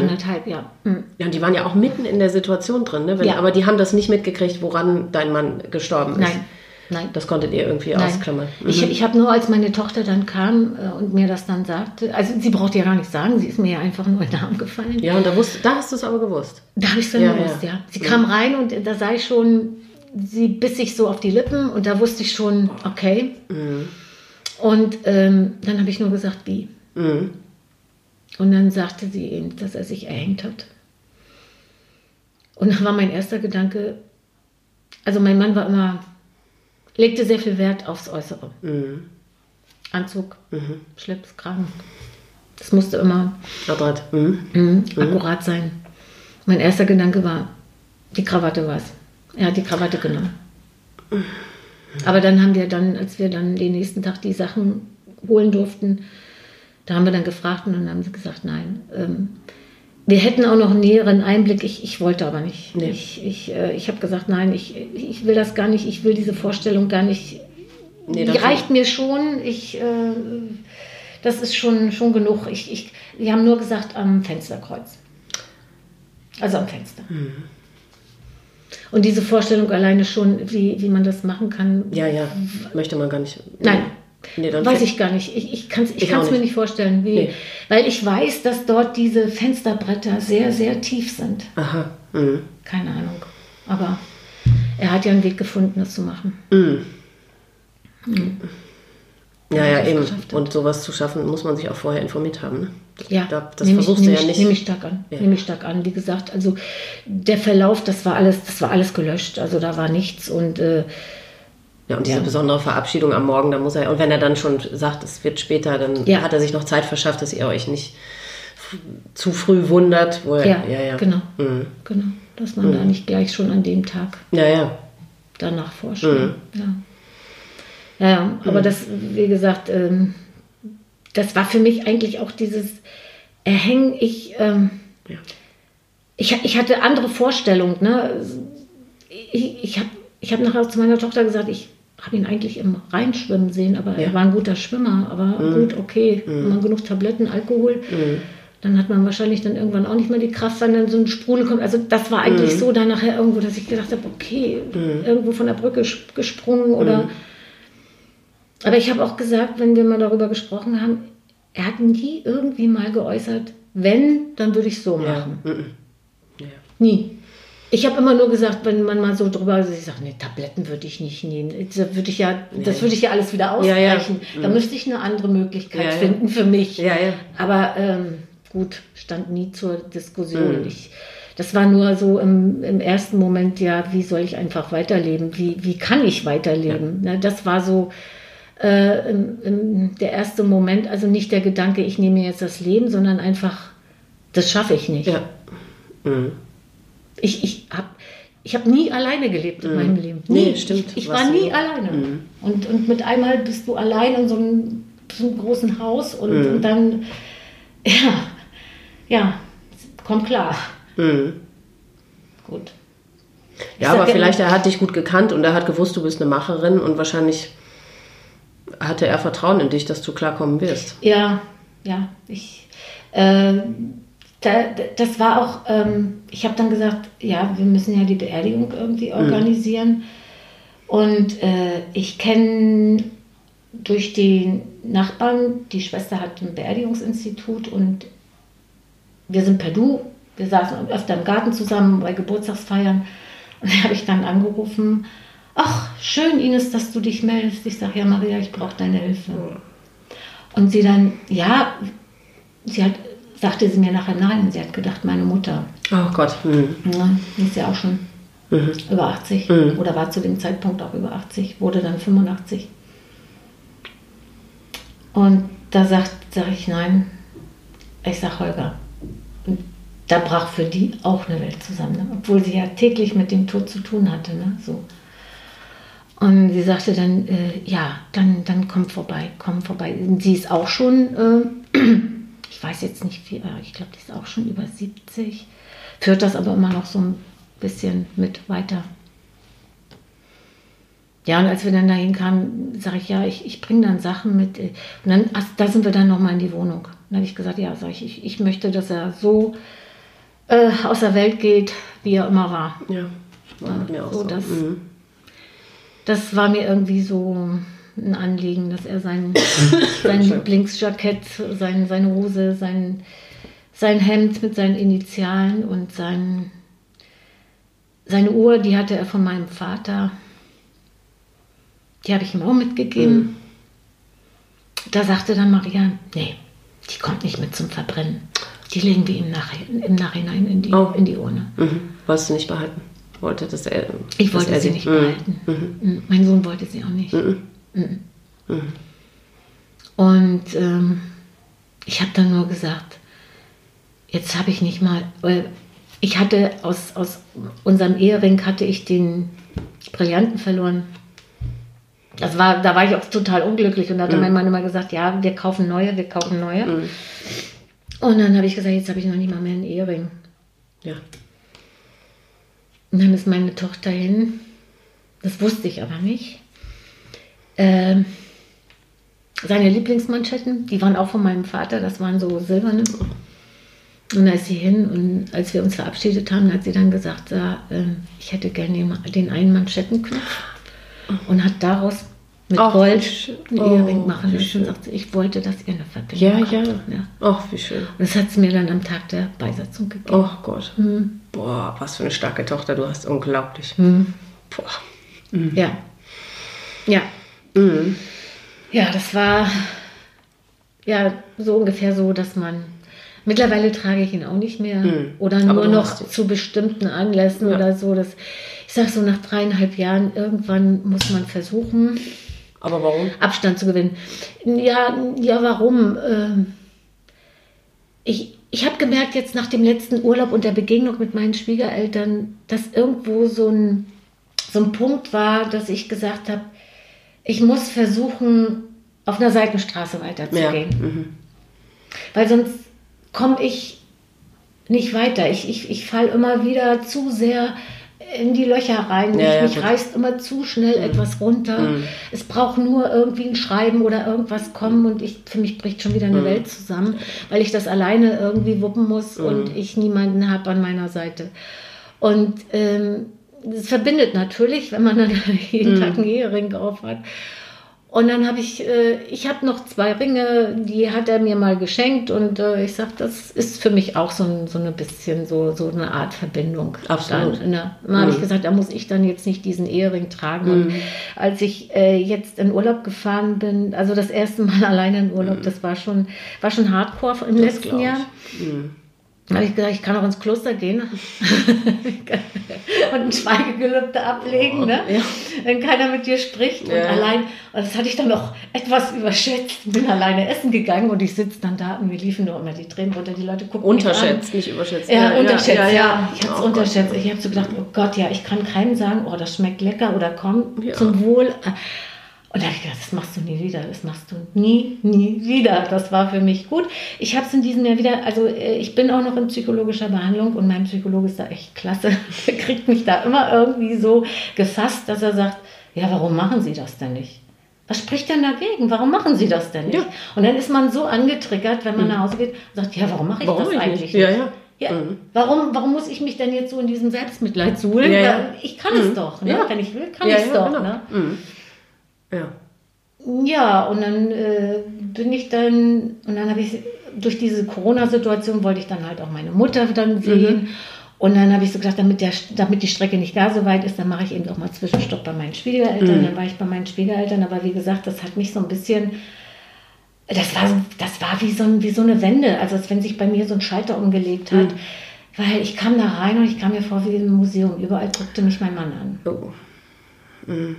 Ja, und die waren ja auch mitten in der Situation drin, ne? Aber die haben das nicht mitgekriegt, woran dein Mann gestorben ist. Nein. Das konntet ihr irgendwie ausklammern. Ich habe nur, als meine Tochter dann kam und mir das dann sagte, also sie brauchte ja gar nichts sagen, sie ist mir ja einfach nur in den Arm gefallen. Ja, und da hast du es aber gewusst. Da habe ich es dann gewusst, ja. Sie kam rein und da sah ich schon, sie biss sich so auf die Lippen und da wusste ich schon, okay. Und dann habe ich nur gesagt, wie? Und dann sagte sie eben, dass er sich erhängt hat. Und dann war mein erster Gedanke, also mein Mann war immer... legte sehr viel Wert aufs Äußere. Anzug, Schlips, Kragen. Das musste immer akkurat, akkurat sein. Mein erster Gedanke war, die Krawatte war es. Er hat die Krawatte genommen. Aber dann haben wir dann, als wir dann den nächsten Tag die Sachen holen durften, da haben wir dann gefragt und dann haben sie gesagt, nein. Wir hätten auch noch einen näheren Einblick, ich wollte aber nicht. Nee. Ich habe gesagt, nein, ich will das gar nicht, ich will diese Vorstellung gar nicht, nee, die reicht mir schon, das ist schon genug. Wir haben nur gesagt, am Fensterkreuz, also am Fenster. Und diese Vorstellung alleine schon, wie man das machen kann. Ja, möchte man gar nicht. Nein. Nee, weiß ich gar nicht. Ich kann es mir nicht vorstellen. Wie, nee. Weil ich weiß, dass dort diese Fensterbretter sehr, sehr tief sind. Aha. Keine Ahnung. Aber er hat ja einen Weg gefunden, das zu machen. Ja, eben. Und sowas zu schaffen, muss man sich auch vorher informiert haben. Ne? Das versuchst du ja nicht. Nehme ich stark an. Wie gesagt, also der Verlauf, das war alles gelöscht. Also da war nichts und... und diese besondere Verabschiedung am Morgen, da muss er, und wenn er dann schon sagt, es wird später, dann hat er sich noch Zeit verschafft, dass ihr euch nicht zu früh wundert. Wo er, genau. Genau, dass man da nicht gleich schon an dem Tag danach forscht. Ja, aber das, wie gesagt, das war für mich eigentlich auch dieses Erhängen. Ich hatte andere Vorstellungen. Ne? Ich habe nachher zu meiner Tochter gesagt, ich habe ihn eigentlich im Rhein schwimmen sehen, aber er war ein guter Schwimmer, aber gut, okay, immer genug Tabletten, Alkohol. dann hat man wahrscheinlich dann irgendwann auch nicht mehr die Kraft, weil dann so ein Sprudel kommt. Also das war eigentlich so dann nachher irgendwo, dass ich gedacht habe, okay, irgendwo von der Brücke gesprungen oder... Aber ich habe auch gesagt, wenn wir mal darüber gesprochen haben, er hat nie irgendwie mal geäußert, wenn, dann würde ich so machen. Ja. Nie. Ich habe immer nur gesagt, wenn man mal so drüber, also ich sage, nee, Tabletten würde ich nicht nehmen. Das würde ich ja, alles wieder ausreichen. Ja, ja. Da müsste ich eine andere Möglichkeit finden für mich. Ja, ja. Aber gut, stand nie zur Diskussion. Das war nur so im ersten Moment, ja, wie soll ich einfach weiterleben? Wie kann ich weiterleben? Ja. Das war so der erste Moment, also nicht der Gedanke, ich nehme mir jetzt das Leben, sondern einfach, das schaffe ich nicht. Ja. Ich hab nie alleine gelebt in meinem Leben. Nie. Nee, stimmt. Ich war nie alleine. Und mit einmal bist du allein in so einem großen Haus und dann, ja, komm klar. Gut. Ja, aber vielleicht, er hat dich gut gekannt und er hat gewusst, du bist eine Macherin und wahrscheinlich hatte er Vertrauen in dich, dass du klarkommen wirst. Ja. Das war auch, ich habe dann gesagt, ja, wir müssen ja die Beerdigung irgendwie organisieren. Und ich kenne durch die Nachbarn, die Schwester hat ein Beerdigungsinstitut und wir sind per Du. Wir saßen öfter im Garten zusammen bei Geburtstagsfeiern. Und da habe ich dann angerufen, ach, schön, Ines, dass du dich meldest. Ich sage, ja, Maria, ich brauche deine Hilfe. Und sie dann, ja, sagte sie mir nachher, nein, sie hat gedacht, meine Mutter. Oh Gott. Ja, die ist ja auch schon über 80 oder war zu dem Zeitpunkt auch über 80, wurde dann 85. Und da sag ich, nein, ich sag Holger. Und da brach für die auch eine Welt zusammen, ne? Obwohl sie ja täglich mit dem Tod zu tun hatte, ne? So. Und sie sagte dann, ja, dann komm vorbei. Sie ist auch schon, ich weiß jetzt nicht viel, ich glaube, die ist auch schon über 70, führt das aber immer noch so ein bisschen mit weiter. Ja, und als wir dann dahin kamen, sage ich, ja, ich bringe dann Sachen mit. Und dann, da sind wir dann nochmal in die Wohnung. Dann habe ich gesagt, ja, sag ich möchte, dass er so aus der Welt geht, wie er immer war. Ja, war mir auch so. Das war mir irgendwie so ein Anliegen, dass er sein Lieblingsjackett, seine Hose, sein Hemd mit seinen Initialen und seine Uhr, die hatte er von meinem Vater. Die habe ich ihm auch mitgegeben. Da sagte dann Maria, nee, die kommt nicht mit zum Verbrennen. Die legen wir ihm im Nachhinein in die Urne. Wolltest du nicht behalten? Ich wollte sie nicht behalten. Mein Sohn wollte sie auch nicht. Und ich habe dann nur gesagt, jetzt habe ich nicht mal, ich hatte aus unserem Ehering hatte ich den Brillanten verloren. Da war ich auch total unglücklich und da hat mein Mann immer gesagt, ja, wir kaufen neue. Und dann habe ich gesagt, jetzt habe ich noch nicht mal mehr einen Ehering. Ja. Und dann ist meine Tochter hin, das wusste ich aber nicht. Seine Lieblingsmanschetten, die waren auch von meinem Vater, das waren so silberne. Und da ist sie hin und als wir uns verabschiedet haben, hat sie dann gesagt, ich hätte gerne den einen Manschettenknopf. Und hat daraus mit Gold einen Ehering machen lassen und sagte, ich wollte, dass ihr eine Verbindung habt. Ach, wie schön. Und das hat es mir dann am Tag der Beisetzung gegeben. Oh Gott. Boah, was für eine starke Tochter du hast. Unglaublich. Boah. Ja. Ja, das war ja so ungefähr so, dass man... Mittlerweile trage ich ihn auch nicht mehr. Oder nur noch zu bestimmten Anlässen oder so. Dass, ich sag so, nach 3,5 Jahren irgendwann muss man versuchen... Aber warum? Abstand zu gewinnen. Ja, warum? Ich habe gemerkt jetzt nach dem letzten Urlaub und der Begegnung mit meinen Schwiegereltern, dass irgendwo so ein Punkt war, dass ich gesagt habe, ich muss versuchen, auf einer Seitenstraße weiterzugehen. Ja. Weil sonst komme ich nicht weiter. Ich falle immer wieder zu sehr in die Löcher rein. Ja, mich reißt immer zu schnell etwas runter. Es braucht nur irgendwie ein Schreiben oder irgendwas kommen und für mich bricht schon wieder eine Welt zusammen, weil ich das alleine irgendwie wuppen muss und ich niemanden habe an meiner Seite. Und das verbindet natürlich, wenn man dann jeden Tag einen Ehering auf hat. Und dann habe ich habe noch 2 Ringe, die hat er mir mal geschenkt und ich sage, das ist für mich auch so ein bisschen so eine Art Verbindung. Absolut. Dann habe ich gesagt, da muss ich dann jetzt nicht diesen Ehering tragen. Und als ich jetzt in Urlaub gefahren bin, also das erste Mal alleine in Urlaub, das war schon hardcore im letzten Jahr. Da habe ich gesagt, ich kann auch ins Kloster gehen und ein Schweigegelübde ablegen, ne? Wenn keiner mit dir spricht und allein. Und das hatte ich dann auch etwas überschätzt. Bin alleine essen gegangen und ich sitze dann da und mir liefen nur immer die Tränen runter. Die Leute gucken unterschätzt, nicht überschätzt. Ich habe es unterschätzt. Gott. Ich habe so gedacht, oh Gott, ja, ich kann keinem sagen, oh, das schmeckt lecker oder komm zum Wohl. Und da habe ich gedacht, das machst du nie wieder, Das war für mich gut. Ich habe es in diesem Jahr wieder, also ich bin auch noch in psychologischer Behandlung und mein Psychologe ist da echt klasse. Er kriegt mich da immer irgendwie so gefasst, dass er sagt, ja, warum machen Sie das denn nicht? Was spricht denn dagegen? Warum machen Sie das denn nicht? Ja. Und dann ist man so angetriggert, wenn man nach Hause geht und sagt, ja, warum mache ich das eigentlich nicht? Warum muss ich mich denn jetzt so in diesem Selbstmitleid suhlen? Ich kann es doch, ne? Wenn ich will, kann ich es doch. Genau. Ne? Ja, und dann habe ich durch diese Corona-Situation wollte ich dann halt auch meine Mutter dann sehen. Und dann habe ich so gedacht, damit die Strecke nicht gar so weit ist, dann mache ich eben auch mal Zwischenstopp bei meinen Schwiegereltern. Dann war ich bei meinen Schwiegereltern, aber wie gesagt, das hat mich so ein bisschen, das war wie so eine Wende, also als wenn sich bei mir so ein Schalter umgelegt hat, weil ich kam da rein und ich kam mir vor wie in einem Museum, überall drückte mich mein Mann an.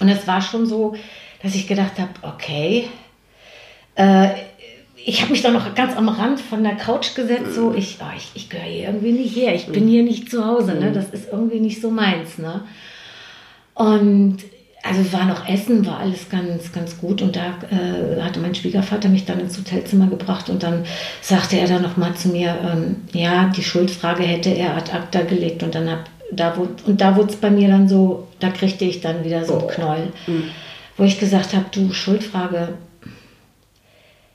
Und es war schon so, dass ich gedacht habe, okay, ich habe mich dann noch ganz am Rand von der Couch gesetzt, so ich gehöre hier irgendwie nicht her, ich bin hier nicht zu Hause, ne? Das ist irgendwie nicht so meins. Ne? Und also war noch Essen, war alles ganz, ganz gut und da hatte mein Schwiegervater mich dann ins Hotelzimmer gebracht und dann sagte er dann nochmal zu mir, ja, die Schuldfrage hätte er ad acta gelegt und dann da wurde es bei mir dann so, da kriegte ich dann wieder so einen Knoll, wo ich gesagt habe, du Schuldfrage,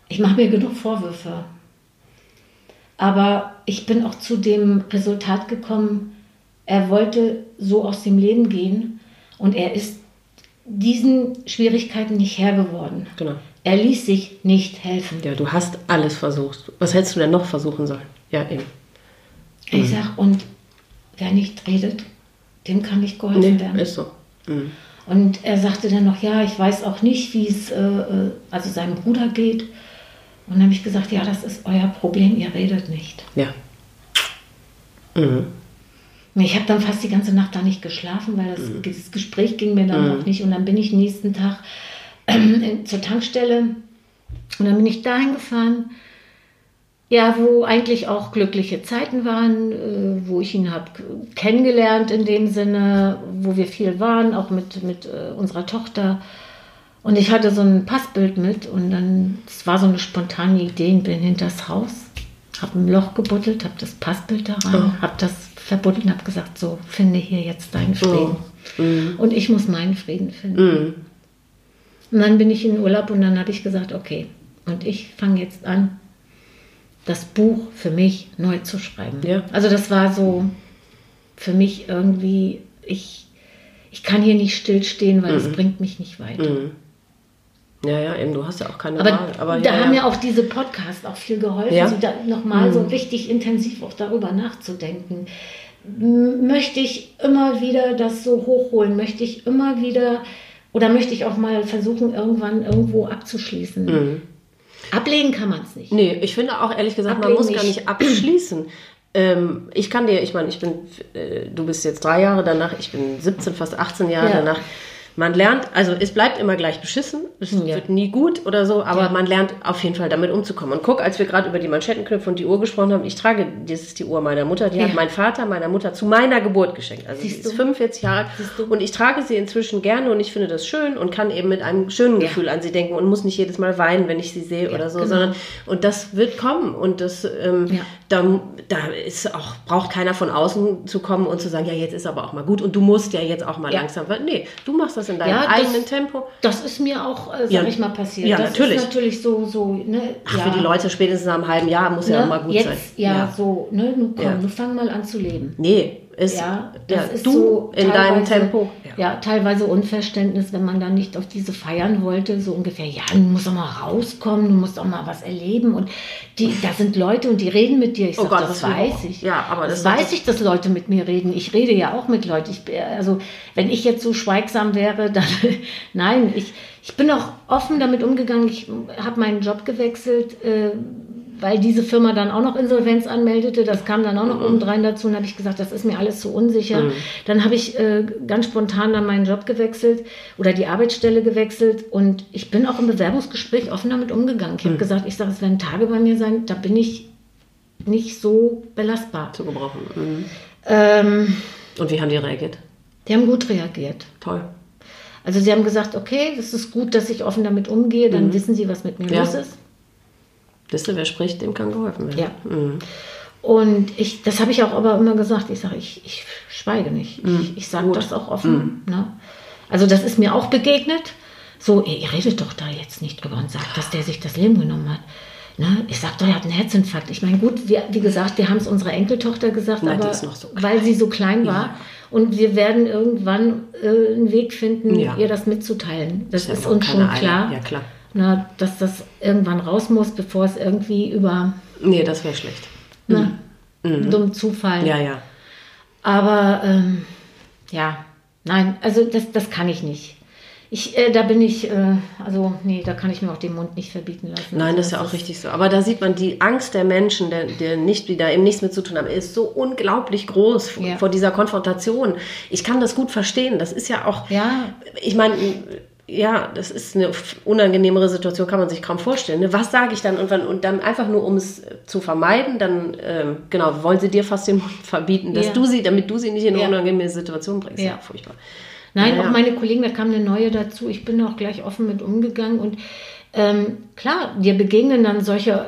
ich mache mir genug Vorwürfe, aber ich bin auch zu dem Resultat gekommen, er wollte so aus dem Leben gehen und er ist diesen Schwierigkeiten nicht Herr geworden. Genau. Er ließ sich nicht helfen. Ja, du hast alles versucht. Was hättest du denn noch versuchen sollen? Ja, eben. Ich sag, und wer nicht redet, dem kann nicht geholfen werden. Ist so. Und er sagte dann noch, ja, ich weiß auch nicht, wie es seinem Bruder geht. Und dann habe ich gesagt, ja, das ist euer Problem, ihr redet nicht. Ja. Ich habe dann fast die ganze Nacht da nicht geschlafen, weil das Gespräch ging mir dann auch nicht. Und dann bin ich nächsten Tag zur Tankstelle und dann bin ich dahin gefahren. Ja, wo eigentlich auch glückliche Zeiten waren, wo ich ihn habe kennengelernt in dem Sinne, wo wir viel waren, auch mit unserer Tochter. Und ich hatte so ein Passbild mit und dann, es war so eine spontane Idee, bin hinters Haus, habe ein Loch gebuddelt, habe das Passbild da rein, habe das verbuddelt und habe gesagt, so, finde hier jetzt deinen Frieden. Und ich muss meinen Frieden finden. Und dann bin ich in den Urlaub und dann habe ich gesagt, okay, und ich fange jetzt an, das Buch für mich neu zu schreiben. Ja. Also das war so für mich irgendwie, ich kann hier nicht stillstehen, weil es bringt mich nicht weiter. Ja, eben, du hast ja auch keine Wahl. Aber da haben ja auch diese Podcasts auch viel geholfen, ja? So nochmal so richtig intensiv auch darüber nachzudenken. Möchte ich immer wieder das so hochholen? Möchte ich immer wieder, oder möchte ich auch mal versuchen, irgendwann irgendwo abzuschließen? Ablegen kann man es nicht. Nee, ich finde auch, ehrlich gesagt, ablegen man muss gar nicht abschließen. Ich kann dir, ich meine, du bist jetzt 3 Jahre danach, ich bin 17, fast 18 Jahre danach. Man lernt, also es bleibt immer gleich beschissen, es wird nie gut oder so, aber man lernt auf jeden Fall damit umzukommen. Und guck, als wir gerade über die Manschettenknöpfe und die Uhr gesprochen haben, ich trage, das ist die Uhr meiner Mutter, die hat mein Vater meiner Mutter zu meiner Geburt geschenkt. Also sie ist 45 Jahre alt und ich trage sie inzwischen gerne und ich finde das schön und kann eben mit einem schönen Gefühl an sie denken und muss nicht jedes Mal weinen, wenn ich sie sehe oder so, sondern, und das wird kommen und das, Da ist auch, braucht keiner von außen zu kommen und zu sagen, ja, jetzt ist aber auch mal gut und du musst ja jetzt auch mal langsam. Nee, du machst das in deinem eigenen Tempo. Das ist mir auch, sag ich mal, passiert. Ja, das ist natürlich so ne? Ach, für die Leute spätestens nach einem halben Jahr muss ja auch mal gut jetzt, sein. Nun fang mal an zu leben. Nee, ist du so in deinem Tempo. Ja, teilweise Unverständnis, wenn man dann nicht auf diese feiern wollte, so ungefähr, ja, du musst auch mal rauskommen, du musst auch mal was erleben und da sind Leute und die reden mit dir. Ich sag, das weiß ich. Ja, aber das weiß ich, dass Leute mit mir reden. Ich rede ja auch mit Leuten. Also, wenn ich jetzt so schweigsam wäre, dann, nein, ich bin auch offen damit umgegangen. Ich habe meinen Job gewechselt, weil diese Firma dann auch noch Insolvenz anmeldete, das kam dann auch noch obendrein dazu und habe ich gesagt, das ist mir alles zu unsicher. Dann habe ich ganz spontan dann meinen Job gewechselt oder die Arbeitsstelle gewechselt und ich bin auch im Bewerbungsgespräch offen damit umgegangen. Ich habe gesagt, es werden Tage bei mir sein, da bin ich nicht so belastbar. Zu gebrauchen. Und wie haben die reagiert? Die haben gut reagiert. Toll. Also sie haben gesagt, okay, das ist gut, dass ich offen damit umgehe, dann wissen sie, was mit mir los ist. Wisst ihr, wer spricht, dem kann geholfen werden. Ja. Und das habe ich auch aber immer gesagt. Ich sage, ich schweige nicht. Ich sage das auch offen. Ne? Also das ist mir auch begegnet. So, ihr redet doch da jetzt nicht drüber und sagt, dass der sich das Leben genommen hat. Ne? Ich sage doch, er hat einen Herzinfarkt. Ich meine, gut, wie gesagt, wir haben es unserer Enkeltochter gesagt, nein, aber die ist noch so klein, weil sie so klein war. Ja. Und wir werden irgendwann einen Weg finden, ihr das mitzuteilen. Das ist uns schon klar. Ja, klar. Na, dass das irgendwann raus muss, bevor es irgendwie über... Nee, das wäre schlecht. Dumm Zufall. Ja. Aber, nein, also das kann ich nicht. Da kann ich mir auch den Mund nicht verbieten lassen. Nein, also, das ist ja auch richtig so. Aber da sieht man, die Angst der Menschen, die da eben nichts mit zu tun haben, ist so unglaublich groß vor dieser Konfrontation. Ich kann das gut verstehen. Das ist ja auch... Ja. Ich meine... Ja, das ist eine unangenehmere Situation, kann man sich kaum vorstellen. Ne? Was sage ich dann irgendwann? Und dann einfach nur, um es zu vermeiden, dann wollen sie dir fast den Mund verbieten, dass damit du sie nicht in eine unangenehme Situation bringst. Ja, furchtbar. Nein, auch meine Kollegen, da kam eine neue dazu. Ich bin auch gleich offen mit umgegangen. Und klar, dir begegnen dann solche...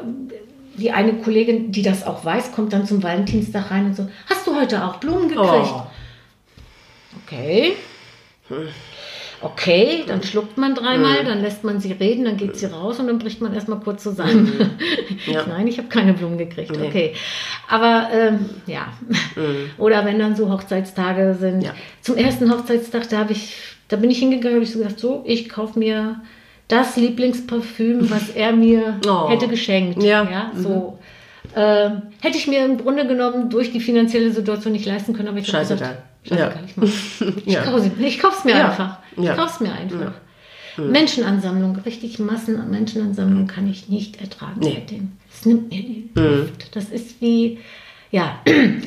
Die eine Kollegin, die das auch weiß, kommt dann zum Valentinstag rein und so, hast du heute auch Blumen gekriegt? Oh. Okay. Okay, dann schluckt man dreimal, dann lässt man sie reden, dann geht sie raus und dann bricht man erstmal kurz zusammen. Ja. Nein, ich habe keine Blumen gekriegt, okay. Aber, Oder wenn dann so Hochzeitstage sind. Ja. Zum ersten Hochzeitstag, da bin ich hingegangen und habe gesagt, so, ich kaufe mir das Lieblingsparfüm, was er mir hätte geschenkt. Ja, so. Hätte ich mir im Grunde genommen durch die finanzielle Situation nicht leisten können, aber ich habe gesagt... Ich kauf's mir einfach. Ja. Menschenansammlung, richtig Massenmenschenansammlung kann ich nicht ertragen seitdem. Das nimmt mir die Luft. Das ist wie,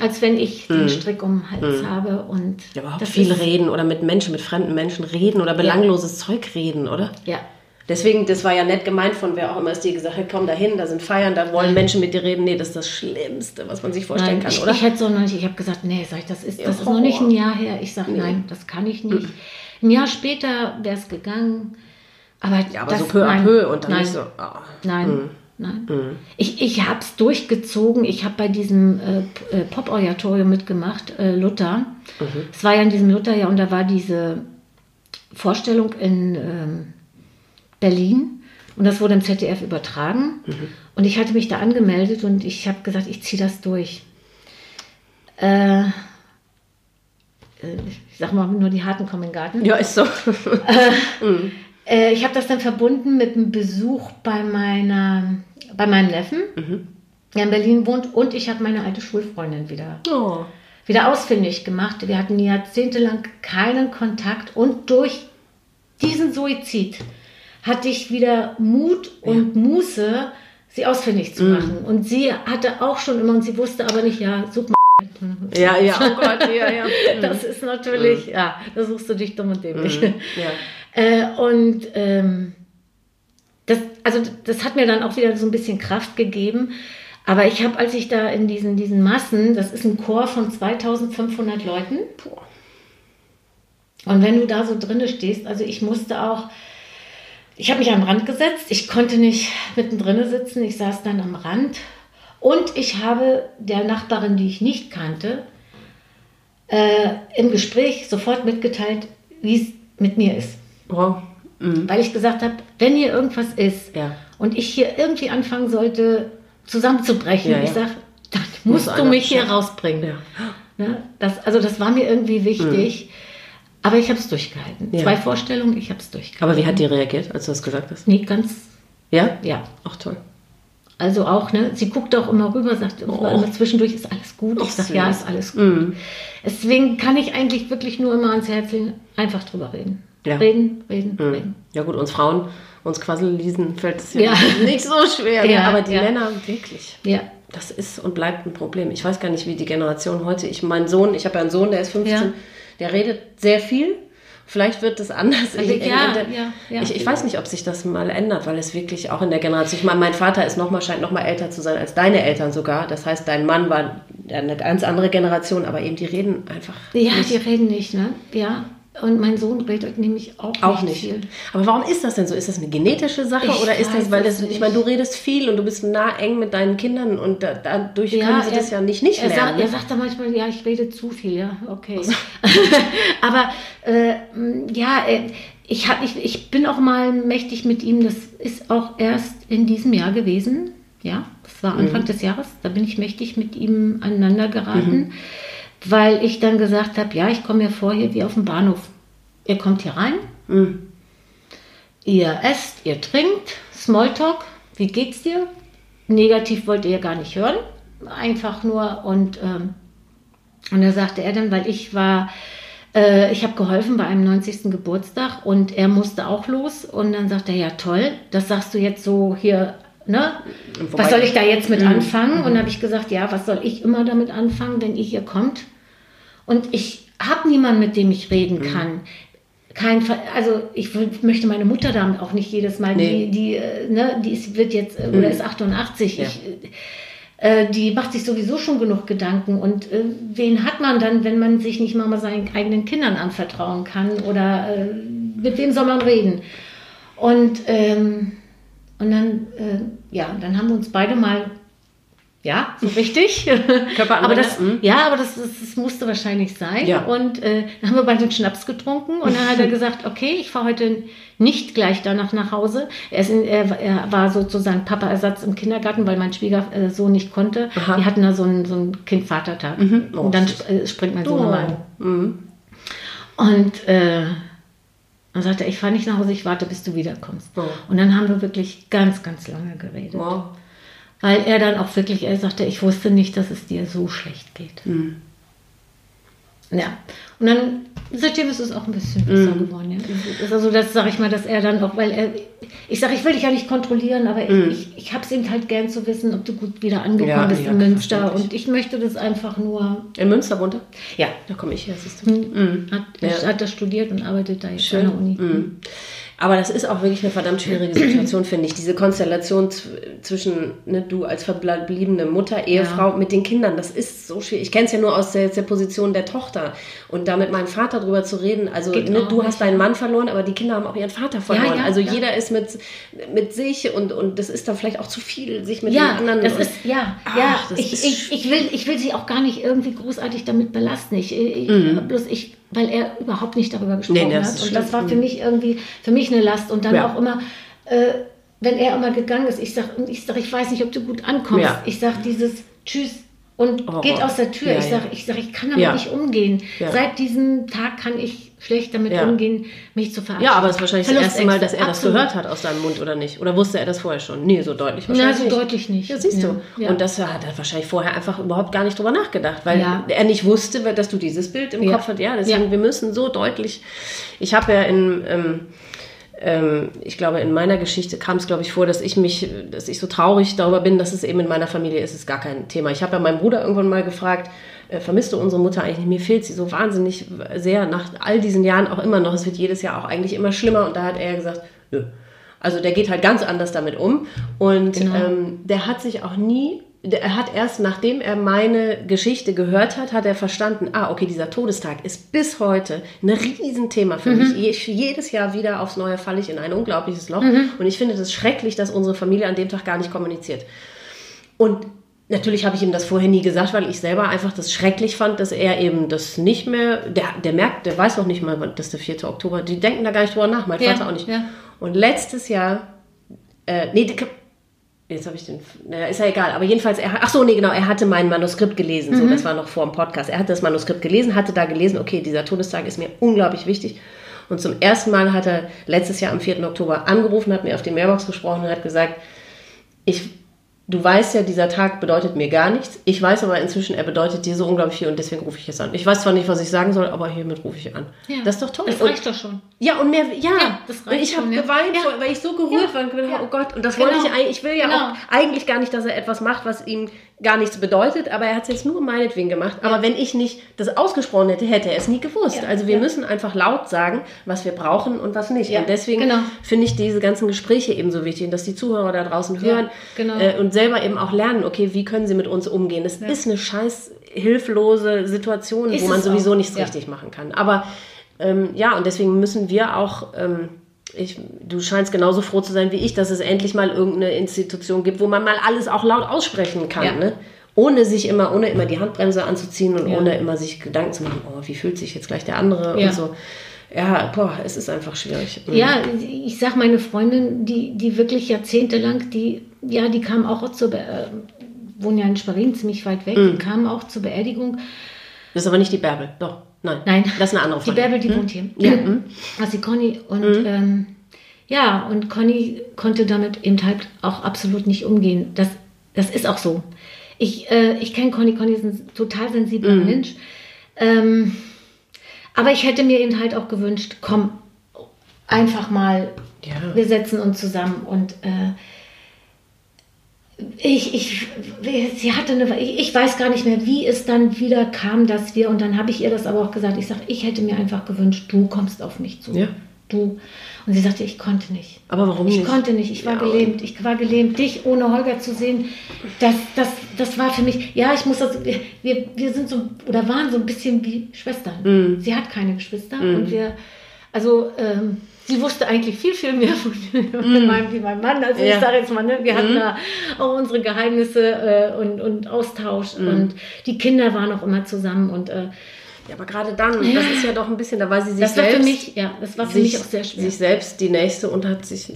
als wenn ich den Strick um den Hals habe und... Ja, überhaupt viel reden oder mit Menschen, mit fremden Menschen reden oder belangloses Zeug reden, oder? Ja. Deswegen, das war ja nett gemeint von wer auch immer, ist dir gesagt, hey, komm da hin, da sind Feiern, da wollen Menschen mit dir reden. Nee, das ist das Schlimmste, was man sich vorstellen kann, oder? Ich habe gesagt, nee, sag ich, das ist noch nicht ein Jahr her. Ich sage, nein, das kann ich nicht. Ein Jahr später wäre es gegangen. Aber so peu à peu und dann nicht so. Oh. Nein. Ich habe es durchgezogen. Ich habe bei diesem Pop-Oratorium mitgemacht, Luther. Es war ja in diesem Lutherjahr und da war diese Vorstellung in... Berlin und das wurde im ZDF übertragen und ich hatte mich da angemeldet und ich habe gesagt, ich ziehe das durch. Ich sag mal, nur die Harten kommen in den Garten. Ja, ist so. Ich habe das dann verbunden mit einem Besuch bei meinem Neffen, der in Berlin wohnt und ich habe meine alte Schulfreundin wieder ausfindig gemacht. Wir hatten jahrzehntelang keinen Kontakt und durch diesen Suizid hatte ich wieder Mut und Muße, sie ausfindig zu machen. Und sie hatte auch schon immer, und sie wusste aber nicht, such mal. Ja, oh Gott, ja. Das ist natürlich, da suchst du dich dumm und dämlich. Das hat mir dann auch wieder so ein bisschen Kraft gegeben. Aber ich habe, als ich da in diesen Massen, das ist ein Chor von 2500 Leuten. Und wenn du da so drinne stehst, also ich musste auch, ich habe mich am Rand gesetzt, ich konnte nicht mittendrin sitzen, ich saß dann am Rand Und ich habe der Nachbarin, die ich nicht kannte, im Gespräch sofort mitgeteilt, wie es mit mir ist. Wow. Mhm. Weil ich gesagt habe, wenn hier irgendwas ist und ich hier irgendwie anfangen sollte, zusammenzubrechen, ich sage, dann musst du mich hier rausbringen. Ja. Ne? Das war mir irgendwie wichtig. Mhm. Aber ich habe es durchgehalten. Ja. 2 Vorstellungen, ich habe es durchgehalten. Aber wie hat die reagiert, als du das gesagt hast? Nee, ganz... Ja? Ja. Ach, toll. Also auch, ne, sie guckt auch immer rüber, sagt immer zwischendurch, ist alles gut. Ich sage, ja, ist alles gut. Mhm. Deswegen kann ich eigentlich wirklich nur immer ans Herz legen, einfach drüber reden. Ja. Reden. Ja gut, uns Frauen, uns Quasselisen fällt es nicht so schwer. Ja, aber die Männer, wirklich. Ja. Das ist und bleibt ein Problem. Ich weiß gar nicht, wie die Generation heute, ich habe ja einen Sohn, der ist 15, der redet sehr viel. Vielleicht wird es anders. Ich weiß nicht, ob sich das mal ändert, weil es wirklich auch in der Generation... Ich meine, mein Vater scheint noch mal älter zu sein als deine Eltern sogar. Das heißt, dein Mann war eine ganz andere Generation, aber eben die reden einfach nicht. Die reden nicht, ne? Ja. Und mein Sohn redet nämlich auch nicht viel. Aber warum ist das denn so? Ist das eine genetische Sache oder ist das, ich meine, du redest viel und du bist nah eng mit deinen Kindern und dadurch können sie das ja nicht lernen. Er sagt da manchmal, ich rede zu viel, okay. Also. Aber ich bin auch mal mächtig mit ihm, das ist auch erst in diesem Jahr gewesen, das war Anfang des Jahres, da bin ich mächtig mit ihm aneinander geraten. Mhm. Weil ich dann gesagt habe, ich komme mir vor hier wie auf dem Bahnhof. Ihr kommt hier rein, ihr esst, ihr trinkt, Smalltalk, wie geht's dir? Negativ wollt ihr ja gar nicht hören, einfach nur. Und da sagte er dann, weil ich habe geholfen bei einem 90. Geburtstag und er musste auch los. Und dann sagt er, ja toll, das sagst du jetzt so hier, ne? Was soll ich da jetzt mit anfangen? Und habe ich gesagt, was soll ich immer damit anfangen, wenn ihr hier kommt? Und ich habe niemanden, mit dem ich reden kann. Ich möchte meine Mutter damit auch nicht jedes Mal, die ist 88. Ja. Die macht sich sowieso schon genug Gedanken. Und wen hat man dann, wenn man sich nicht mal seinen eigenen Kindern anvertrauen kann? Oder mit wem soll man reden? Und dann, dann haben wir uns beide mal, so richtig. Aber das musste wahrscheinlich sein. Ja. Und dann haben wir beide einen Schnaps getrunken und dann hat er gesagt, okay, ich fahre heute nicht gleich danach nach Hause. Er war sozusagen Papa-Ersatz im Kindergarten, weil mein Schwiegersohn nicht konnte. Aha. Die hatten da so einen Kind-Vater-Tag. Mhm. Und dann springt mein Sohn mal an. Mhm. Und dann sagte er, ich fahre nicht nach Hause, ich warte, bis du wiederkommst. Oh. Und dann haben wir wirklich ganz, ganz lange geredet. Oh. Weil er dann auch wirklich, sagte, ich wusste nicht, dass es dir so schlecht geht. Mm. Ja. Und dann, seitdem ist es auch ein bisschen besser geworden. Ja. Also das sage ich mal, dass er dann auch, weil ich will dich ja nicht kontrollieren, aber ich habe es ihm halt gern zu wissen, ob du gut wieder angekommen bist in Münster. Und ich möchte das einfach nur... In Münster runter? Ja. Da komme ich her, siehst du. Mhm. Hat das studiert und arbeitet da jetzt an der Uni. Mhm. Aber das ist auch wirklich eine verdammt schwierige Situation, finde ich. Diese Konstellation zwischen du als verbliebene Mutter, Ehefrau mit den Kindern, das ist so schwierig. Ich kenne es ja nur aus der Position der Tochter. Und da mit meinem Vater drüber zu reden, also du hast deinen Mann verloren, aber die Kinder haben auch ihren Vater verloren. Jeder ist mit sich und das ist dann vielleicht auch zu viel, sich mit den anderen... Ich will sie auch gar nicht irgendwie großartig damit belasten. Weil er überhaupt nicht darüber gesprochen hat. Und das war für mich eine Last. Und dann auch immer, wenn er immer gegangen ist, ich sag, ich weiß nicht, ob du gut ankommst. Ja. Ich sag dieses Tschüss und geht aus der Tür. Ja, ich kann damit nicht umgehen. Ja. Seit diesem Tag kann ich schlecht damit umgehen, mich zu verabschieden. Ja, aber es ist wahrscheinlich das erste Mal, dass er das gehört hat aus seinem Mund, oder nicht? Oder wusste er das vorher schon? Nee, so deutlich wahrscheinlich nicht. Deutlich nicht. Ja, siehst du. Ja. Und das hat er wahrscheinlich vorher einfach überhaupt gar nicht drüber nachgedacht, weil er nicht wusste, dass du dieses Bild im Kopf hast. Ja, deswegen, wir müssen so deutlich... Ich habe ja ich glaube, in meiner Geschichte kam es, glaube ich, vor, dass ich so traurig darüber bin, dass es eben in meiner Familie ist gar kein Thema. Ich habe ja meinen Bruder irgendwann mal gefragt, vermisst du unsere Mutter eigentlich nicht? Mir fehlt sie so wahnsinnig sehr, nach all diesen Jahren auch immer noch. Es wird jedes Jahr auch eigentlich immer schlimmer. Und da hat er gesagt, nö. Also der geht halt ganz anders damit um. Und der hat sich auch nie... Er hat erst, nachdem er meine Geschichte gehört hat, hat er verstanden, okay, dieser Todestag ist bis heute ein Riesenthema für mich. Jedes Jahr wieder aufs Neue falle ich in ein unglaubliches Loch. Und ich finde das schrecklich, dass unsere Familie an dem Tag gar nicht kommuniziert. Und Natürlich habe ich ihm das vorher nie gesagt, weil ich selber einfach das schrecklich fand, dass er eben das nicht mehr, der merkt, der weiß noch nicht mal, dass der 4. Oktober, die denken da gar nicht drüber nach, mein Vater auch nicht. Ja. Und letztes Jahr, jetzt habe ich den, ist ja egal, aber jedenfalls, er hatte mein Manuskript gelesen, so, das war noch vor dem Podcast, er hatte das Manuskript gelesen, hatte da gelesen, okay, dieser Todestag ist mir unglaublich wichtig. Und zum ersten Mal hat er letztes Jahr am 4. Oktober angerufen, hat mir auf die Mailbox gesprochen und hat gesagt, du weißt ja, dieser Tag bedeutet mir gar nichts. Ich weiß aber inzwischen, er bedeutet dir so unglaublich viel und deswegen rufe ich jetzt an. Ich weiß zwar nicht, was ich sagen soll, aber hiermit rufe ich an. Ja. Das ist doch toll. Das reicht doch schon. Ja, und mehr, ja das reicht. Und ich habe geweint, weil ich so gerührt war. Ja. Oh Gott, und das wollte ich will ja auch eigentlich gar nicht, dass er etwas macht, was ihm gar nichts bedeutet, aber er hat es jetzt nur meinetwegen gemacht. Ja. Aber wenn ich nicht das ausgesprochen hätte, hätte er es nie gewusst. Ja. Also wir müssen einfach laut sagen, was wir brauchen und was nicht. Ja. Und deswegen finde ich diese ganzen Gespräche eben so wichtig, dass die Zuhörer da draußen hören und selber eben auch lernen, okay, wie können sie mit uns umgehen. Es ist eine scheiß hilflose Situation, wo man sowieso nichts richtig machen kann. Aber und deswegen müssen wir auch, du scheinst genauso froh zu sein wie ich, dass es endlich mal irgendeine Institution gibt, wo man mal alles auch laut aussprechen kann, ne? Ohne immer die Handbremse anzuziehen und ohne immer sich Gedanken zu machen, oh, wie fühlt sich jetzt gleich der andere und so. Ja, es ist einfach schwierig. Ja, ich sag, meine Freundin, die wirklich jahrzehntelang, die kam auch zur wohnen ja in Sperring, ziemlich weit weg, kam auch zur Beerdigung. Das ist aber nicht die Bärbel, doch. Nein, das ist eine andere Frage. Die Bärbel, die wohnt hier. Ja. Also die Conny. Und und Conny konnte damit eben halt auch absolut nicht umgehen. Das ist auch so. Ich kenne Conny. Conny ist ein total sensibler Mensch. Aber ich hätte mir eben halt auch gewünscht, komm, einfach mal, wir setzen uns zusammen und ich weiß gar nicht mehr, wie es dann wieder kam, dass wir, und dann habe ich ihr das aber auch gesagt, ich sage, ich hätte mir einfach gewünscht, du kommst auf mich zu. Ja. Du. Und sie sagte, ich konnte nicht. Aber warum nicht? Ich konnte nicht, ich war gelähmt. Ich war gelähmt, dich ohne Holger zu sehen, das war für mich, wir sind so, oder waren so ein bisschen wie Schwestern. Sie hat keine Geschwister und wir, sie wusste eigentlich viel, viel mehr von wie mein Mann. Also ich sage jetzt mal, ne, wir hatten da auch unsere Geheimnisse und Austausch. Und die Kinder waren auch immer zusammen. Und, aber gerade dann, das ist ja doch ein bisschen, da war sie sich das selbst. Das war für mich auch sehr schwer. Sich selbst die Nächste und hat sich,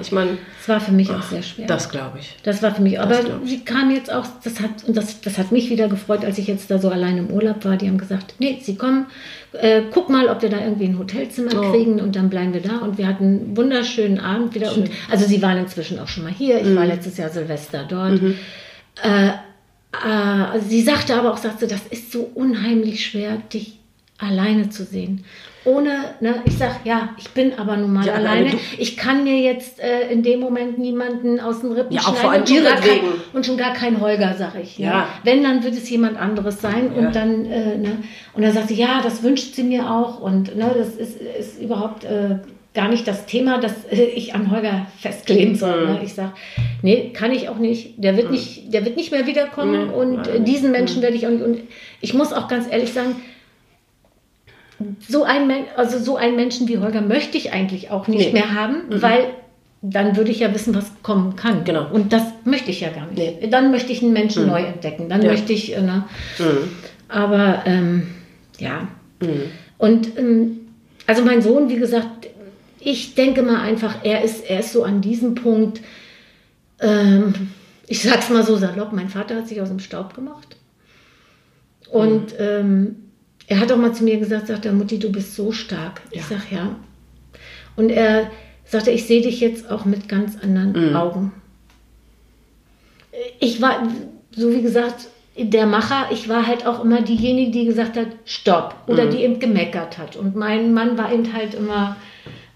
ich meine. Das war für mich auch sehr schwer. Das glaube ich. Das war für mich auch. Aber sie kam jetzt auch, das hat mich wieder gefreut, als ich jetzt da so alleine im Urlaub war. Die haben gesagt, nee, sie kommen. Guck mal, ob wir da irgendwie ein Hotelzimmer kriegen und dann bleiben wir da. Und wir hatten einen wunderschönen Abend wieder. Schön. Und, also sie waren inzwischen auch schon mal hier. Ich war letztes Jahr Silvester dort. Sie sagte aber auch, das ist so unheimlich schwer, dich alleine zu sehen. Ohne, ne, ich sag, ich bin aber nun mal alleine. Ich kann mir jetzt in dem Moment niemanden aus den Rippen schneiden und schon gar kein Holger, sag ich. Ja. Ne? Wenn, dann wird es jemand anderes sein und dann, und dann sagt sie, das wünscht sie mir auch und das ist überhaupt gar nicht das Thema, dass ich an Holger festkleben soll. Ne? Ich sag, nee, kann ich auch nicht. Der wird nicht mehr wiederkommen und diesen Menschen werde ich auch nicht. Und ich muss auch ganz ehrlich sagen, so einen Menschen wie Holger möchte ich eigentlich auch nicht mehr haben, weil dann würde ich ja wissen, was kommen kann. Genau. Und das möchte ich ja gar nicht. Nee. Dann möchte ich einen Menschen neu entdecken. Dann möchte ich, aber Und also mein Sohn, wie gesagt, ich denke mal einfach, er ist so an diesem Punkt, ich sag's mal so salopp, mein Vater hat sich aus dem Staub gemacht. Und er hat auch mal zu mir gesagt, sagt er, Mutti, du bist so stark. Ich sag, Und er sagte, ich sehe dich jetzt auch mit ganz anderen Augen. Ich war, so wie gesagt, der Macher, ich war halt auch immer diejenige, die gesagt hat, stopp. Oder die eben gemeckert hat. Und mein Mann war eben halt immer,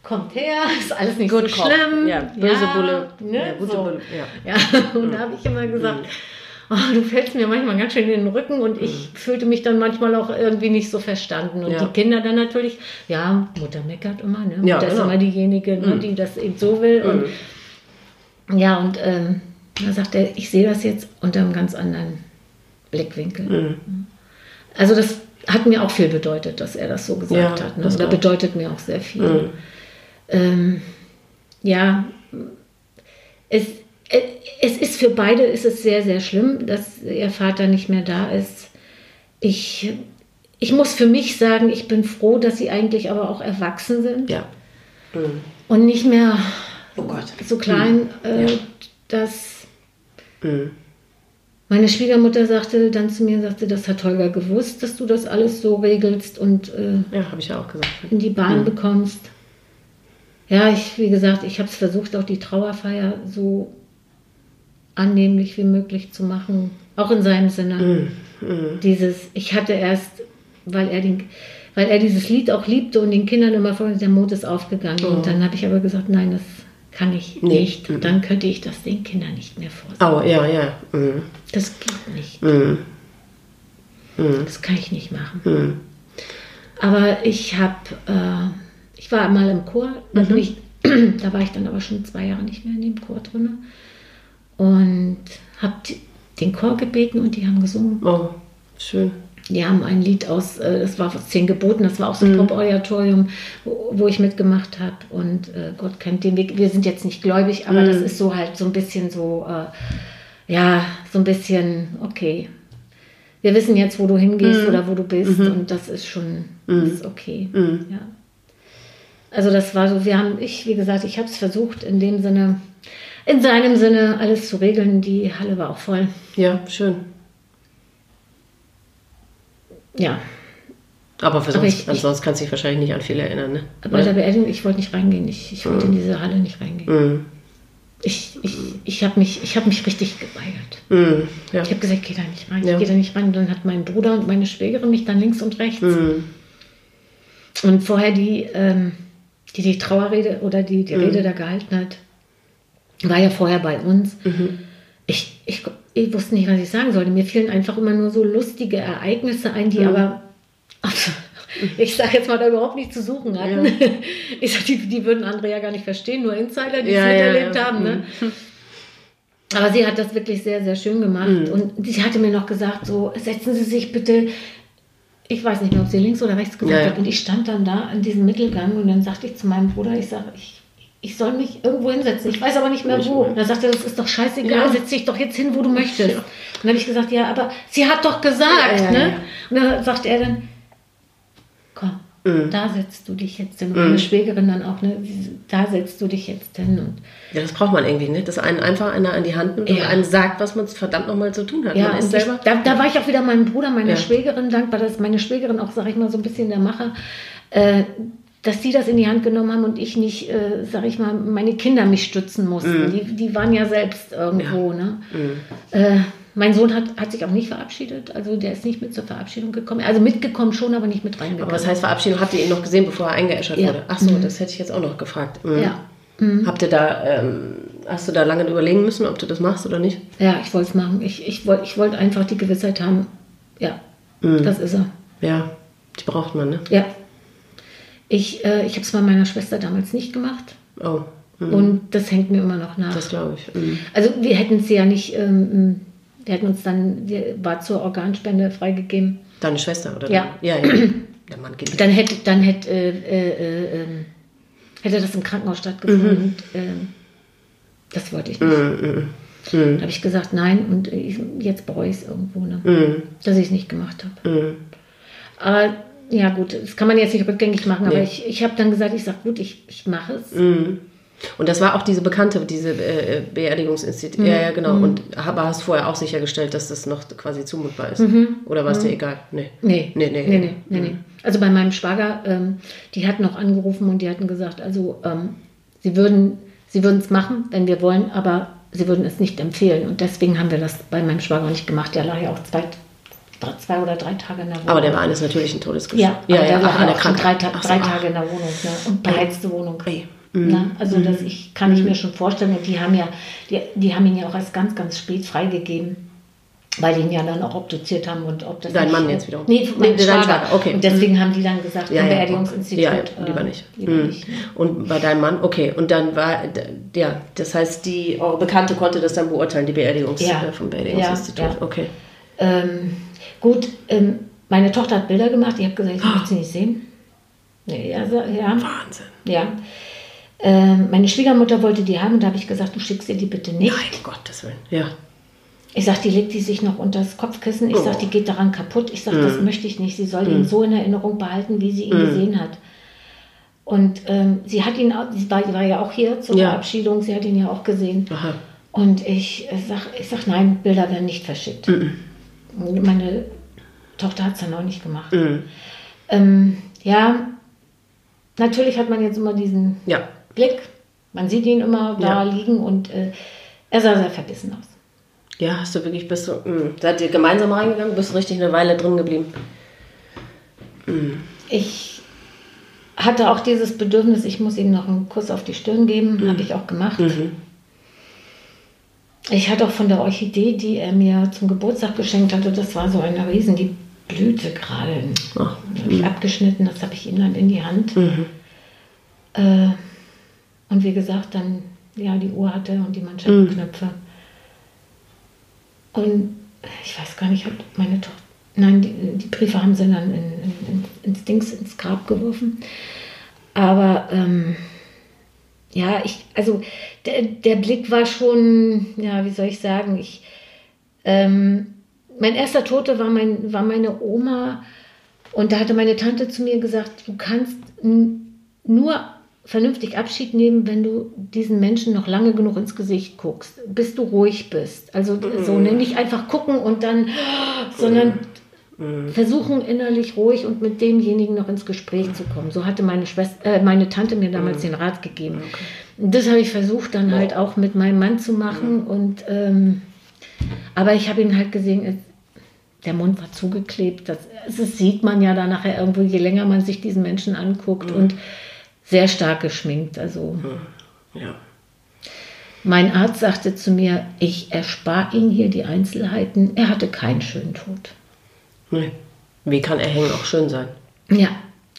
kommt her, ist alles nicht so schlimm. Ja, böse Bulle. Ne? Ja, gute Bulle. Ja. Und da habe ich immer gesagt, oh, du fällst mir manchmal ganz schön in den Rücken und ich fühlte mich dann manchmal auch irgendwie nicht so verstanden. Und die Kinder dann natürlich, Mutter meckert immer, ne? Mutter ist immer diejenige, ne, die das eben so will. Und da sagt er, ich sehe das jetzt unter einem ganz anderen Blickwinkel. Also das hat mir auch viel bedeutet, dass er das so gesagt hat. Ne? Das bedeutet mir auch sehr viel. Es ist für beide ist es sehr, sehr schlimm, dass ihr Vater nicht mehr da ist. Ich muss für mich sagen, ich bin froh, dass sie eigentlich aber auch erwachsen sind. Ja. Mhm. Und nicht mehr so klein, ja. dass meine Schwiegermutter sagte dann zu mir, sagte, das hat Holger gewusst, dass du das alles so regelst und habe ich ja auch gesagt, in die Bahn bekommst. Ja, wie gesagt, ich habe es versucht, auch die Trauerfeier so annehmlich wie möglich zu machen. Auch in seinem Sinne. Ich hatte erst, weil er dieses Lied auch liebte und den Kindern immer vorhin der Mond ist aufgegangen. Oh. Und dann habe ich aber gesagt, nein, das kann ich nicht. Und dann könnte ich das den Kindern nicht mehr vorsagen. Oh, ja, ja. Mm. Das geht nicht. Mm. Mm. Das kann ich nicht machen. Mm. Aber ich war mal im Chor, da war ich dann aber schon 2 Jahre nicht mehr in dem Chor drin. Und habe den Chor gebeten und die haben gesungen. Oh, schön. Die haben ein Lied aus, das war aus 10 Geboten, das war auch so ein Pop-Auditorium, wo ich mitgemacht habe. Und Gott kennt den Weg. Wir sind jetzt nicht gläubig, aber das ist so halt so ein bisschen so, so ein bisschen, okay. Wir wissen jetzt, wo du hingehst oder wo du bist und das ist schon, das ist okay. Mm. Ja. Also das war so, wie gesagt, ich habe es versucht, in seinem Sinne alles zu regeln. Die Halle war auch voll. Ja, schön. Ja. Aber ansonsten kannst du dich wahrscheinlich nicht an viel erinnern, ne? Bei der Beerdigung, ich wollte nicht reingehen. Ich wollte in diese Halle nicht reingehen. Mm. Ich habe mich richtig geweigert. Mm. Ja. Ich habe gesagt, ich gehe da nicht rein. Ja. Ich gehe da nicht rein. Und dann hat mein Bruder und meine Schwägerin mich dann links und rechts. Mm. Und vorher die Trauerrede oder die Rede da gehalten hat, war ja vorher bei uns. Mhm. Ich wusste nicht, was ich sagen sollte. Mir fielen einfach immer nur so lustige Ereignisse ein, die aber, ich sage jetzt mal, da überhaupt nichts zu suchen hatten. Ja. Ich sage, die würden andere ja gar nicht verstehen, nur Insider, die es miterlebt haben. Ne? Aber sie hat das wirklich sehr, sehr schön gemacht. Mhm. Und sie hatte mir noch gesagt, so, setzen Sie sich bitte... Ich weiß nicht mehr, ob sie links oder rechts gesagt hat. Und ich stand dann da in diesem Mittelgang und dann sagte ich zu meinem Bruder, ich soll mich irgendwo hinsetzen. Ich weiß aber nicht mehr wo. Und dann sagte er, das ist doch scheißegal, setz dich doch jetzt hin, wo du möchtest. Ja. Und dann habe ich gesagt, ja, aber sie hat doch gesagt, ne? Ja. Und dann sagte er dann, komm, da setzt du dich jetzt hin. Und meine Schwägerin dann auch, ne? Da setzt du dich jetzt hin. Und ja, das braucht man irgendwie, ne? Dass einen einfach einer an die Hand nimmt und einem sagt, was man verdammt nochmal zu tun hat. Ja, man ist selber da war ich auch wieder meinem Bruder, meiner Schwägerin dankbar, dass meine Schwägerin auch, sag ich mal, so ein bisschen der Macher, dass die das in die Hand genommen haben und ich nicht, sag ich mal, meine Kinder mich stützen mussten. Die waren ja selbst irgendwo, ne? Mein Sohn hat sich auch nicht verabschiedet, also der ist nicht mit zur Verabschiedung gekommen. Also mitgekommen schon, aber nicht mit reingekommen. Aber was heißt Verabschiedung? Habt ihr ihn noch gesehen, bevor er eingeäschert wurde? Ach so, das hätte ich jetzt auch noch gefragt. Mhm. Ja. Mhm. Hast du da lange überlegen müssen, ob du das machst oder nicht? Ja, ich wollte es machen. Ich wollt einfach die Gewissheit haben. Ja, das ist er. Ja, die braucht man, ne? Ja. Ich habe es bei meiner Schwester damals nicht gemacht. Oh. Mhm. Und das hängt mir immer noch nach. Das glaube ich. Mhm. Also wir hätten es ja nicht... Wir hatten uns dann, war zur Organspende freigegeben. Deine Schwester, oder? Ja. Ja, ja. Der Mann geht hätte das im Krankenhaus stattgefunden. Mhm. Und, das wollte ich nicht. Mhm. Da habe ich gesagt, nein, und jetzt bereue ich es irgendwo, ne? Dass ich es nicht gemacht habe. Aber ja gut, das kann man jetzt nicht rückgängig machen, aber ich habe dann gesagt, ich mache es. Mhm. Und das war auch diese Bekannte, diese Beerdigungsinstitut. Mhm. Ja, ja, genau. Und hast vorher auch sichergestellt, dass das noch quasi zumutbar ist? Mhm. Oder war es dir egal? Nee. Also bei meinem Schwager, die hatten noch angerufen und die hatten gesagt, also sie würden es machen, wenn wir wollen, aber sie würden es nicht empfehlen. Und deswegen haben wir das bei meinem Schwager nicht gemacht. Der lag ja auch 2 oder 3 Tage in der Wohnung. Aber der war eines natürlich ein Todesgeschoss. Ja, ja, aber ja, der lag ja auch schon 3 Tage in der Wohnung. Ne? Und beheizte Wohnung. Ey. Na, also das kann ich mir schon vorstellen. Und die haben ihn ja auch erst ganz, ganz spät freigegeben, weil die ihn ja dann auch obduziert haben. Und ob das dein Mann jetzt wiederum? Nee, mein Schwager. Okay. Und deswegen haben die dann gesagt, ja, Beerdigungsinstitut. Ja, lieber nicht. Lieber nicht. Und bei deinem Mann, okay. Und dann war, ja, das heißt, eure Bekannte konnte das dann beurteilen, die vom Beerdigungsinstitut. Ja, ja. Okay. Gut, meine Tochter hat Bilder gemacht. Ich habe gesagt, ich möchte sie nicht sehen. Nee, also, ja. Wahnsinn. Ja. Meine Schwiegermutter wollte die haben und da habe ich gesagt, du schickst ihr die bitte nicht. Nein, Gottes Willen, ja. Ich sage, die legt die sich noch unter das Kopfkissen. Ich sage, die geht daran kaputt. Ich sage, das möchte ich nicht. Sie soll ihn so in Erinnerung behalten, wie sie ihn gesehen hat. Und sie hat ihn, sie war ja auch hier zur Verabschiedung, sie hat ihn ja auch gesehen. Aha. Und ich sag, nein, Bilder werden nicht verschickt. Meine Tochter hat es dann auch nicht gemacht. Ja, natürlich hat man jetzt immer diesen Blick. Man sieht ihn immer da liegen und er sah sehr verbissen aus. Ja, hast du wirklich, bist du, seid ihr gemeinsam reingegangen, bist richtig eine Weile drin geblieben? Ich hatte auch dieses Bedürfnis, ich muss ihm noch einen Kuss auf die Stirn geben, habe ich auch gemacht. Ich hatte auch von der Orchidee, die er mir zum Geburtstag geschenkt hatte, das war so eine Riesen, die blühte gerade. Das habe ich abgeschnitten, das habe ich ihm dann in die Hand. Und wie gesagt, dann, ja, die Uhr hatte und die Manschettenknöpfe. Und ich weiß gar nicht, ob meine Tochter... Nein, die Briefe haben sie dann ins Grab geworfen. Aber ja, der Blick war schon, ja, wie soll ich sagen, mein erster Tote war meine Oma. Und da hatte meine Tante zu mir gesagt, du kannst nur vernünftig Abschied nehmen, wenn du diesen Menschen noch lange genug ins Gesicht guckst, bis du ruhig bist. Also so, nicht einfach gucken und dann, sondern versuchen innerlich ruhig und mit demjenigen noch ins Gespräch zu kommen. So hatte meine Tante mir damals den Rat gegeben. Okay. Das habe ich versucht dann halt auch mit meinem Mann zu machen. Und, aber ich habe ihn halt gesehen, der Mund war zugeklebt. Das sieht man ja dann nachher irgendwo, je länger man sich diesen Menschen anguckt. Und sehr stark geschminkt, also ja. Mein Arzt sagte zu mir, ich erspare Ihnen hier die Einzelheiten, er hatte keinen schönen Tod. Nee. Wie kann er hängen auch schön sein? Ja,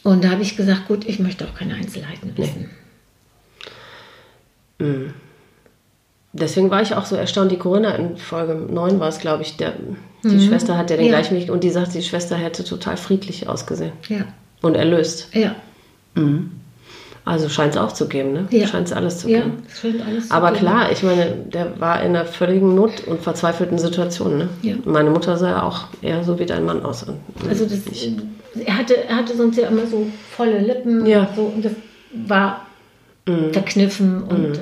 und da habe ich gesagt, gut, ich möchte auch keine Einzelheiten wissen. Nee. Deswegen war ich auch so erstaunt, die Corinna in Folge 9 war es, glaube ich, die Schwester hat ja den gleichen Weg, und die sagt, die Schwester hätte total friedlich ausgesehen. Ja. Und erlöst. Ja. Also scheint es auch zu geben, ne? Ja. Scheint es alles zu geben. Ja, scheint alles zu Aber geben. Klar, ich meine, der war in einer völligen Not und verzweifelten Situation, ne? Ja. Meine Mutter sah auch eher so wie dein Mann aus. Also er hatte sonst ja immer so volle Lippen und so, und das war verkniffen und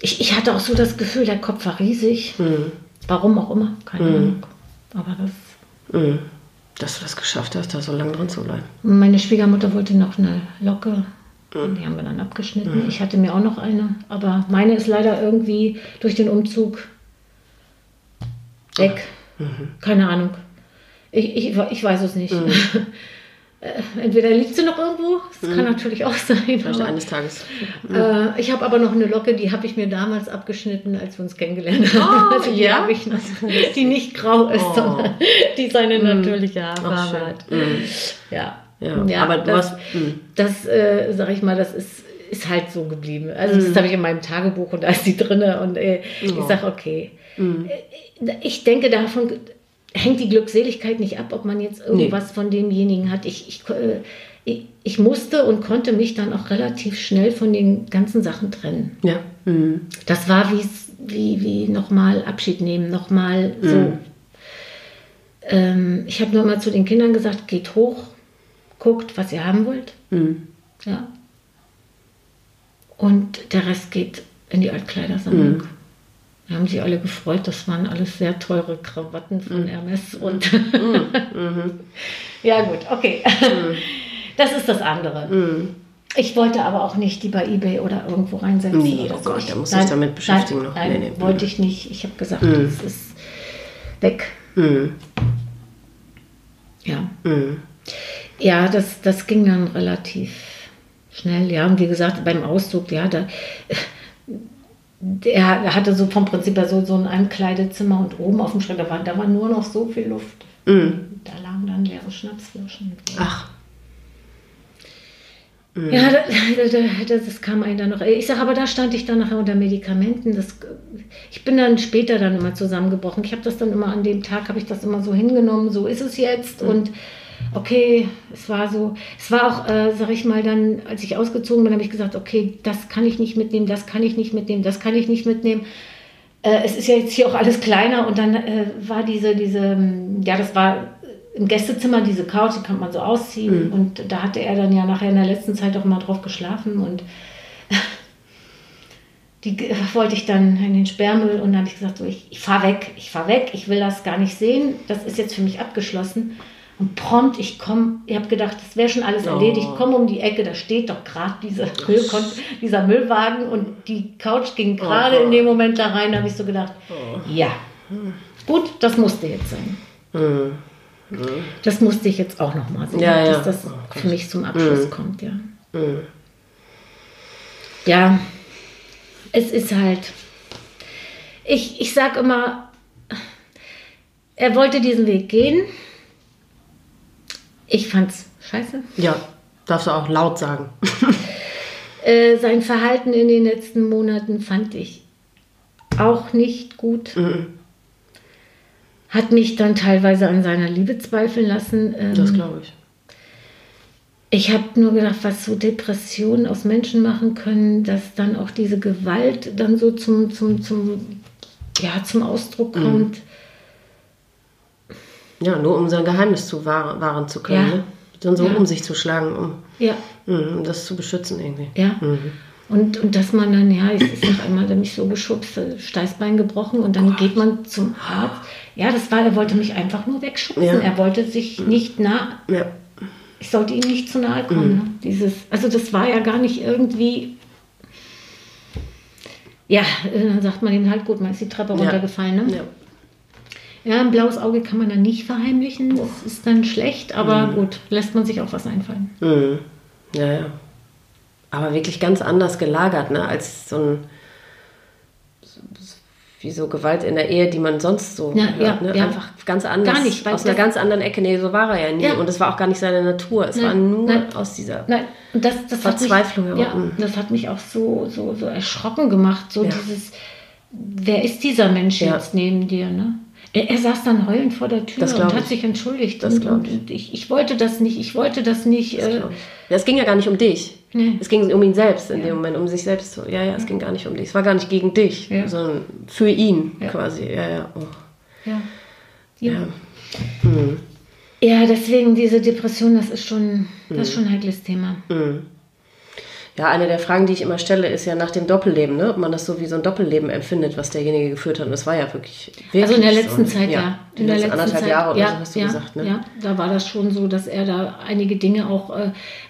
ich hatte auch so das Gefühl, der Kopf war riesig. Warum auch immer, keine Ahnung. Aber das... Dass du das geschafft hast, da so lange drin zu bleiben. Meine Schwiegermutter wollte noch eine Locke. Die haben wir dann abgeschnitten. Ich hatte mir auch noch eine. Aber meine ist leider irgendwie durch den Umzug weg. Keine Ahnung. Ich weiß es nicht. Entweder liegt sie noch irgendwo. Das kann natürlich auch sein. Vielleicht eines Tages. Ich habe aber noch eine Locke, die habe ich mir damals abgeschnitten, als wir uns kennengelernt haben. Also die habe ich noch, die nicht grau ist, sondern die seine natürliche Haarfarbe hat. Ja, aber das sage ich mal, das ist halt so geblieben. Also das habe ich in meinem Tagebuch und da ist die drin. Und ich sage, okay. Ich denke, davon hängt die Glückseligkeit nicht ab, ob man jetzt irgendwas von demjenigen hat. Ich musste und konnte mich dann auch relativ schnell von den ganzen Sachen trennen. Ja. Das war wie nochmal Abschied nehmen, nochmal so. Ich habe nur mal zu den Kindern gesagt, geht hoch, guckt, was ihr haben wollt. Ja. Und der Rest geht in die Altkleidersammlung. Wir haben sich alle gefreut, das waren alles sehr teure Krawatten von Hermes und ja gut, okay. Das ist das andere. Ich wollte aber auch nicht die bei eBay oder irgendwo reinsetzen. Nee, oh Gott, da muss ich damit beschäftigen. Nein, wollte ich nicht. Ich habe gesagt, das ist weg. Ja. Ja, das ging dann relativ schnell. Ja, und wie gesagt, beim Auszug, ja, da... Er hatte so vom Prinzip her so ein Ankleidezimmer und oben auf dem Schrank, da war nur noch so viel Luft. Da lagen dann leere Schnapsflaschen. Ach. Ja, das kam einem dann noch. Ich sage, aber da stand ich dann nachher unter Medikamenten. Ich bin dann später dann immer zusammengebrochen. Ich habe das dann immer an dem Tag, habe ich das immer so hingenommen, so ist es jetzt. Und okay, es war so, es war auch, sag ich mal, dann, als ich ausgezogen bin, habe ich gesagt, okay, das kann ich nicht mitnehmen, das kann ich nicht mitnehmen, das kann ich nicht mitnehmen. Es ist ja jetzt hier auch alles kleiner und dann war diese, ja, das war im Gästezimmer diese Couch, die konnte man so ausziehen, mhm, und da hatte er dann ja nachher in der letzten Zeit auch mal drauf geschlafen und die wollte ich dann in den Sperrmüll und dann habe ich gesagt, so, ich fahr weg, ich will das gar nicht sehen, das ist jetzt für mich abgeschlossen. Und prompt, ich habe gedacht, das wäre schon alles erledigt, ich komme um die Ecke, da steht doch gerade dieser Müllwagen und die Couch ging gerade in dem Moment da rein, da habe ich so gedacht, ja, gut, das musste jetzt sein. Mhm. Das musste ich jetzt auch nochmal sehen, ja, dass das für mich zum Abschluss kommt, ja. Mhm. Ja, es ist halt, ich sag immer, er wollte diesen Weg gehen. Ich fand's scheiße. Ja, darfst du auch laut sagen. Sein Verhalten in den letzten Monaten fand ich auch nicht gut. Mhm. Hat mich dann teilweise an seiner Liebe zweifeln lassen. Das glaube ich. Ich habe nur gedacht, was so Depressionen aus Menschen machen können, dass dann auch diese Gewalt dann so zum Ausdruck kommt. Mhm. Ja, nur um sein Geheimnis zu wahren zu können, ja, ne? Dann so, ja, um sich zu schlagen, um das zu beschützen irgendwie. Ja, mhm, und dass man dann, ja, es ist noch einmal mich so geschubst, Steißbein gebrochen und dann geht man zum Arzt. Ja, das war, er wollte mich einfach nur wegschubsen, ja, er wollte sich nicht nah, ja, ich sollte ihm nicht zu nahe kommen. Mhm. Ne? Also das war ja gar nicht irgendwie, ja, dann sagt man ihm halt, gut, man ist die Treppe runtergefallen, ne? Ja. Ja, ein blaues Auge kann man dann nicht verheimlichen, das ist dann schlecht, aber gut, lässt man sich auch was einfallen. Mhm. Ja, ja. Aber wirklich ganz anders gelagert, ne, als so Gewalt in der Ehe, die man sonst so hört, ne? Ja. Einfach ganz anders. Gar nicht. Aus einer ganz anderen Ecke. Nee, so war er ja nie. Ja. Und es war auch gar nicht seine Natur. Es war nur aus dieser das Verzweiflung heraus. Ja, das hat mich auch so erschrocken gemacht. So dieses, wer ist dieser Mensch jetzt neben dir, ne? Er saß dann heulend vor der Tür und hat sich entschuldigt. Das glaube ich. Ich wollte das nicht, Das es ging ja gar nicht um dich. Nee. Es ging um ihn selbst in dem Moment, um sich selbst. Es ging gar nicht um dich. Es war gar nicht gegen dich, sondern für ihn quasi. Deswegen diese Depression, das ist schon ein heikles Thema. Mhm. Ja, eine der Fragen, die ich immer stelle, ist ja nach dem Doppelleben, ne? Ob man das so wie so ein Doppelleben empfindet, was derjenige geführt hat. Und das war ja wirklich also in der letzten so, Zeit, ja. In der letzten anderthalb Zeit, Jahre oder so, hast du gesagt, ne? Ja, da war das schon so, dass er da einige Dinge auch,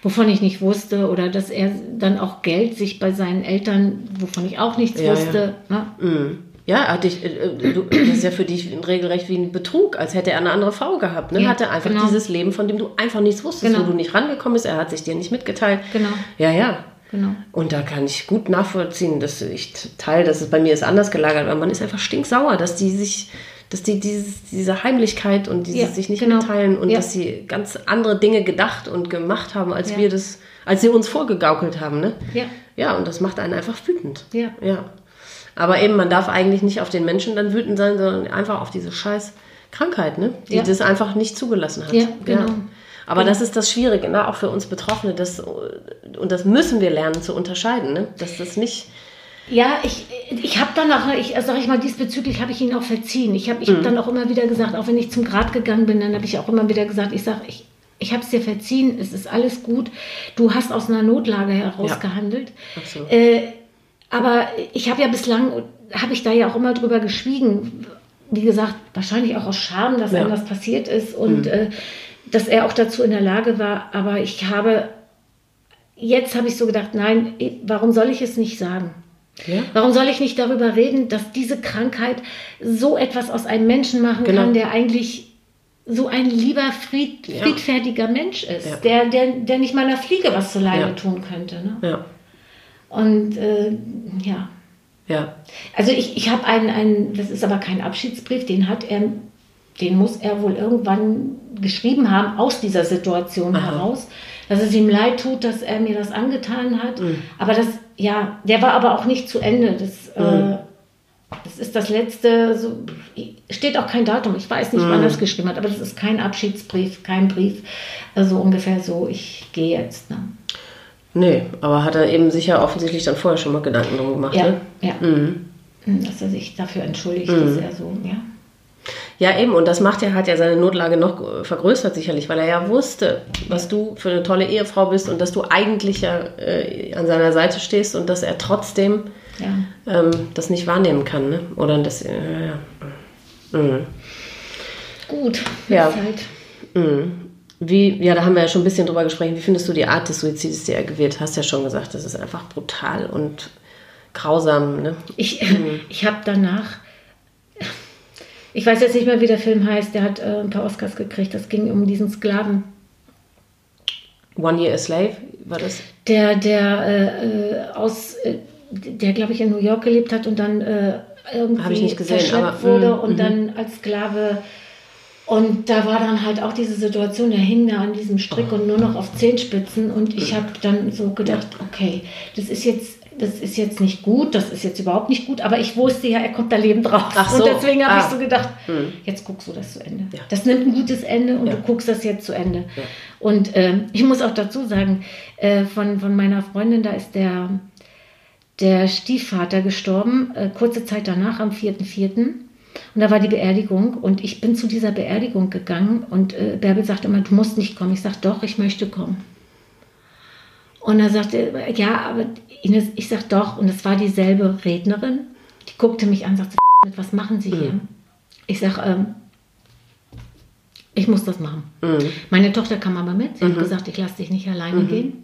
wovon ich nicht wusste, oder dass er dann auch Geld sich bei seinen Eltern, wovon ich auch nichts wusste. Ja, ne? Mhm. Ja, das ist ja für dich regelrecht wie ein Betrug, als hätte er eine andere Frau gehabt. Ne? Ja, hatte einfach dieses Leben, von dem du einfach nichts wusstest, wo du nicht rangekommen bist. Er hat sich dir nicht mitgeteilt. Genau. Ja, ja. Genau. Und da kann ich gut nachvollziehen, dass ich teile, dass es bei mir ist anders gelagert, weil man ist einfach stinksauer, dass die sich, dass die diese Heimlichkeit und dieses sich nicht mitteilen und dass sie ganz andere Dinge gedacht und gemacht haben, als wir das, als sie uns vorgegaukelt haben, ne? Ja. Ja, und das macht einen einfach wütend. Ja. Ja. Aber eben, man darf eigentlich nicht auf den Menschen dann wütend sein, sondern einfach auf diese scheiß Krankheit, ne? Die das einfach nicht zugelassen hat. Ja, genau. Ja. Aber das ist das Schwierige, ne? Auch für uns Betroffene. Und das müssen wir lernen zu unterscheiden, ne? Dass das nicht... Ja, ich habe dann auch, sag ich mal, diesbezüglich habe ich ihn auch verziehen. Ich hab dann auch immer wieder gesagt, auch wenn ich zum Grab gegangen bin, dann habe ich auch immer wieder gesagt, ich habe es dir verziehen, es ist alles gut. Du hast aus einer Notlage heraus gehandelt. Absolut. Aber ich habe ja bislang, da ja auch immer drüber geschwiegen. Wie gesagt, wahrscheinlich auch aus Scham, dass einem was passiert ist und... dass er auch dazu in der Lage war, aber jetzt habe ich so gedacht, nein, warum soll ich es nicht sagen? Ja. Warum soll ich nicht darüber reden, dass diese Krankheit so etwas aus einem Menschen machen kann, der eigentlich so ein lieber, friedfertiger Mensch ist, der nicht mal einer Fliege was zuleide tun könnte. Ne? Ja. Und ja. Also ich habe einen, das ist aber kein Abschiedsbrief, den muss er wohl irgendwann geschrieben haben, aus dieser Situation heraus, dass es ihm leid tut, dass er mir das angetan hat. Mhm. Aber der war aber auch nicht zu Ende. Das das ist das letzte, so, steht auch kein Datum, ich weiß nicht, wann das geschrieben hat, aber das ist kein Abschiedsbrief, kein Brief, also ungefähr so, ich gehe jetzt. Ne? Nee, aber hat er eben sicher offensichtlich dann vorher schon mal Gedanken drum gemacht, ja, ne? Ja, dass er sich dafür entschuldigt, dass er so, ja. Ja, eben, und das macht ja, hat ja seine Notlage noch vergrößert sicherlich, weil er ja wusste, was du für eine tolle Ehefrau bist und dass du eigentlich ja an seiner Seite stehst und dass er trotzdem das nicht wahrnehmen kann, ne? Oder das, ja. Gut, ja. Wie, ja, da haben wir ja schon ein bisschen drüber gesprochen. Wie findest du die Art des Suizides, die er gewählt hat? Hast ja schon gesagt, das ist einfach brutal und grausam, ne? Ich habe danach... Ich weiß jetzt nicht mehr, wie der Film heißt. Der hat ein paar Oscars gekriegt. Das ging um diesen Sklaven. One Year a Slave war das? Der glaube ich, in New York gelebt hat und dann irgendwie verschleppt wurde und dann als Sklave. Und da war dann halt auch diese Situation, der hing da an diesem Strick und nur noch auf Zehenspitzen. Und ich habe dann so gedacht, okay, das ist jetzt nicht gut, das ist jetzt überhaupt nicht gut, aber ich wusste ja, er kommt da lebend raus. Ach so. Und deswegen habe ich so gedacht, jetzt guckst du das zu Ende. Ja. Das nimmt ein gutes Ende und du guckst das jetzt zu Ende. Ja. Und ich muss auch dazu sagen, von meiner Freundin, da ist der Stiefvater gestorben, kurze Zeit danach, am 4.4. Und da war die Beerdigung und ich bin zu dieser Beerdigung gegangen und Bärbel sagt immer, du musst nicht kommen. Ich sage, doch, ich möchte kommen. Und er sagte, ja, aber Ines, ich sag doch, und es war dieselbe Rednerin, die guckte mich an und sagte, was machen Sie hier? Ich sag, ich muss das machen. Meine Tochter kam aber mit, sie hat gesagt, ich lasse dich nicht alleine gehen.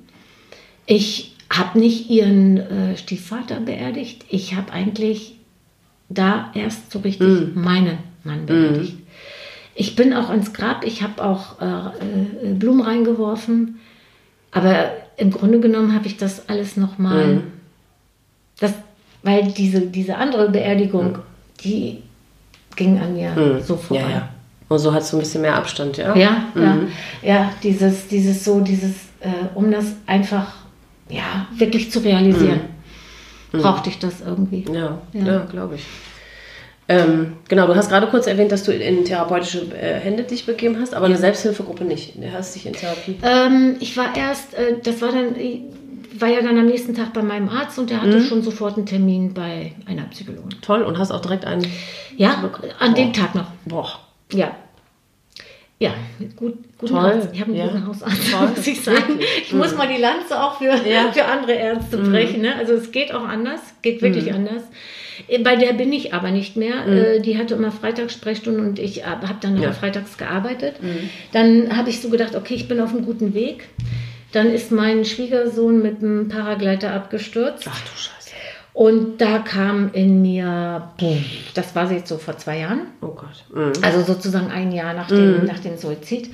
Ich habe nicht ihren Stiefvater beerdigt, ich habe eigentlich da erst so richtig meinen Mann beerdigt. Ich bin auch ins Grab, ich habe auch Blumen reingeworfen, aber im Grunde genommen habe ich das alles nochmal, weil diese andere Beerdigung, die ging an mir so vorbei. Ja, ja. Und so hast du ein bisschen mehr Abstand, ja? Ja, ja um das einfach, ja, wirklich zu realisieren, brauchte ich das irgendwie. Ja, ja, glaube ich. Genau, du hast gerade kurz erwähnt, dass du in therapeutische Hände dich begeben hast, aber eine Selbsthilfegruppe nicht. Du hast dich in Therapie. Ich war erst, war ja dann am nächsten Tag bei meinem Arzt und der hatte schon sofort einen Termin bei einer Psychologin. Toll, und hast auch direkt einen? Ja, an dem Tag noch. Boah. Ja. Ja, guten Hausarzt. Ich habe einen guten Hausarzt, muss ich sagen. Ich muss mal die Lanze auch für andere Ärzte brechen. Ne? Also es geht auch anders, geht wirklich anders. Bei der bin ich aber nicht mehr. Die hatte immer freitags Sprechstunden und ich habe dann freitags gearbeitet. Dann habe ich so gedacht, okay, ich bin auf einem guten Weg. Dann ist mein Schwiegersohn mit einem Paragleiter abgestürzt. Ach du Scheiße. Und da kam in mir, das war jetzt so vor 2 Jahren. Oh Gott. Also sozusagen ein Jahr nach dem Suizid.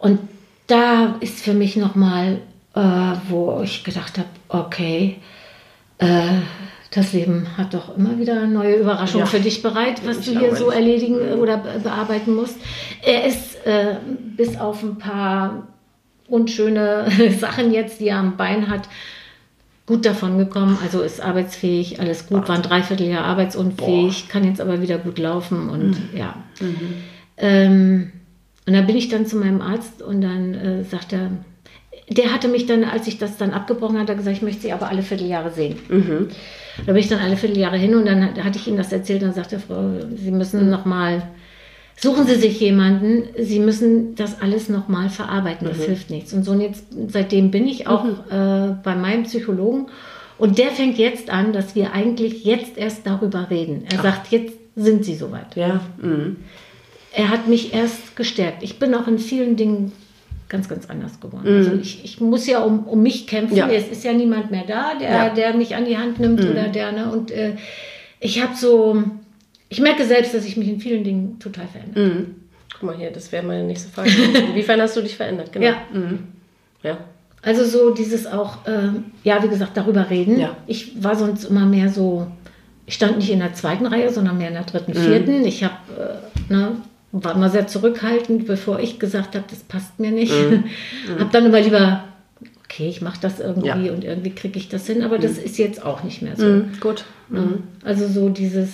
Und da ist für mich nochmal, wo ich gedacht habe, okay, das Leben hat doch immer wieder neue Überraschungen für dich bereit, was du hier so erledigen oder bearbeiten musst. Er ist bis auf ein paar unschöne Sachen jetzt, die er am Bein hat, gut davon gekommen. Also ist arbeitsfähig, alles gut, war ein Dreivierteljahr arbeitsunfähig, kann jetzt aber wieder gut laufen und und dann bin ich dann zu meinem Arzt und dann sagt er, der hatte mich dann, als ich das dann abgebrochen hatte, gesagt, ich möchte sie aber alle Vierteljahre sehen. Da bin ich dann alle Vierteljahre hin und dann hatte ich ihm das erzählt und dann sagte Frau, Sie müssen nochmal, suchen Sie sich jemanden, Sie müssen das alles nochmal verarbeiten, das hilft nichts. Und so und jetzt, seitdem bin ich auch bei meinem Psychologen und der fängt jetzt an, dass wir eigentlich jetzt erst darüber reden. Er sagt, jetzt sind Sie soweit. Ja. Er hat mich erst gestärkt. Ich bin auch in vielen Dingen ganz, ganz anders geworden. Also ich muss ja um mich kämpfen. Ja. Es ist ja niemand mehr da, der mich an die Hand nimmt oder der, ne? Und ich merke selbst, dass ich mich in vielen Dingen total verändert habe. Guck mal hier, das wäre meine nächste Frage. Inwiefern hast du dich verändert? Genau. Ja. Ja. Also so dieses auch, wie gesagt, darüber reden. Ja. Ich war sonst immer mehr so, ich stand nicht in der zweiten Reihe, sondern mehr in der dritten, vierten. Ich habe, war mal sehr zurückhaltend, bevor ich gesagt habe, das passt mir nicht. Habe dann aber lieber, okay, ich mache das irgendwie und irgendwie kriege ich das hin, aber das ist jetzt auch nicht mehr so. Gut. Also so dieses,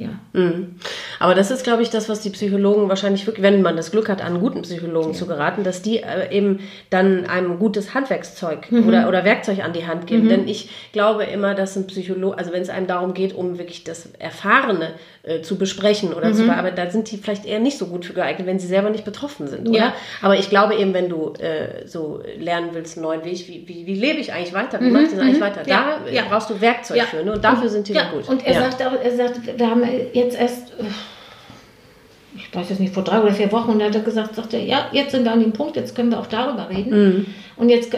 ja. Mhm. Aber das ist, glaube ich, das, was die Psychologen wahrscheinlich wirklich, wenn man das Glück hat, an guten Psychologen zu geraten, dass die eben dann einem gutes Handwerkszeug oder Werkzeug an die Hand geben. Mhm. Denn ich glaube immer, dass ein Psychologe, also wenn es einem darum geht, um wirklich das Erfahrene zu besprechen oder zu bearbeiten, da sind die vielleicht eher nicht so gut für geeignet, wenn sie selber nicht betroffen sind, oder? Ja. Aber ich glaube eben, wenn du so lernen willst, einen neuen Weg, wie lebe ich eigentlich weiter, wie mache ich das eigentlich weiter, da brauchst du Werkzeug für, ne? Und dafür sind die gut. Und er sagt auch, wir haben jetzt erst, ich weiß jetzt nicht, vor 3 oder 4 Wochen, und er hat gesagt, sagt er, ja, jetzt sind wir an dem Punkt, jetzt können wir auch darüber reden. Mhm. Und jetzt,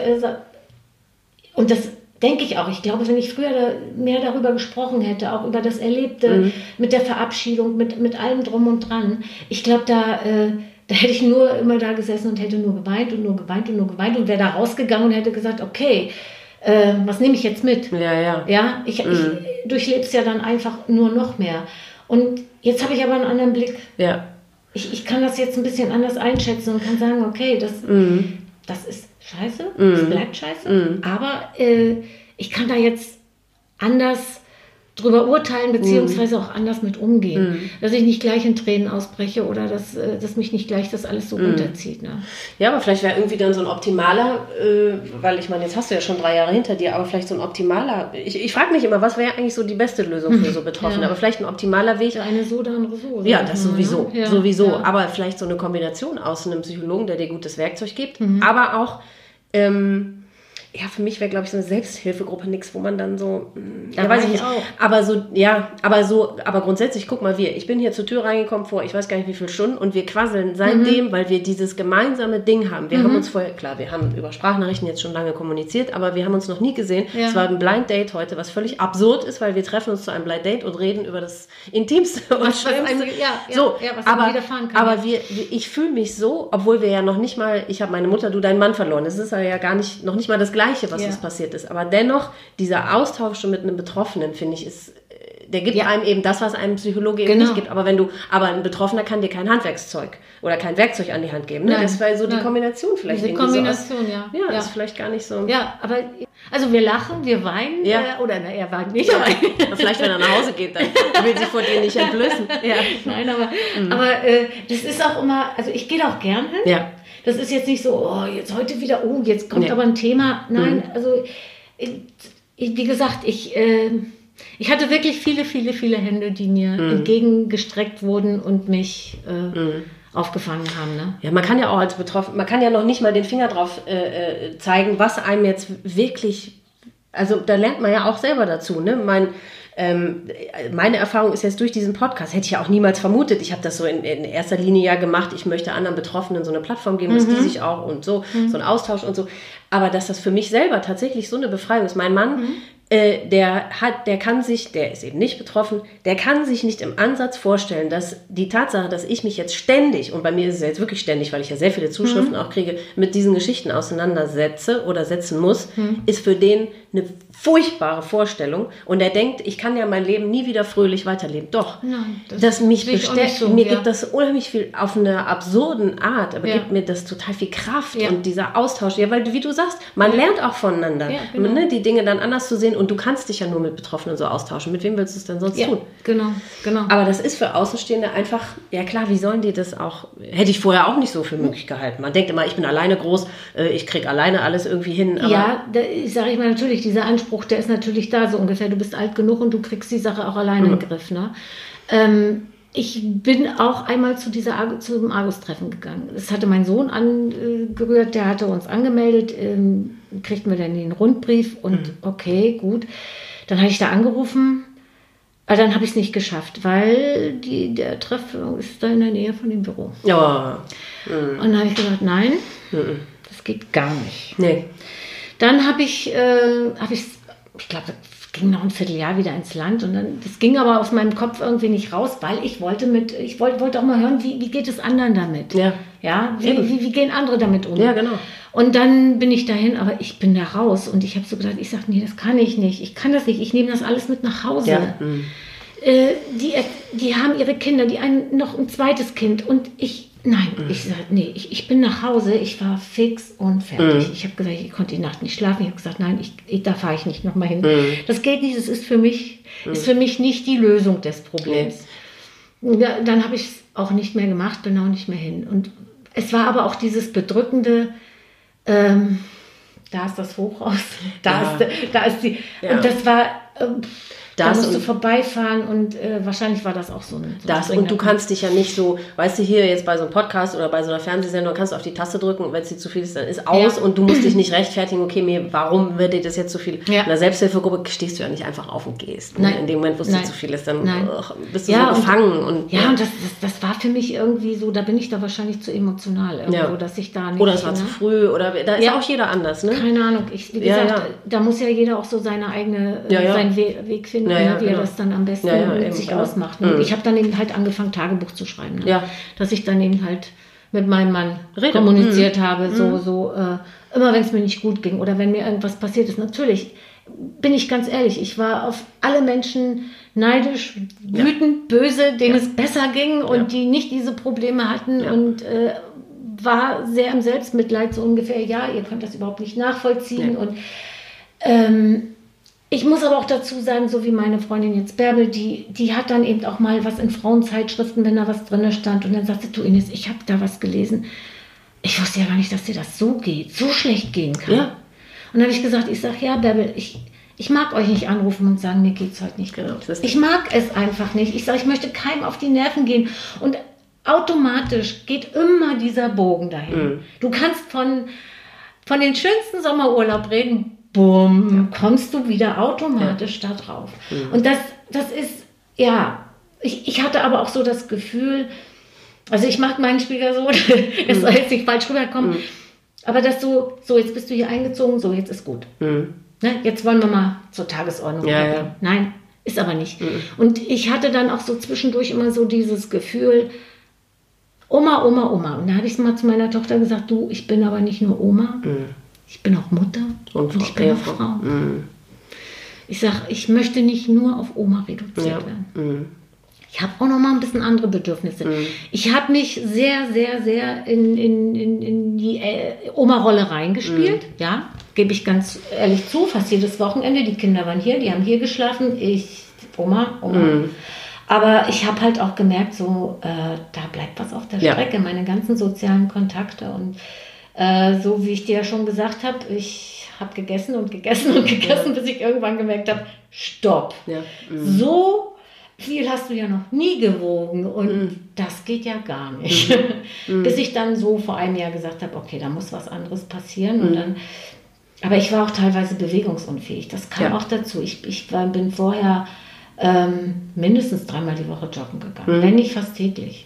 und das denke ich auch, ich glaube, wenn ich früher mehr darüber gesprochen hätte, auch über das Erlebte, mit der Verabschiedung, mit allem drum und dran, ich glaube, da hätte ich nur immer da gesessen und hätte nur geweint und nur geweint und nur geweint und wäre da rausgegangen und hätte gesagt, okay, was nehme ich jetzt mit? Ja, ich durchlebe es ja dann einfach nur noch mehr. Und jetzt habe ich aber einen anderen Blick. Ja. Ich kann das jetzt ein bisschen anders einschätzen und kann sagen, okay, das ist scheiße, das bleibt scheiße, aber ich kann da jetzt anders drüber urteilen, beziehungsweise auch anders mit umgehen. Dass ich nicht gleich in Tränen ausbreche oder dass mich nicht gleich das alles so runterzieht. Ne? Ja, aber vielleicht wäre irgendwie dann so ein optimaler, weil ich meine, jetzt hast du ja schon 3 Jahre hinter dir, aber vielleicht so ein optimaler, ich frage mich immer, was wäre eigentlich so die beste Lösung für so Betroffene, aber vielleicht ein optimaler Weg. Eine so, der andere so. Ja, das sowieso. Ja. Aber vielleicht so eine Kombination aus einem Psychologen, der dir gutes Werkzeug gibt, aber auch ja, für mich wäre, glaube ich, so eine Selbsthilfegruppe nichts, wo man dann so, ja, weiß ich nicht, auch. Aber grundsätzlich, guck mal, ich bin hier zur Tür reingekommen vor, ich weiß gar nicht wie viele Stunden, und wir quasseln seitdem, weil wir dieses gemeinsame Ding haben. Wir haben uns vorher, klar, wir haben über Sprachnachrichten jetzt schon lange kommuniziert, aber wir haben uns noch nie gesehen. Ja. Es war ein Blind Date heute, was völlig absurd ist, weil wir treffen uns zu einem Blind Date und reden über das Intimste und Schlimmste. Ich fühle mich so, obwohl wir ja noch nicht mal, ich habe meine Mutter, du deinen Mann verloren. Es ist ja gar nicht, noch nicht mal das Gleiche, was uns passiert ist. Aber dennoch, dieser Austausch schon mit einem Betroffenen, finde ich, ist, der gibt einem eben das, was einem Psychologe eben nicht gibt. Aber ein Betroffener kann dir kein Handwerkszeug oder kein Werkzeug an die Hand geben. Ne? Das war so die Kombination vielleicht. Diese Kombination, ja. Ist vielleicht gar nicht so. Ja, aber also wir lachen, wir weinen. Ja. Er weint nicht. Ja. Vielleicht, wenn er nach Hause geht, dann will sie vor dir nicht entblößen. Ja. Nein, aber das ist auch immer, also ich gehe da auch gern hin. Ja. Das ist jetzt nicht so, jetzt kommt aber ein Thema. Nein, also wie gesagt, ich hatte wirklich viele, viele, viele Hände, die mir entgegengestreckt wurden und mich aufgefangen haben. Ne? Ja, man kann ja auch als Betroffener, man kann ja noch nicht mal den Finger drauf zeigen, was einem jetzt wirklich, also da lernt man ja auch selber dazu, ne? Meine Erfahrung ist jetzt durch diesen Podcast, hätte ich ja auch niemals vermutet. Ich habe das so in erster Linie ja gemacht. Ich möchte anderen Betroffenen so eine Plattform geben, dass die sich auch und so, so einen Austausch und so. Aber dass das für mich selber tatsächlich so eine Befreiung ist. Mein Mann, der ist eben nicht betroffen, der kann sich nicht im Ansatz vorstellen, dass die Tatsache, dass ich mich jetzt ständig, und bei mir ist es jetzt wirklich ständig, weil ich ja sehr viele Zuschriften auch kriege, mit diesen Geschichten auseinandersetze oder setzen muss, ist für den eine furchtbare Vorstellung. Und er denkt, ich kann ja mein Leben nie wieder fröhlich weiterleben. Doch, nein, das mich bestärkt, so, mir gibt das unheimlich viel auf einer absurden Art, aber gibt mir das total viel Kraft und dieser Austausch. Ja, weil, wie du sagst, man lernt auch voneinander, ne, die Dinge dann anders zu sehen. Und du kannst dich ja nur mit Betroffenen so austauschen. Mit wem willst du es denn sonst tun? Genau. Aber das ist für Außenstehende einfach, ja klar, wie sollen die das auch, hätte ich vorher auch nicht so für möglich gehalten. Man denkt immer, ich bin alleine groß, ich kriege alleine alles irgendwie hin. Aber ja, ich sage natürlich, dieser Anspruch, der ist natürlich da, so ungefähr, du bist alt genug und du kriegst die Sache auch alleine in den Griff. Ne? Ich bin auch einmal zu dem Argus-Treffen gegangen. Das hatte mein Sohn angerührt, der hatte uns angemeldet, kriegten wir dann den Rundbrief und okay, gut. Dann hatte ich da angerufen, aber dann habe ich es nicht geschafft, weil der Treffen ist da in der Nähe von dem Büro. Ja. Und dann habe ich gesagt, nein, das geht gar nicht. Nee. Dann habe ich ich glaube, ging noch ein Vierteljahr wieder ins Land und dann, das ging aber aus meinem Kopf irgendwie nicht raus, weil ich wollte auch mal hören, wie geht es anderen damit? Ja, wie gehen andere damit um? Ja, genau. Und dann bin ich dahin, aber ich bin da raus und ich habe so gedacht, ich sage, nee, das kann ich nicht, ich kann das nicht, ich nehme das alles mit nach Hause. Ja. Die haben ihre Kinder, die einen noch ein zweites Kind und ich Nein, ich bin nach Hause, ich war fix und fertig. Ich habe gesagt, ich konnte die Nacht nicht schlafen. Ich habe gesagt, nein, da fahre ich nicht nochmal hin. Das geht nicht, das ist für mich nicht die Lösung des Problems. Dann habe ich es auch nicht mehr gemacht, bin auch nicht mehr hin. Und es war aber auch dieses bedrückende, da ist das Hochhaus, da ist die, ja. Und das war... Da musst du vorbeifahren und wahrscheinlich war das auch so. Und du kannst dich ja nicht so, weißt du, hier jetzt bei so einem Podcast oder bei so einer Fernsehsendung kannst du auf die Taste drücken und wenn es dir zu viel ist, dann ist aus und du musst dich nicht rechtfertigen, okay, warum wird dir das jetzt zu viel? Ja. In der Selbsthilfegruppe stehst du ja nicht einfach auf und gehst. Ne? In dem Moment, wo es dir zu viel ist, dann bist du so gefangen. Und das war für mich irgendwie so, da bin ich da wahrscheinlich zu emotional irgendwo, dass ich da nicht... Oder es war zu früh oder da ist auch jeder anders, ne? Keine Ahnung. Wie gesagt, da muss ja jeder auch so seinen Weg finden. Wie er das dann am besten mit sich ausmacht. Und ich habe dann eben halt angefangen, Tagebuch zu schreiben. Ne? Ja. Dass ich dann eben halt mit meinem Mann kommuniziert habe. Immer wenn es mir nicht gut ging oder wenn mir irgendwas passiert ist. Natürlich, bin ich ganz ehrlich, ich war auf alle Menschen neidisch, wütend, böse, denen es besser ging und die nicht diese Probleme hatten und war sehr im Selbstmitleid so ungefähr. Ja, ihr könnt das überhaupt nicht nachvollziehen. Und ich muss aber auch dazu sagen, so wie meine Freundin jetzt Bärbel, die hat dann eben auch mal was in Frauenzeitschriften, wenn da was drin stand. Und dann sagte du, Ines, ich habe da was gelesen. Ich wusste ja gar nicht, dass dir das so geht, so schlecht gehen kann. Ja. Und dann habe ich gesagt, ich sage, ja Bärbel, ich mag euch nicht anrufen und sagen, mir geht's heute nicht gut. Ich mag es einfach nicht. Ich sage, ich möchte keinem auf die Nerven gehen. Und automatisch geht immer dieser Bogen dahin. Mhm. Du kannst von den schönsten Sommerurlaub reden, bumm, kommst du wieder automatisch da drauf. Und das ist, ich hatte aber auch so das Gefühl, also ich mag meinen Schwieger so, es soll jetzt nicht falsch rüberkommen, aber dass du, so jetzt bist du hier eingezogen, so jetzt ist gut. Ne, jetzt wollen wir mal zur Tagesordnung gehen. Ja. Nein, ist aber nicht. Und ich hatte dann auch so zwischendurch immer so dieses Gefühl, Oma. Und da habe ich es mal zu meiner Tochter gesagt, du, ich bin aber nicht nur Oma, ich bin auch Mutter und ich bin auch Frau. Ich sage, ich möchte nicht nur auf Oma reduziert werden. Ich habe auch noch mal ein bisschen andere Bedürfnisse. Ich habe mich sehr, sehr, sehr in die Oma-Rolle reingespielt. Ja, gebe ich ganz ehrlich zu, fast jedes Wochenende. Die Kinder waren hier, die haben hier geschlafen. Ich, Oma. Aber ich habe halt auch gemerkt, so da bleibt was auf der Strecke. Meine ganzen sozialen Kontakte und so wie ich dir ja schon gesagt habe, ich habe gegessen, bis ich irgendwann gemerkt habe, stopp. Ja. So viel hast du ja noch nie gewogen und das geht ja gar nicht. Bis ich dann so vor einem Jahr gesagt habe, okay, da muss was anderes passieren. Und dann, aber ich war auch teilweise bewegungsunfähig. Das kam auch dazu. Ich bin vorher mindestens 3-mal die Woche joggen gegangen, wenn nicht fast täglich.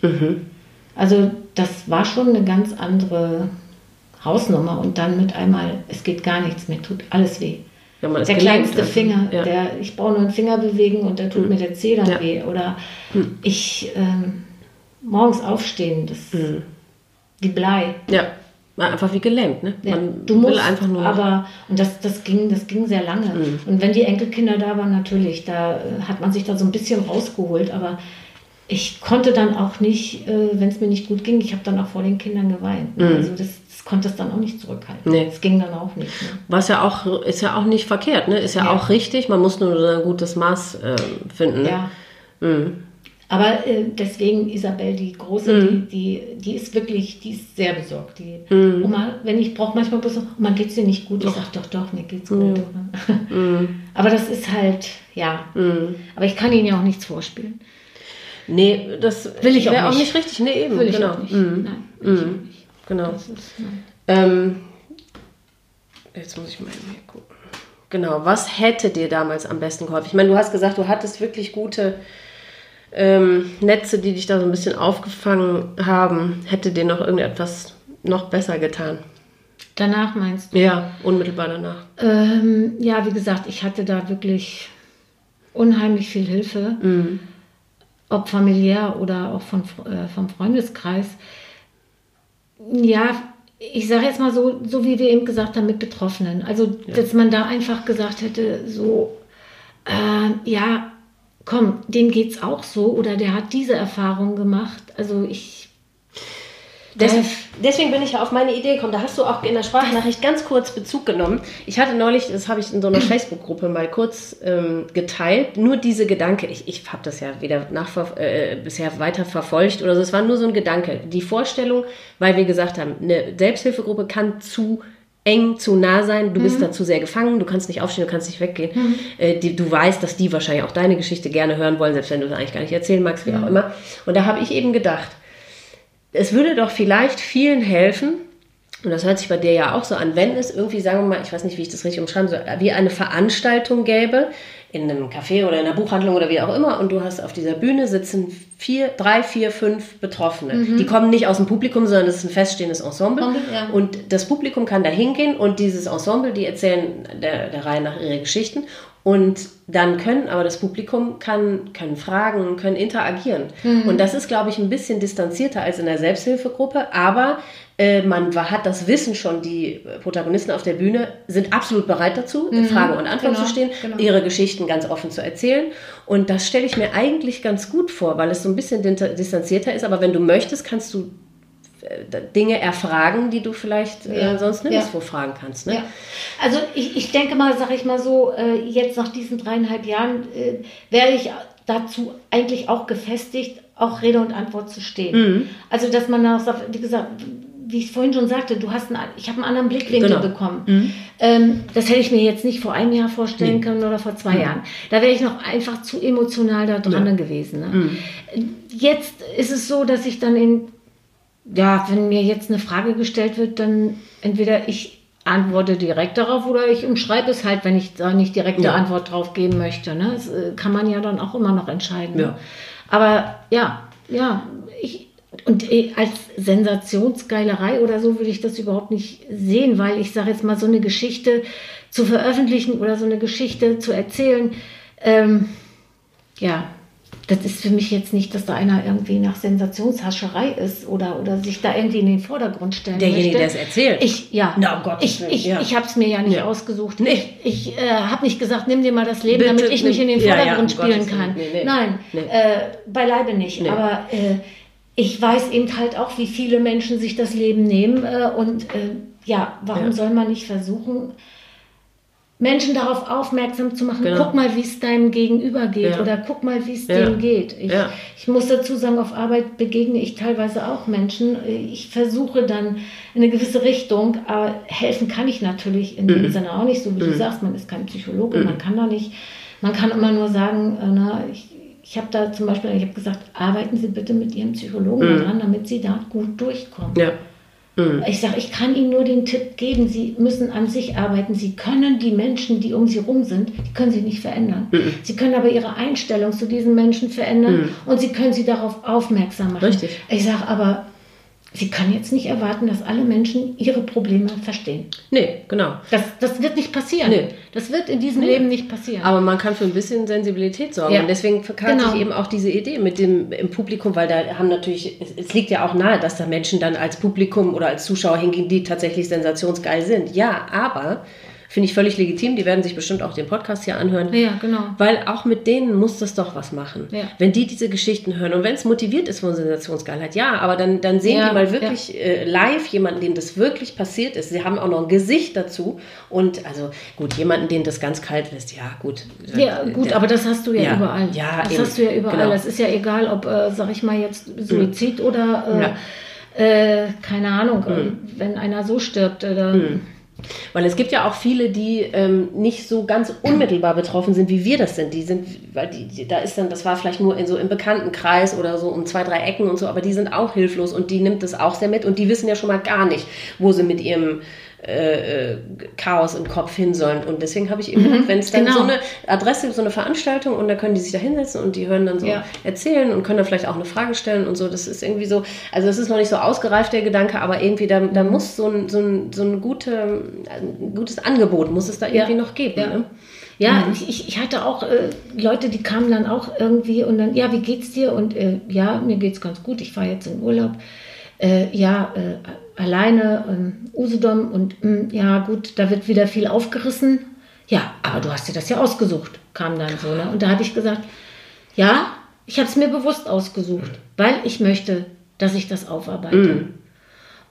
Also das war schon eine ganz andere Hausnummer und dann mit einmal, es geht gar nichts mehr, tut alles weh. Ja, der kleinste Finger, ich brauche nur einen Finger bewegen und da tut mir der Zeh dann weh. Oder ich morgens aufstehen, das wie Blei. Ja, einfach wie gelähmt, ne? Ja, du musst einfach nur. Aber, und das ging sehr lange. Und wenn die Enkelkinder da waren, natürlich, da hat man sich da so ein bisschen rausgeholt, aber ich konnte dann auch nicht, wenn es mir nicht gut ging, ich habe dann auch vor den Kindern geweint. Also das konnte es dann auch nicht zurückhalten. Nee. Das ging dann auch nicht. Ne? Was ja auch, ist ja auch nicht verkehrt, ne? Ist ja auch richtig, man muss nur ein gutes Maß finden. Ne? Ja. Aber deswegen Isabel, die Große, die ist wirklich, die ist sehr besorgt. Die Oma, wenn ich brauche manchmal bloß, Oma, geht's dir nicht gut? Ich sage, doch, mir geht's gut. Aber das ist halt, aber ich kann ihnen ja auch nichts vorspielen. Nee, das will ich auch nicht richtig. Nee, eben. Will ich auch nicht. Nein, will ich auch nicht. Genau. Jetzt muss ich mal hier gucken. Genau, was hätte dir damals am besten geholfen? Ich meine, du hast gesagt, du hattest wirklich gute Netze, die dich da so ein bisschen aufgefangen haben. Hätte dir noch irgendetwas noch besser getan? Danach meinst du? Ja, unmittelbar danach. Ja, wie gesagt, ich hatte da wirklich unheimlich viel Hilfe. Ob familiär oder auch vom Freundeskreis. Ja, ich sage jetzt mal so wie wir eben gesagt haben, mit Betroffenen. Also, dass man da einfach gesagt hätte, so, komm, dem geht's auch so oder der hat diese Erfahrung gemacht. Also, Deswegen bin ich ja auf meine Idee gekommen. Da hast du auch in der Sprachnachricht ganz kurz Bezug genommen. Ich hatte neulich, das habe ich in so einer Facebook-Gruppe mal kurz geteilt, nur diese Gedanke. Ich habe das ja weder bisher weiter verfolgt oder so. Es war nur so ein Gedanke. Die Vorstellung, weil wir gesagt haben, eine Selbsthilfegruppe kann zu eng, zu nah sein, du bist da zu sehr gefangen, du kannst nicht aufstehen, du kannst nicht weggehen. Du weißt, dass die wahrscheinlich auch deine Geschichte gerne hören wollen, selbst wenn du es eigentlich gar nicht erzählen magst, wie auch immer. Und da habe ich eben gedacht, es würde doch vielleicht vielen helfen, und das hört sich bei dir ja auch so an, wenn es irgendwie, sagen wir mal, ich weiß nicht, wie ich das richtig umschreiben soll, wie eine Veranstaltung gäbe, in einem Café oder in einer Buchhandlung oder wie auch immer, und du hast auf dieser Bühne sitzen 3, 4, 5 Betroffene. Die kommen nicht aus dem Publikum, sondern es ist ein feststehendes Ensemble. Und das Publikum kann da hingehen und dieses Ensemble, die erzählen der Reihe nach ihre Geschichten. Und dann das Publikum kann fragen, können interagieren. Und das ist, glaube ich, ein bisschen distanzierter als in der Selbsthilfegruppe. Aber man hat das Wissen schon, die Protagonisten auf der Bühne sind absolut bereit dazu, Frage und Antwort zu stehen, ihre Geschichten ganz offen zu erzählen. Und das stelle ich mir eigentlich ganz gut vor, weil es so ein bisschen distanzierter ist. Aber wenn du möchtest, kannst du Dinge erfragen, die du vielleicht sonst nirgendwo fragen kannst. Ne? Ja. Also ich denke mal, sage ich mal so, jetzt nach diesen 3,5 Jahren wäre ich dazu eigentlich auch gefestigt, auch Rede und Antwort zu stehen. Also dass man auch sagt, wie gesagt, wie ich vorhin schon sagte, ich habe einen anderen Blickwinkel bekommen. Das hätte ich mir jetzt nicht vor einem Jahr vorstellen können oder vor 2 Jahren. Da wäre ich noch einfach zu emotional da dran gewesen. Ne? Jetzt ist es so, dass ich dann wenn mir jetzt eine Frage gestellt wird, dann entweder ich antworte direkt darauf oder ich umschreibe es halt, wenn ich da nicht direkte Antwort drauf geben möchte. Ne? Das kann man ja dann auch immer noch entscheiden. Ja. Aber als Sensationsgeilerei oder so würde ich das überhaupt nicht sehen, weil ich sage jetzt mal, so eine Geschichte zu veröffentlichen oder so eine Geschichte zu erzählen, das ist für mich jetzt nicht, dass da einer irgendwie nach Sensationshascherei ist oder sich da irgendwie in den Vordergrund stellen möchte. Derjenige, der es erzählt? Ich habe es mir ja nicht ausgesucht. Nee. Ich habe nicht gesagt, nimm dir mal das Leben, damit ich mich in den Vordergrund spielen kann. Beileibe nicht. Nee. Aber ich weiß eben halt auch, wie viele Menschen sich das Leben nehmen. Warum soll man nicht versuchen, Menschen darauf aufmerksam zu machen, guck mal, wie es deinem Gegenüber geht oder guck mal, wie es dem geht. Ich muss dazu sagen, auf Arbeit begegne ich teilweise auch Menschen. Ich versuche dann in eine gewisse Richtung, aber helfen kann ich natürlich in dem Sinne auch nicht, so wie du sagst, man ist kein Psychologe, man kann da nicht, man kann immer nur sagen, ich habe da zum Beispiel, ich habe gesagt, arbeiten Sie bitte mit Ihrem Psychologen dran, damit Sie da gut durchkommen. Ja. Ich sage, ich kann Ihnen nur den Tipp geben, Sie müssen an sich arbeiten. Sie können die Menschen, die um Sie rum sind, die können Sie nicht verändern. Sie können aber Ihre Einstellung zu diesen Menschen verändern und Sie können sie darauf aufmerksam machen. Richtig. Ich sage aber, Sie können jetzt nicht erwarten, dass alle Menschen Ihre Probleme verstehen. Nee, genau. Das wird nicht passieren. Nee. Das wird in diesem Leben nicht passieren. Aber man kann für ein bisschen Sensibilität sorgen. Ja. Und deswegen verkauft sich eben auch diese Idee mit dem im Publikum, weil da haben natürlich, es liegt ja auch nahe, dass da Menschen dann als Publikum oder als Zuschauer hingehen, die tatsächlich sensationsgeil sind. Ja, aber finde ich völlig legitim. Die werden sich bestimmt auch den Podcast hier anhören. Ja, genau. Weil auch mit denen muss das doch was machen. Ja. Wenn die diese Geschichten hören und wenn es motiviert ist von Sensationsgeilheit, aber dann sehen die mal wirklich live jemanden, dem das wirklich passiert ist. Sie haben auch noch ein Gesicht dazu. Und also gut, jemanden, den das ganz kalt lässt, aber das hast du ja überall. Ja, das hast du ja überall. Genau. Das ist ja egal, ob, sag ich mal jetzt, Suizid oder keine Ahnung, wenn einer so stirbt oder... Weil es gibt ja auch viele, die nicht so ganz unmittelbar betroffen sind, wie wir das sind. Die sind, weil da ist dann, das war vielleicht nur in so im Bekanntenkreis oder so um 2, 3 Ecken und so, aber die sind auch hilflos und die nimmt das auch sehr mit und die wissen ja schon mal gar nicht, wo sie mit ihrem Chaos im Kopf hin sollen. Und deswegen habe ich eben gedacht, wenn es dann so eine Adresse gibt, so eine Veranstaltung und da können die sich da hinsetzen und die hören dann so erzählen und können dann vielleicht auch eine Frage stellen und so. Das ist irgendwie so, also das ist noch nicht so ausgereift, der Gedanke, aber irgendwie da muss ein gutes Angebot muss es da irgendwie noch geben. Ja. Ne? Ich hatte auch Leute, die kamen dann auch irgendwie und dann, wie geht's dir? Und mir geht's ganz gut, ich fahre jetzt in Urlaub. Alleine Usedom und gut, da wird wieder viel aufgerissen. Ja, aber du hast dir das ja ausgesucht, kam dann so. Ne? Und da habe ich gesagt, ich habe es mir bewusst ausgesucht, weil ich möchte, dass ich das aufarbeite.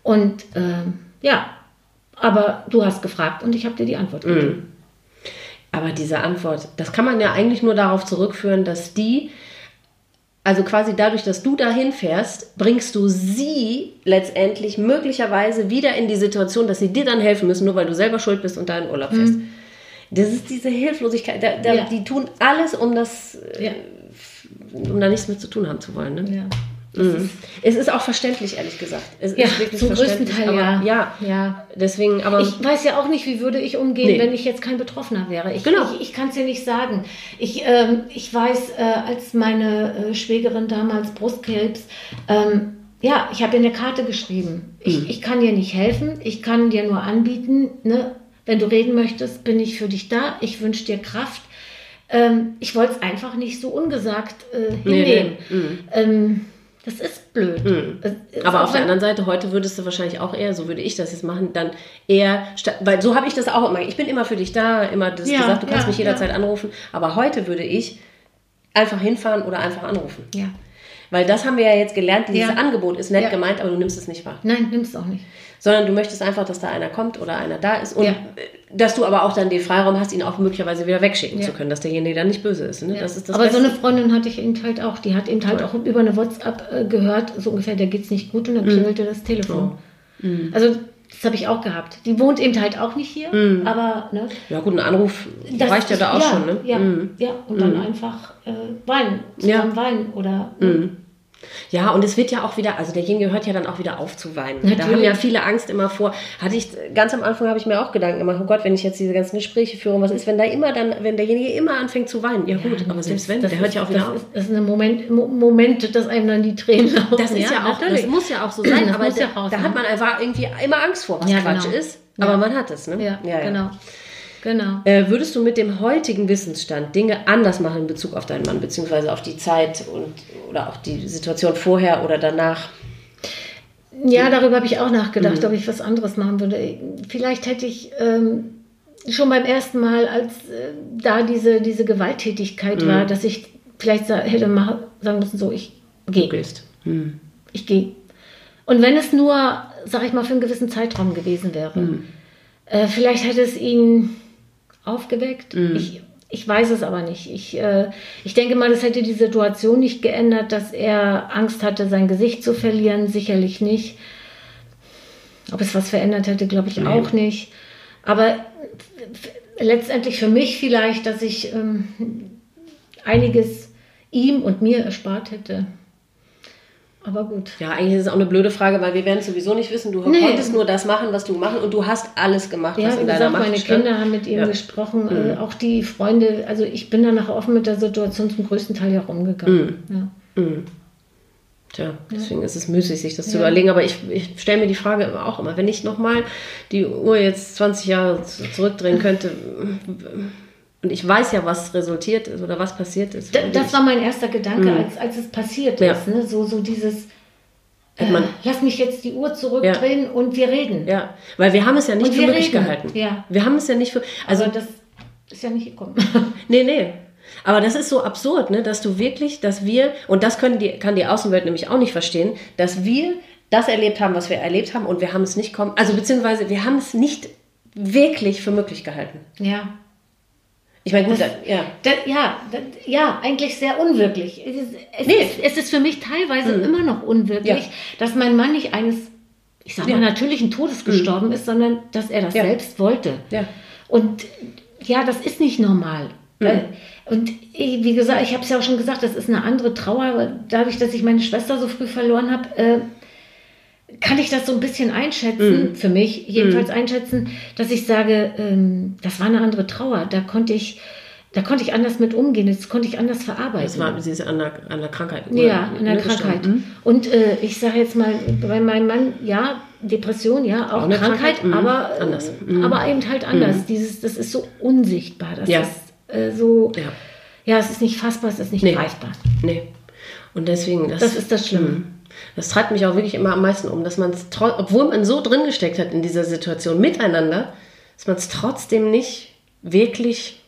Und ja, aber du hast gefragt und ich habe dir die Antwort gegeben. Aber diese Antwort, das kann man ja eigentlich nur darauf zurückführen, dass die, also quasi dadurch, dass du dahin fährst, bringst du sie letztendlich möglicherweise wieder in die Situation, dass sie dir dann helfen müssen, nur weil du selber schuld bist und da in Urlaub fährst. Das ist diese Hilflosigkeit, ja. Die tun alles, um das, um da nichts mit zu tun haben zu wollen. Ne? Ja. Es ist auch verständlich, ehrlich gesagt. Es ist wirklich zum größten Teil, aber, ja. Deswegen, aber ich weiß ja auch nicht, wie würde ich umgehen, wenn ich jetzt kein Betroffener wäre. Ich kann es ja nicht sagen. Ich weiß, als meine Schwägerin damals Brustkrebs, ich habe ihr eine Karte geschrieben. Ich kann dir nicht helfen, ich kann dir nur anbieten, ne? Wenn du reden möchtest, bin ich für dich da, ich wünsche dir Kraft. Ich wollte es einfach nicht so ungesagt hinnehmen. Das ist blöd. Aber auf der anderen Seite, heute würdest du wahrscheinlich auch eher, so würde ich das jetzt machen, dann eher, weil so habe ich das auch immer, ich bin immer für dich da, immer das gesagt, du kannst mich jederzeit anrufen, aber heute würde ich einfach hinfahren oder einfach anrufen. Ja. Weil das haben wir ja jetzt gelernt, dieses Angebot ist nett gemeint, aber du nimmst es nicht wahr. Nein, nimmst es auch nicht. Sondern du möchtest einfach, dass da einer kommt oder einer da ist und dass du aber auch dann den Freiraum hast, ihn auch möglicherweise wieder wegschicken zu können, dass derjenige dann nicht böse ist. Ne? Ja. Das ist das aber Beste. So eine Freundin hatte ich eben halt auch, die hat eben halt auch über eine WhatsApp gehört, so ungefähr, der geht's nicht gut und dann klingelte das Telefon. Oh. Also das habe ich auch gehabt. Die wohnt eben halt auch nicht hier, aber... Ne, ja gut, ein Anruf reicht ja da auch schon. Ne? Ja, ja, und dann einfach weinen, zusammen weinen oder... Ja, und es wird ja auch wieder, also derjenige hört ja dann auch wieder auf zu weinen. Natürlich. Da haben ja viele Angst immer vor. Ganz am Anfang habe ich mir auch Gedanken gemacht, oh Gott, wenn ich jetzt diese ganzen Gespräche führe, was ist, wenn derjenige immer anfängt zu weinen? Ja gut, aber selbst wenn, der hört ja auch wieder auf. Das ist ein Moment, dass einem dann die Tränen laufen. Das ist ja auch, das muss ja auch so sein, aber da hat man einfach irgendwie immer Angst vor, was Quatsch ist, aber man hat es, ne? Ja, genau. Würdest du mit dem heutigen Wissensstand Dinge anders machen in Bezug auf deinen Mann, beziehungsweise auf die Zeit und oder auch die Situation vorher oder danach? Ja, darüber habe ich auch nachgedacht, ob ich was anderes machen würde. Vielleicht hätte ich schon beim ersten Mal, als da diese Gewalttätigkeit war, dass ich vielleicht hätte sagen müssen, so, ich gehe. Ich gehe. Und wenn es nur, sag ich mal, für einen gewissen Zeitraum gewesen wäre, vielleicht hätte es ihn aufgeweckt. Ich weiß es aber nicht. Ich denke mal, das hätte die Situation nicht geändert, dass er Angst hatte, sein Gesicht zu verlieren. Sicherlich nicht. Ob es was verändert hätte, glaube ich auch nicht. Aber letztendlich für mich vielleicht, dass ich einiges ihm und mir erspart hätte. Aber gut. Ja, eigentlich ist es auch eine blöde Frage, weil wir werden es sowieso nicht wissen. Du konntest nur das machen, was du machen und du hast alles gemacht, was in deiner Macht stand. Ja, wie gesagt, meine Kinder haben mit ihm gesprochen, auch die Freunde. Also ich bin danach offen mit der Situation zum größten Teil herumgegangen. Tja, deswegen ist es müßig, sich das zu überlegen. Aber ich stelle mir die Frage auch immer, wenn ich nochmal die Uhr jetzt 20 Jahre zurückdrehen könnte... Und ich weiß ja, was resultiert ist oder was passiert ist. Das war mein erster Gedanke, als es passiert ist. Ne? So dieses, lass mich jetzt die Uhr zurückdrehen und wir reden. Ja, weil wir haben es ja nicht für möglich gehalten. Ja. Wir haben es ja nicht für... Aber das ist ja nicht gekommen. Nee. Aber das ist so absurd, ne? Dass du wirklich, dass wir... Und das kann die Außenwelt nämlich auch nicht verstehen, dass wir das erlebt haben, was wir erlebt haben und wir haben es nicht kommen... Also beziehungsweise wir haben es nicht wirklich für möglich gehalten. Ja. Ich meine, gut, eigentlich sehr unwirklich. Es ist für mich teilweise immer noch unwirklich, dass mein Mann nicht eines, ich sag mal, natürlichen Todes gestorben ist, sondern dass er das selbst wollte. Ja. Und ja, das ist nicht normal. Und wie gesagt, ich habe es ja auch schon gesagt, das ist eine andere Trauer, aber dadurch, dass ich meine Schwester so früh verloren habe, kann ich das so ein bisschen einschätzen, für mich jedenfalls einschätzen, dass ich sage, das war eine andere Trauer, da konnte ich anders mit umgehen, das konnte ich anders verarbeiten. Das war sie ist an der Krankheit. Ja, an der Krankheit. Und ich sage jetzt mal, bei meinem Mann, ja, Depression, ja, auch Krankheit, aber anders. Aber eben halt anders. Das ist so unsichtbar, das ist so, es ist nicht fassbar, es ist nicht greifbar. Nee. Und deswegen... Das ist das Schlimme. Das treibt mich auch wirklich immer am meisten um, dass man es, obwohl man so drin gesteckt hat in dieser Situation miteinander, dass man es trotzdem nicht wirklich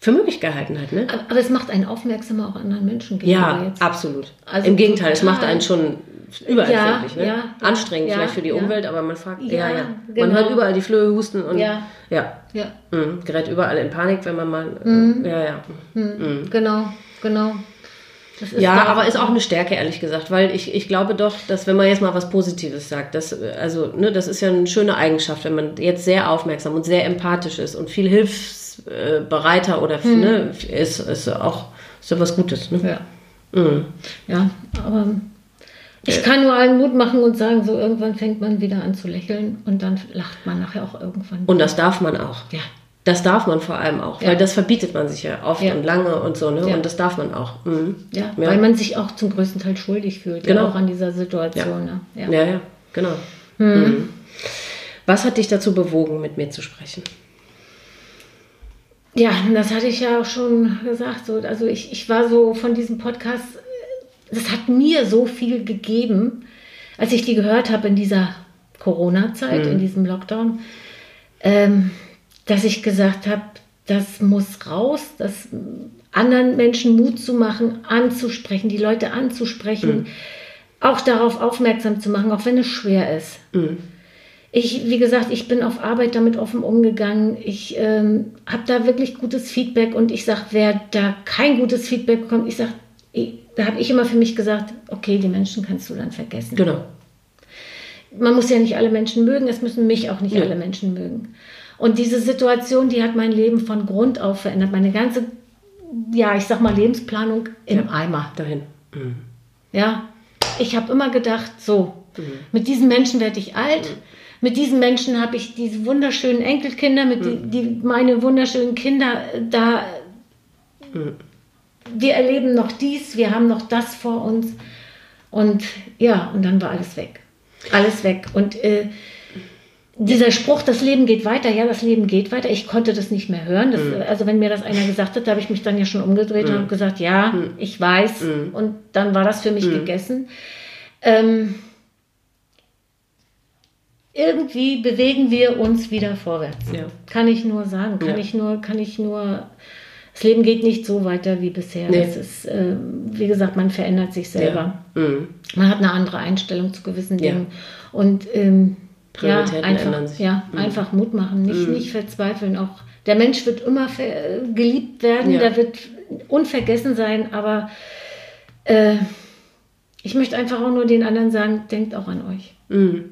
für möglich gehalten hat. Ne? Aber es macht einen aufmerksamer auch anderen Menschen gegenüber. Ja, jetzt. Absolut. Also im Gegenteil, es macht einen schon überall kläglich, ne? Ja, anstrengend vielleicht für die Umwelt, aber man fragt, genau. Man hört überall die Flöhe husten und gerät überall in Panik, wenn man mal, Genau. Das ist aber ist auch eine Stärke, ehrlich gesagt, weil ich glaube doch, dass wenn man jetzt mal was Positives sagt, das ist ja eine schöne Eigenschaft, wenn man jetzt sehr aufmerksam und sehr empathisch ist und viel hilfsbereiter oder ist ja was Gutes. Ne? Ja. Mhm. Ja, aber ich kann nur allen Mut machen und sagen, so irgendwann fängt man wieder an zu lächeln und dann lacht man nachher auch irgendwann. Und das darf man auch. Ja. Das darf man vor allem auch, weil das verbietet man sich ja oft und lange und so, ne? Ja. Und das darf man auch. Mhm. Ja, weil man sich auch zum größten Teil schuldig fühlt, auch an dieser Situation. Ja, ne? Genau. Mhm. Mhm. Was hat dich dazu bewogen, mit mir zu sprechen? Ja, das hatte ich ja auch schon gesagt. Also ich war so von diesem Podcast, das hat mir so viel gegeben, als ich die gehört habe in dieser Corona-Zeit, in diesem Lockdown, dass ich gesagt habe, das muss raus, das anderen Menschen Mut zu machen, anzusprechen, die Leute anzusprechen, auch darauf aufmerksam zu machen, auch wenn es schwer ist. Mhm. Ich bin auf Arbeit damit offen umgegangen. Ich habe da wirklich gutes Feedback und ich sage, wer da kein gutes Feedback bekommt, da habe ich immer für mich gesagt, okay, die Menschen kannst du dann vergessen. Genau. Man muss ja nicht alle Menschen mögen, es müssen mich auch nicht alle Menschen mögen. Und diese Situation, die hat mein Leben von Grund auf verändert. Meine ganze, Lebensplanung im Eimer. Dahin. Mhm. Ja, ich habe immer gedacht, mit diesen Menschen werde ich alt. Mhm. Mit diesen Menschen habe ich diese wunderschönen Enkelkinder, meine wunderschönen Kinder da. Mhm. Wir erleben noch dies, wir haben noch das vor uns. Und und dann war alles weg. Alles weg. Und dieser Spruch, das Leben geht weiter, das Leben geht weiter, ich konnte das nicht mehr hören. Das, also wenn mir das einer gesagt hat, da habe ich mich dann ja schon umgedreht und habe gesagt, ich weiß. Und dann war das für mich gegessen. Irgendwie bewegen wir uns wieder vorwärts. Ja. Kann ich nur sagen. Das Leben geht nicht so weiter wie bisher. Nee. Es ist, wie gesagt, man verändert sich selber. Ja. Mhm. Man hat eine andere Einstellung zu gewissen Dingen. Und Prioritäten ändern sich. Ja, einfach Mut machen, nicht verzweifeln. Auch der Mensch wird immer geliebt werden, der wird unvergessen sein, aber ich möchte einfach auch nur den anderen sagen, denkt auch an euch. Mhm.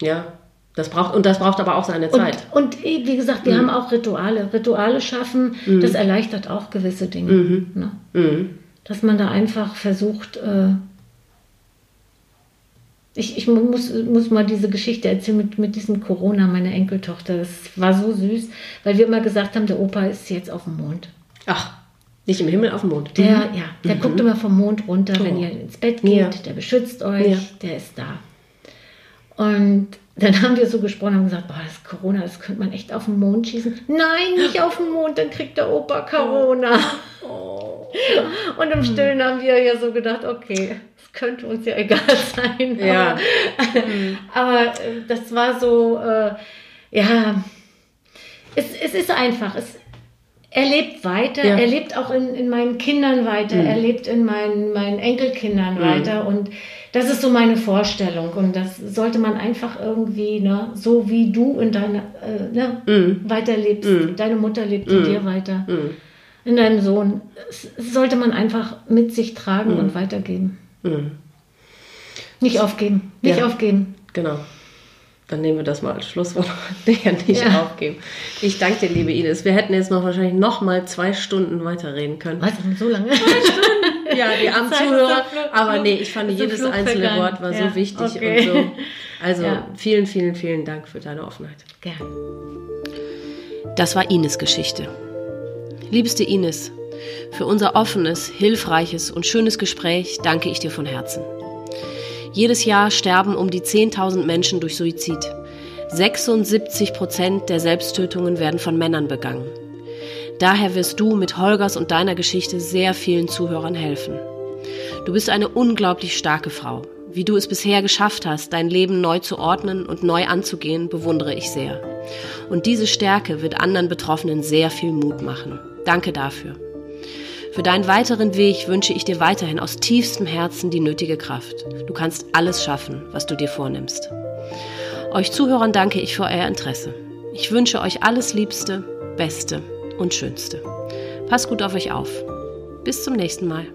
Ja, das braucht aber auch seine Zeit. Und wie gesagt, wir haben auch Rituale. Rituale schaffen, das erleichtert auch gewisse Dinge. Mhm. Ne? Mhm. Dass man da einfach versucht, Ich muss mal diese Geschichte erzählen mit diesem Corona, meiner Enkeltochter. Das war so süß, weil wir immer gesagt haben, der Opa ist jetzt auf dem Mond. Ach, nicht im Himmel, auf dem Mond. Der guckt immer vom Mond runter, wenn ihr ins Bett geht. Ja. Der beschützt euch, der ist da. Und dann haben wir so gesprochen und gesagt, das Corona, das könnte man echt auf den Mond schießen. Nein, nicht auf den Mond, dann kriegt der Opa Corona. Oh. Oh. Und im Stillen haben wir ja so gedacht, okay, könnte uns ja egal sein. Ja. Aber das war so, es ist einfach. Er lebt weiter, er lebt auch in meinen Kindern weiter, er lebt in meinen Enkelkindern weiter. Und das ist so meine Vorstellung. Und das sollte man einfach irgendwie, so wie du in deiner weiterlebst, deine Mutter lebt in dir weiter, in deinem Sohn. Das sollte man einfach mit sich tragen und weitergeben. Mhm. Nicht aufgeben, aufgeben. Genau. Dann nehmen wir das mal als Schlusswort. Nicht aufgeben. Ich danke dir, liebe Ines. Wir hätten jetzt wahrscheinlich noch mal 2 Stunden weiterreden können. Was? So lange? 2 Stunden? Ja, die armen Zuhörer. Aber nee, ich fand jedes einzelne Wort war so wichtig und so. Also vielen, vielen, vielen Dank für deine Offenheit. Gerne. Das war Ines' Geschichte. Liebste Ines, für unser offenes, hilfreiches und schönes Gespräch danke ich dir von Herzen. Jedes Jahr sterben um die 10.000 Menschen durch Suizid. 76% der Selbsttötungen werden von Männern begangen. Daher wirst du mit Holgers und deiner Geschichte sehr vielen Zuhörern helfen. Du bist eine unglaublich starke Frau. Wie du es bisher geschafft hast, dein Leben neu zu ordnen und neu anzugehen, bewundere ich sehr. Und diese Stärke wird anderen Betroffenen sehr viel Mut machen. Danke dafür. Für deinen weiteren Weg wünsche ich dir weiterhin aus tiefstem Herzen die nötige Kraft. Du kannst alles schaffen, was du dir vornimmst. Euch Zuhörern danke ich für euer Interesse. Ich wünsche euch alles Liebste, Beste und Schönste. Passt gut auf euch auf. Bis zum nächsten Mal.